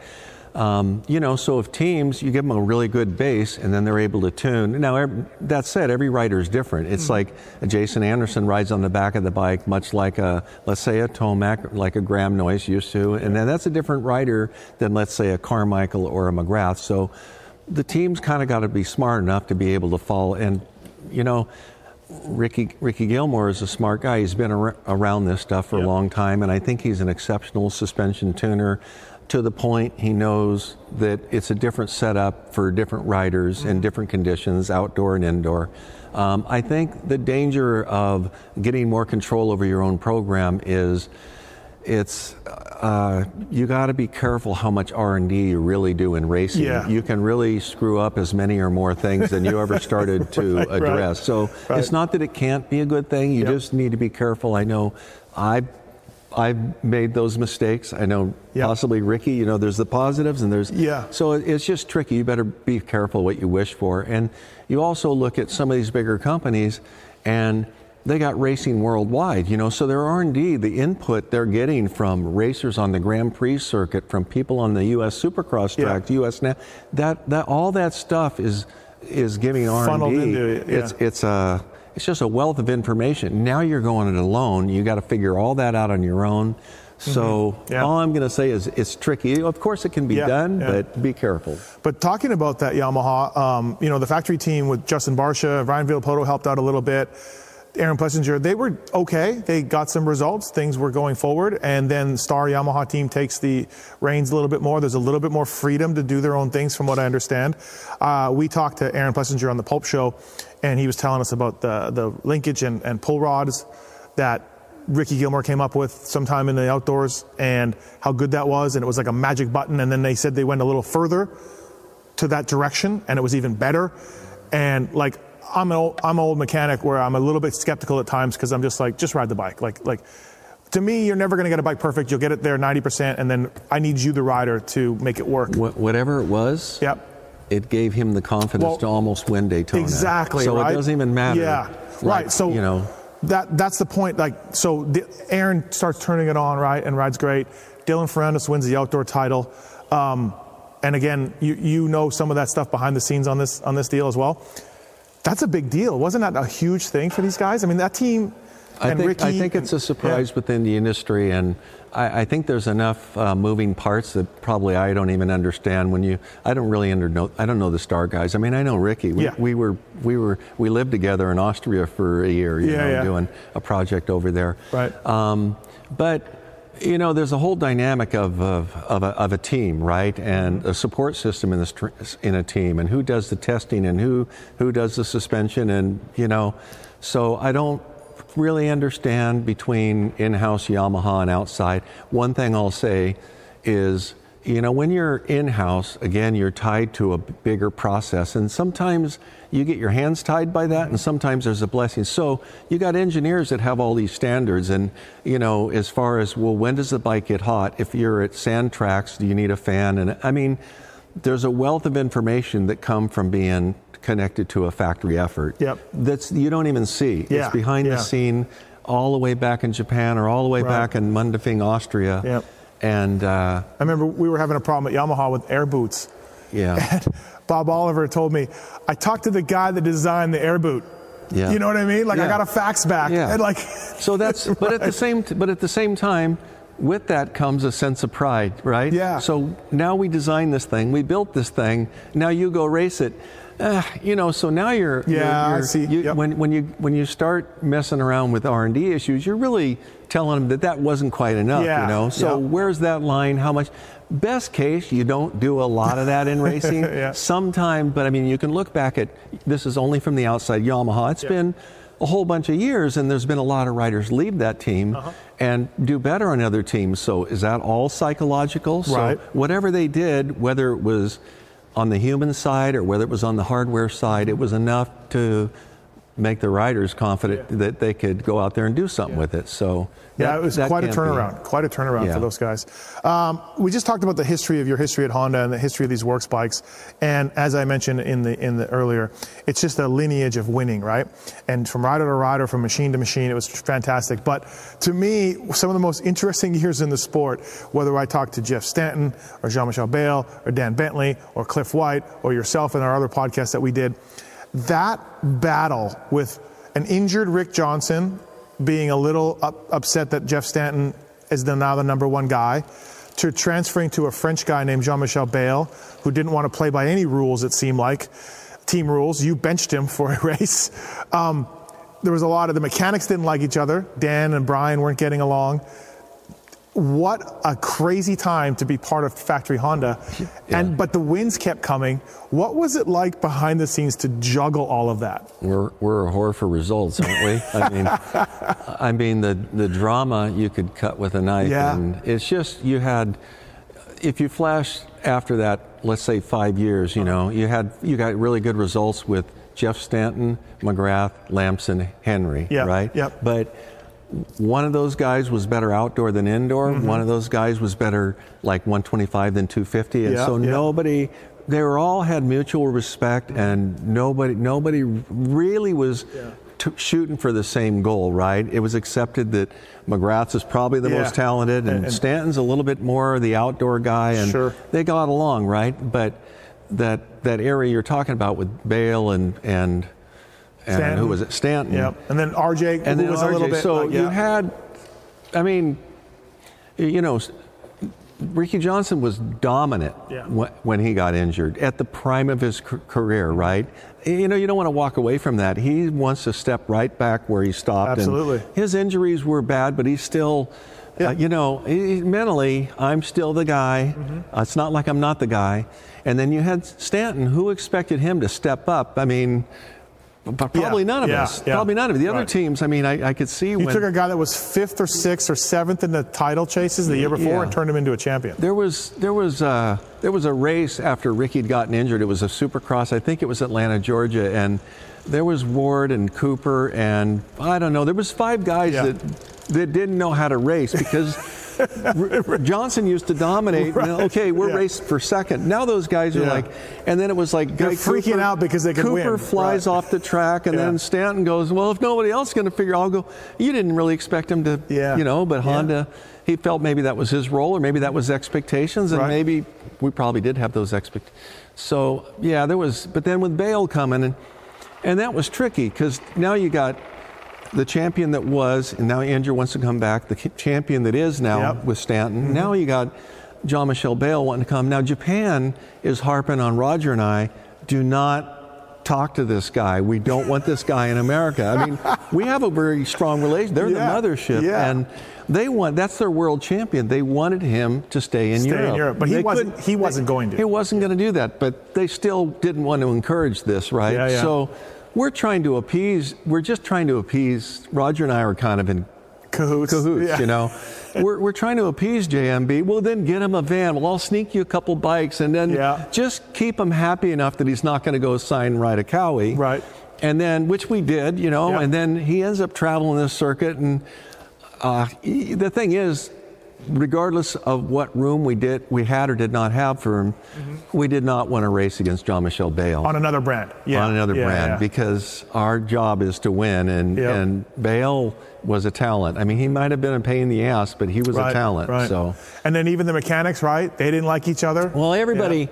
um, you know, so if teams, you give them a really good base, and then they're able to tune. Now, that said, every rider is different. It's mm-hmm. like a Jason Anderson rides on the back of the bike, much like a, let's say a Tomac, like a Graham Noyce used to, and then that's a different rider than, let's say, a Carmichael or a McGrath. So the team's kind of got to be smart enough to be able to follow. And, you know, Ricky, Ricky Gilmore is a smart guy. He's been ar around this stuff for yep. a long time, and I think he's an exceptional suspension tuner to the point he knows that it's a different setup for different riders mm-hmm. in different conditions, outdoor and indoor. Um, I think the danger of getting more control over your own program is it's uh, you got to be careful how much R and D you really do in racing. Yeah. You can really screw up as many or more things than you ever started to right, address. Right, so right. it's not that it can't be a good thing. You yep. just need to be careful. I know I, I've made those mistakes. I know yep. possibly Ricky, you know, there's the positives and there's... Yeah. So it's just tricky. You better be careful what you wish for. And you also look at some of these bigger companies and... they got racing worldwide, you know, so their R and D, the input they're getting from racers on the Grand Prix circuit, from people on the U S Supercross track, yeah. U S N A, that that all that stuff is is giving R and D. Funneled into it, yeah. It's it's a it's just a wealth of information. Now you're going it alone. You got to figure all that out on your own. So mm-hmm. yeah. all I'm going to say is it's tricky. Of course it can be yeah, done, yeah. but be careful. But talking about that Yamaha, um, you know, the factory team with Justin Barsha, Ryan Villopoto helped out a little bit. Aaron Plessinger, they were okay. They got some results. Things were going forward. And then Star Yamaha team takes the reins a little bit more. There's a little bit more freedom to do their own things from what I understand. Uh, we talked to Aaron Plessinger on the Pulp Show, and he was telling us about the, the linkage and, and pull rods that Ricky Gilmore came up with sometime in the outdoors and how good that was. And it was like a magic button. And then they said they went a little further to that direction, and it was even better. And like, I'm an old, I'm an old mechanic where I'm a little bit skeptical at times because I'm just like, just ride the bike. Like, like to me, you're never going to get a bike perfect. You'll get it there ninety percent, and then I need you, the rider, to make it work. Wh whatever it was, yep. it gave him the confidence well, to almost win Daytona. Exactly, so right? it doesn't even matter. Yeah, like, right. So you know. that that's the point. Like, so the, Aaron starts turning it on, right, and rides great. Dylan Ferrandis wins the outdoor title. Um, and again, you, you know some of that stuff behind the scenes on this on this deal as well. That's a big deal. Wasn't that a huge thing for these guys? I mean, that team I and think, Ricky, I think it's a surprise yeah. within the industry, and I, I think there's enough uh, moving parts that probably I don't even understand. When you, I don't really under know, I don't know the star guys. I mean, I know Ricky. We, yeah. we were, we were, we lived together in Austria for a year, you yeah, know, yeah. doing a project over there. Right. Um, but. You know, there's a whole dynamic of of, of, a, of a team, right, and a support system in the in a team, and who does the testing and who who does the suspension, and you know, so I don't really understand between in-house Yamaha and outside. One thing I'll say is, you know, when you're in-house, again, you're tied to a bigger process, and sometimes you get your hands tied by that, and sometimes there's a blessing. So you got engineers that have all these standards, and you know, as far as, well, when does the bike get hot? If you're at sand tracks, do you need a fan? And I mean, there's a wealth of information that come from being connected to a factory effort. Yep. That's, you don't even see. Yeah. It's behind yeah. the scene, all the way back in Japan, or all the way right. back in Mundefing, Austria. Yep. And uh, I remember we were having a problem at Yamaha with air boots. Yeah. And Bob Oliver told me, I talked to the guy that designed the air boot. Yeah. You know what I mean? Like yeah. I got a fax back. Yeah. And like so that's right. but at the same t- but at the same time, with that comes a sense of pride, right? Yeah. So now we designed this thing, we built this thing. Now you go race it. Uh, you know, so now you're yeah. You're, you're, I see. You, yep. When when you when you start messing around with R and D issues, you're really telling them that that wasn't quite enough. Yeah. You know, so yep. where's that line? How much? Best case, you don't do a lot of that in racing. yeah. Sometime, but I mean, you can look back at this is only from the outside Yamaha. It's yep. been a whole bunch of years, and there's been a lot of riders leave that team uh-huh. and do better on other teams. So is that all psychological? Right. So whatever they did, whether it was on the human side or whether it was on the hardware side, it was enough to make the riders confident yeah. that they could go out there and do something yeah. with it. So yeah, that, it was quite a turnaround, be. quite a turnaround yeah. for those guys. Um, we just talked about the history of your history at Honda and the history of these works bikes. And as I mentioned in the in the earlier, it's just a lineage of winning, right? And from rider to rider, from machine to machine, it was fantastic. But to me, some of the most interesting years in the sport, whether I talk to Jeff Stanton or Jean-Michel Bayle or Dan Bentley or Cliff White or yourself and our other podcast that we did, that battle with an injured Rick Johnson being a little up, upset that Jeff Stanton is the, now the number one guy, to transferring to a French guy named Jean-Michel Bayle, who didn't want to play by any rules, it seemed like, team rules. You benched him for a race. Um, there was a lot of the mechanics didn't like each other. Dan and Brian weren't getting along. What a crazy time to be part of Factory Honda, yeah. and but the wins kept coming. What was it like behind the scenes to juggle all of that? We're we're a whore for results, aren't we? I mean, I mean the the drama you could cut with a knife, yeah. and it's just you had. If you flash after that, let's say five years, you know, you had you got really good results with Jeff Stanton, McGrath, Lamson, Henry, yep. right? Yep. But one of those guys was better outdoor than indoor. Mm-hmm. One of those guys was better like one twenty-five than two fifty. And yeah, so yeah. nobody, they were all had mutual respect, mm-hmm. and nobody nobody really was yeah. t- shooting for the same goal, right? It was accepted that McGrath's is probably the yeah. most talented, and, and, and Stanton's a little bit more the outdoor guy, and sure. they got along, right? But that that area you're talking about with Bayle and and And Stanton. Who was it? Stanton. Yep. And then R J, and who then was R J. A little bit. So like, yeah. you had, I mean, you know, Ricky Johnson was dominant yeah. when he got injured at the prime of his career, right? You know, you don't want to walk away from that. He wants to step right back where he stopped. Absolutely. And his injuries were bad, but he's still, yeah. uh, you know, he, mentally, I'm still the guy. Mm-hmm. Uh, it's not like I'm not the guy. And then you had Stanton, who expected him to step up. I mean, But probably yeah, none of yeah, us. Yeah. Probably none of it. The other right. teams, I mean, I, I could see you when... You took a guy that was fifth or sixth or seventh in the title chases the year before yeah. and turned him into a champion. There was there was, uh, there was a race after Ricky had gotten injured. It was a Supercross. I think it was Atlanta, Georgia. And there was Ward and Cooper and, I don't know, there was five guys yeah. that, that didn't know how to race because... Johnson used to dominate. Right. And, okay, we're yeah. racing for second. Now those guys are yeah. like, and then it was like they're freaking Cooper, out because they could Cooper win. Cooper flies right. off the track, and yeah. then Stanton goes, well, if nobody else is going to figure, I'll go. You didn't really expect him to, yeah. you know, but yeah. Honda, he felt maybe that was his role, or maybe that was expectations, and right. maybe we probably did have those expectations. So yeah, there was. But then with Bayle coming, and and that was tricky because now you got the champion that was, and now Andrew wants to come back, the champion that is now yep. with Stanton. Mm-hmm. Now you got Jean-Michel Bayle wanting to come. Now Japan is harping on Roger and I, do not talk to this guy. We don't want this guy in America. I mean, we have a very strong relation. They're yeah. the mothership. Yeah. And they want, that's their world champion. They wanted him to stay in stay Europe. Stay in Europe, but he wasn't, he wasn't going to. He wasn't going to do that, but they still didn't want to encourage this, right? Yeah, yeah. So we're trying to appease, we're just trying to appease, Roger and I are kind of in cahoots, cahoots yeah. you know. We're, we're trying to appease J M B. Well, then get him a van. Well, I'll sneak you a couple bikes, and then yeah. just keep him happy enough that he's not going to go sign Ratajkowski. Right. And then, which we did, you know, yeah. and then he ends up traveling this circuit. And uh, he, the thing is, regardless of what room we did, we had or did not have for him, mm-hmm. we did not want to race against Jean-Michel Bayle. On another brand. Yeah. On another yeah, brand, yeah. because our job is to win, and, yeah. and Bayle was a talent. I mean, he might have been a pain in the ass, but he was right, a talent. Right. So. And then even the mechanics, right? They didn't like each other. Well, everybody yeah.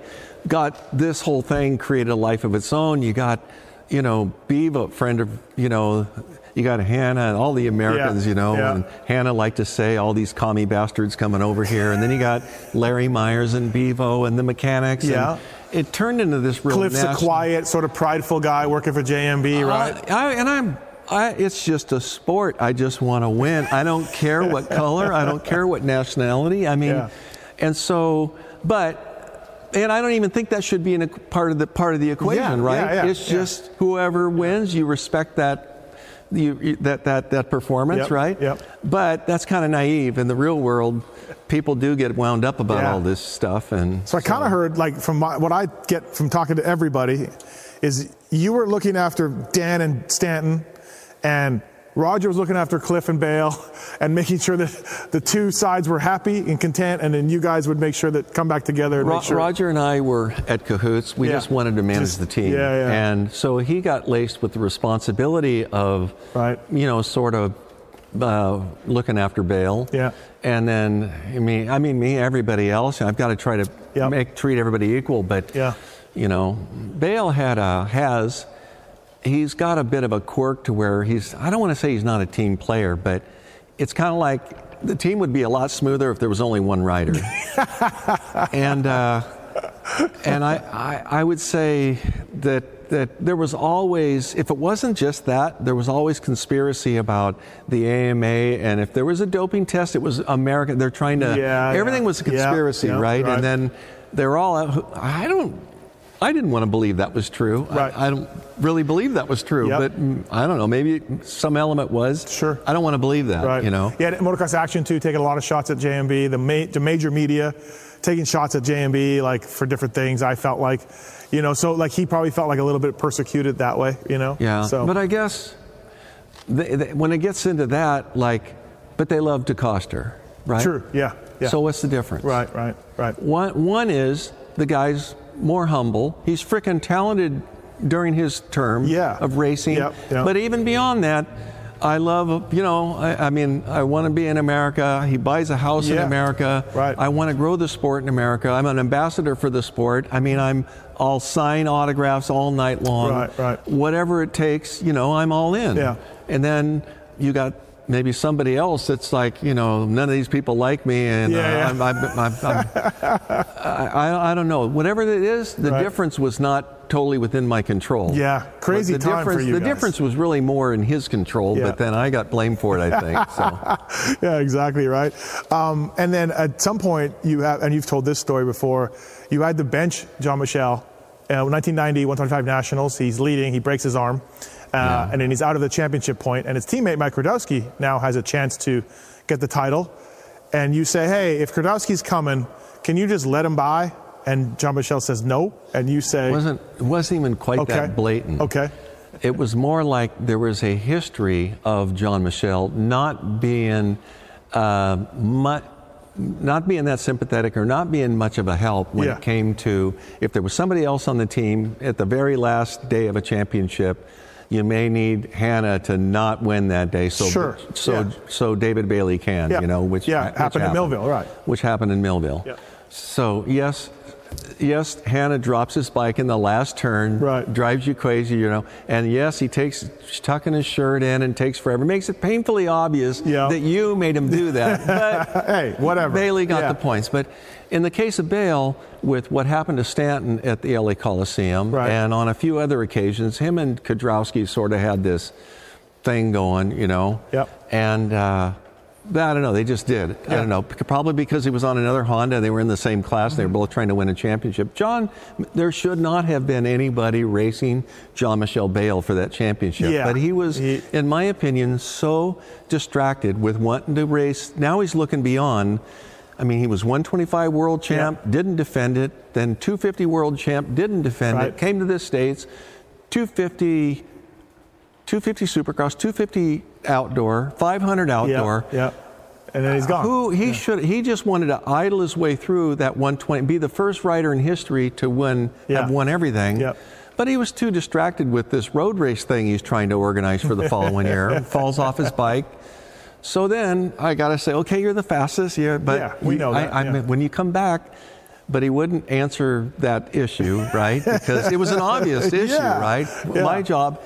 got this whole thing, created a life of its own. You got, you know, Beav, a friend of, you know, you got Hannah and all the Americans, yeah, you know, yeah. and Hannah liked to say all these commie bastards coming over here. And then you got Larry Myers and Bevo and the mechanics. Yeah. And it turned into this real Cliff's national, a quiet, sort of prideful guy working for J M B, right? Uh, I, and I'm, I, it's just a sport. I just want to win. I don't care what color. I don't care what nationality. I mean, yeah. and so, but... And I don't even think that should be in a part of the part of the equation, yeah, right? Yeah, yeah, it's just yeah. whoever wins, you respect that. You, you, that, that, that performance, yep, right? Yep. But that's kind of naive. In the real world, people do get wound up about yeah. all this stuff. And So I so. kind of heard, like, from my, what I get from talking to everybody is you were looking after Dan and Stanton, and Roger was looking after Cliff and Bayle and making sure that the two sides were happy and content, and then you guys would make sure that come back together and Ro- make sure. Roger and I were at cahoots. We yeah. just wanted to manage just, the team. Yeah, yeah. And so he got laced with the responsibility of, right. you know, sort of uh, looking after Bayle. Yeah. And then, I mean, I mean, me, everybody else, I've got to try to yep. make treat everybody equal. But, yeah. you know, Bayle had a, has... he's got a bit of a quirk to where he's, I don't want to say he's not a team player, but it's kind of like the team would be a lot smoother if there was only one rider. and uh, and I, I I would say that that there was always, if it wasn't just that, there was always conspiracy about the A M A, and if there was a doping test, it was American. They're trying to, yeah, everything yeah. was a conspiracy, yeah, right? right? And then they're all, I don't, I didn't want to believe that was true. Right. I, I don't really believe that was true, yep. but I don't know. Maybe some element was. Sure. I don't want to believe that, right. you know. Yeah, Motocross Action, too, taking a lot of shots at J M B. The, ma- the major media taking shots at J M B, like, for different things, I felt like. You know, so, like, he probably felt like a little bit persecuted that way, you know. Yeah, so. But I guess they, they, when it gets into that, like, but they love DeCoster, right? True, yeah, yeah. So what's the difference? Right, right, right. One, one is the guy's... more humble. He's frickin' talented during his term yeah. of racing. Yep, yep. But even beyond that, I love, you know, I, I mean, I want to be in America. He buys a house yeah. in America. Right. I want to grow the sport in America. I'm an ambassador for the sport. I mean, I'm, I'll sign autographs all night long. Right, right. Whatever it takes, you know, I'm all in. Yeah. And then you got maybe somebody else that's like, you know, none of these people like me, and yeah, uh, yeah. I'm, I'm, I'm, I'm, I, I don't know. Whatever it is, the right. difference was not totally within my control. Yeah, crazy the time for you The guys. difference was really more in his control, yeah. but then I got blamed for it, I think. So. yeah, exactly right. Um, and then at some point, you have, and you've told this story before, you had to bench Jean-Michel. Uh, nineteen ninety, one twenty-five Nationals, he's leading, he breaks his arm. Uh, yeah. And then he's out of the championship point, and his teammate Mike Krodowski now has a chance to get the title. And you say, hey, if Krodowski's coming, can you just let him by? And Jean-Michel says no. And you say... It wasn't, it wasn't even quite okay. that blatant. Okay. It was more like there was a history of Jean-Michel not being uh, much... not being that sympathetic or not being much of a help when yeah. it came to... If there was somebody else on the team at the very last day of a championship... You may need Hannah to not win that day, so sure. so yeah. so David Bailey can, yeah. you know, which yeah which happened, happened in Millville, right? Which happened in Millville. Yeah. So yes, yes, Hannah drops his bike in the last turn, right. drives you crazy, you know. And yes, he takes tucking his shirt in and takes forever. Makes it painfully obvious yeah. that you made him do that. But hey, whatever. Bailey got yeah. the points. But in the case of Bayle, with what happened to Stanton at the L A Coliseum, right. and on a few other occasions, him and Kudrowski sort of had this thing going, you know. Yep. And uh, I don't know. They just did. Yeah. I don't know. Probably because he was on another Honda. They were in the same class. They were both trying to win a championship. John, there should not have been anybody racing Jean-Michel Bayle for that championship. Yeah. But he was, he, in my opinion, so distracted with wanting to race. Now he's looking beyond. I mean, he was one twenty-five world champ, yeah. didn't defend it. Then two fifty world champ, didn't defend right. it. Came to the States, two fifty two fifty Supercross, two fifty outdoor, five hundred outdoor. Yeah, yeah. And then he's gone. Who he yeah. should he just wanted to idle his way through that one twenty, be the first rider in history to win, yeah. have won everything. Yeah. But he was too distracted with this road race thing he's trying to organize for the following year. Falls off his bike. So then I got to say, okay, you're the fastest. Yeah, but yeah, we know that. I, I yeah. mean, when you come back. But he wouldn't answer that issue, right? Because it was an obvious issue, yeah. right? Yeah. My job.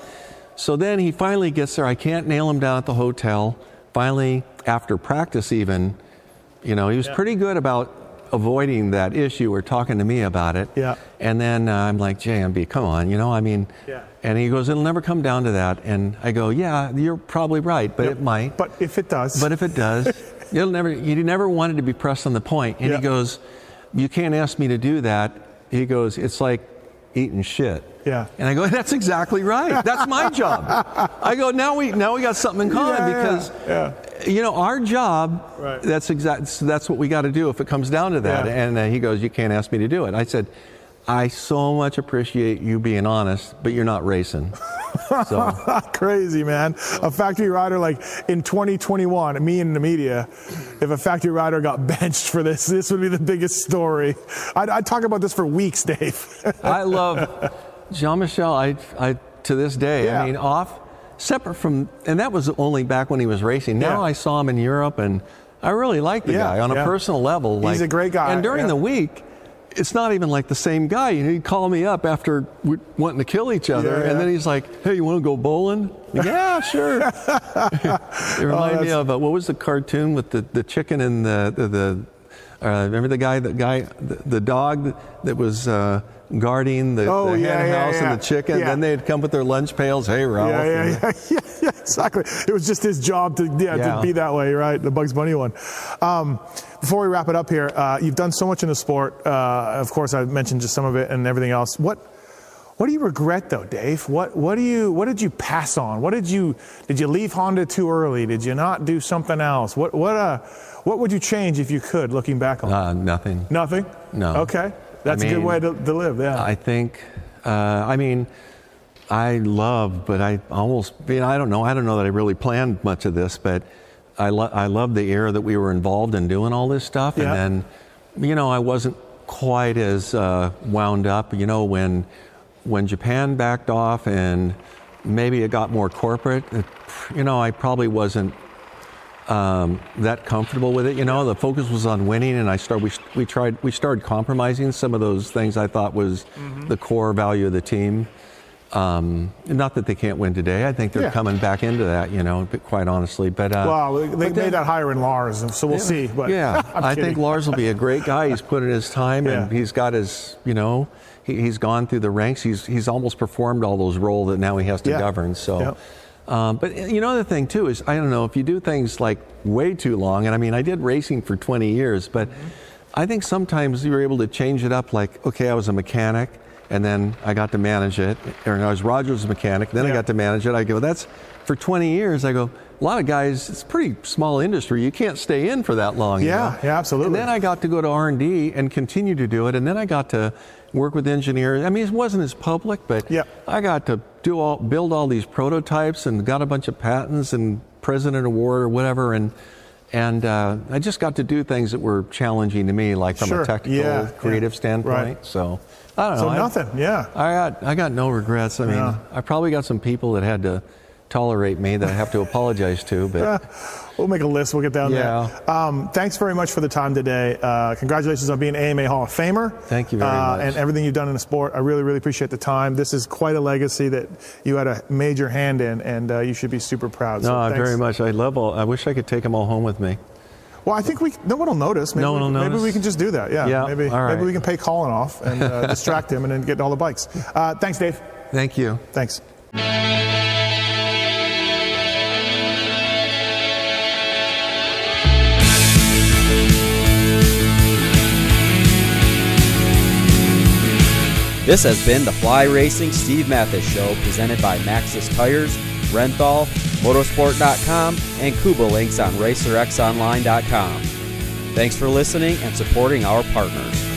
So then he finally gets there. I can't nail him down at the hotel. Finally, after practice even, you know, he was yeah. pretty good about avoiding that issue or talking to me about it. Yeah. And then uh, I'm like, J M B, come on, you know, I mean. Yeah. And he goes, it'll never come down to that. And I go, yeah, you're probably right, but yep. it might. But if it does. But if it does, it'll never, you never wanted to be pressed on the point. And yeah. he goes, you can't ask me to do that. He goes, it's like eating shit. Yeah. And I go, that's exactly right. That's my job. I go, now we now we got something in common yeah, because, yeah. Yeah. you know, our job, right. that's exact. So that's what we got to do if it comes down to that. Yeah. And uh, he goes, you can't ask me to do it. I said, I so much appreciate you being honest, but you're not racing. So. Crazy, man. A factory rider, like in twenty twenty-one, me and the media, if a factory rider got benched for this, this would be the biggest story. I'd, I'd talk about this for weeks, Dave. I love Jean-Michel, I, I, to this day, yeah. I mean, off, separate from, and that was only back when he was racing. Now yeah. I saw him in Europe, and I really like the yeah, guy on yeah. a personal level. Like, he's a great guy. And during yeah. the week, it's not even like the same guy. You know, he'd call me up after wanting to kill each other, yeah, yeah. and then he's like, hey, you want to go bowling? Like, yeah, sure. It reminded oh, me of, uh, what was the cartoon with the, the chicken and the, the, the uh, remember the guy, the, guy, the, the dog that was uh, guarding the, oh, the yeah, hen yeah, house yeah. and the chicken? Yeah. Then they'd come with their lunch pails, hey, Ralph. Yeah, yeah, yeah, yeah, yeah, exactly. It was just his job to, yeah, yeah. to be that way, right? The Bugs Bunny one. Um, Before we wrap it up here, uh, you've done so much in the sport. Uh, of course, I mentioned just some of it and everything else. What, what do you regret, though, Dave? What, what do you, what did you pass on? What did you, did you leave Honda too early? Did you not do something else? What, what, uh, what would you change if you could, looking back on? Uh, nothing. Nothing. No. Okay, that's I mean, a good way to, to live. Yeah. I think. Uh, I mean. I love, but I almost. You know, I don't know. I don't know that I really planned much of this, but. I, lo- I love the era that we were involved in doing all this stuff. Yeah. And then, you know, I wasn't quite as uh, wound up, you know, when when Japan backed off and maybe it got more corporate, it, you know, I probably wasn't um, that comfortable with it. You know, the focus was on winning, and I started, we, we tried, we started compromising some of those things I thought was mm-hmm. the core value of the team. Um, not that they can't win today. I think they're yeah. coming back into that, you know, quite honestly. But uh, well, they, they but made that higher in Lars, so we'll yeah, see. But yeah, I kidding. think Lars will be a great guy. He's put in his time, yeah. and he's got his, you know, he, he's gone through the ranks. He's he's almost performed all those roles that now he has to yeah. govern. So, yep. um, but you know, the thing too is, I don't know if you do things like way too long. And I mean, I did racing for twenty years, but mm-hmm. I think sometimes you were able to change it up. Like, okay, I was a mechanic. And then I got to manage it, or I was Roger's mechanic, then yeah. I got to manage it. I go, that's for twenty years. I go, a lot of guys, it's a pretty small industry. You can't stay in for that long. Yeah, you know? Yeah, absolutely. And then I got to go to R and D and continue to do it. And then I got to work with engineers. I mean, it wasn't as public, but yeah. I got to do all, build all these prototypes and got a bunch of patents and President Award or whatever. And and uh, I just got to do things that were challenging to me, like from sure. a technical, yeah. creative yeah. standpoint. Right. So. I don't know. So nothing, I, yeah. I got I got no regrets. I mean, yeah. I probably got some people that had to tolerate me that I have to apologize to. But uh, we'll make a list. We'll get down yeah. there. Um, thanks very much for the time today. Uh, congratulations on being A M A Hall of Famer. Thank you very uh, much. And everything you've done in the sport. I really, really appreciate the time. This is quite a legacy that you had a major hand in, and uh, you should be super proud. So no, thanks. Very much. I love all. I wish I could take them all home with me. Well, I think we no one will notice. Maybe, no one will maybe notice. We can just do that. Yeah. yeah maybe right. maybe we can pay Colin off and uh, distract him and then get all the bikes. Uh, thanks, Dave. Thank you. Thanks. This has been the Fly Racing Steve Matthes Show, presented by Maxxis Tires, Renthal, Motorsport dot com, and Kouba Links on Racer X Online dot com. Thanks for listening and supporting our partners.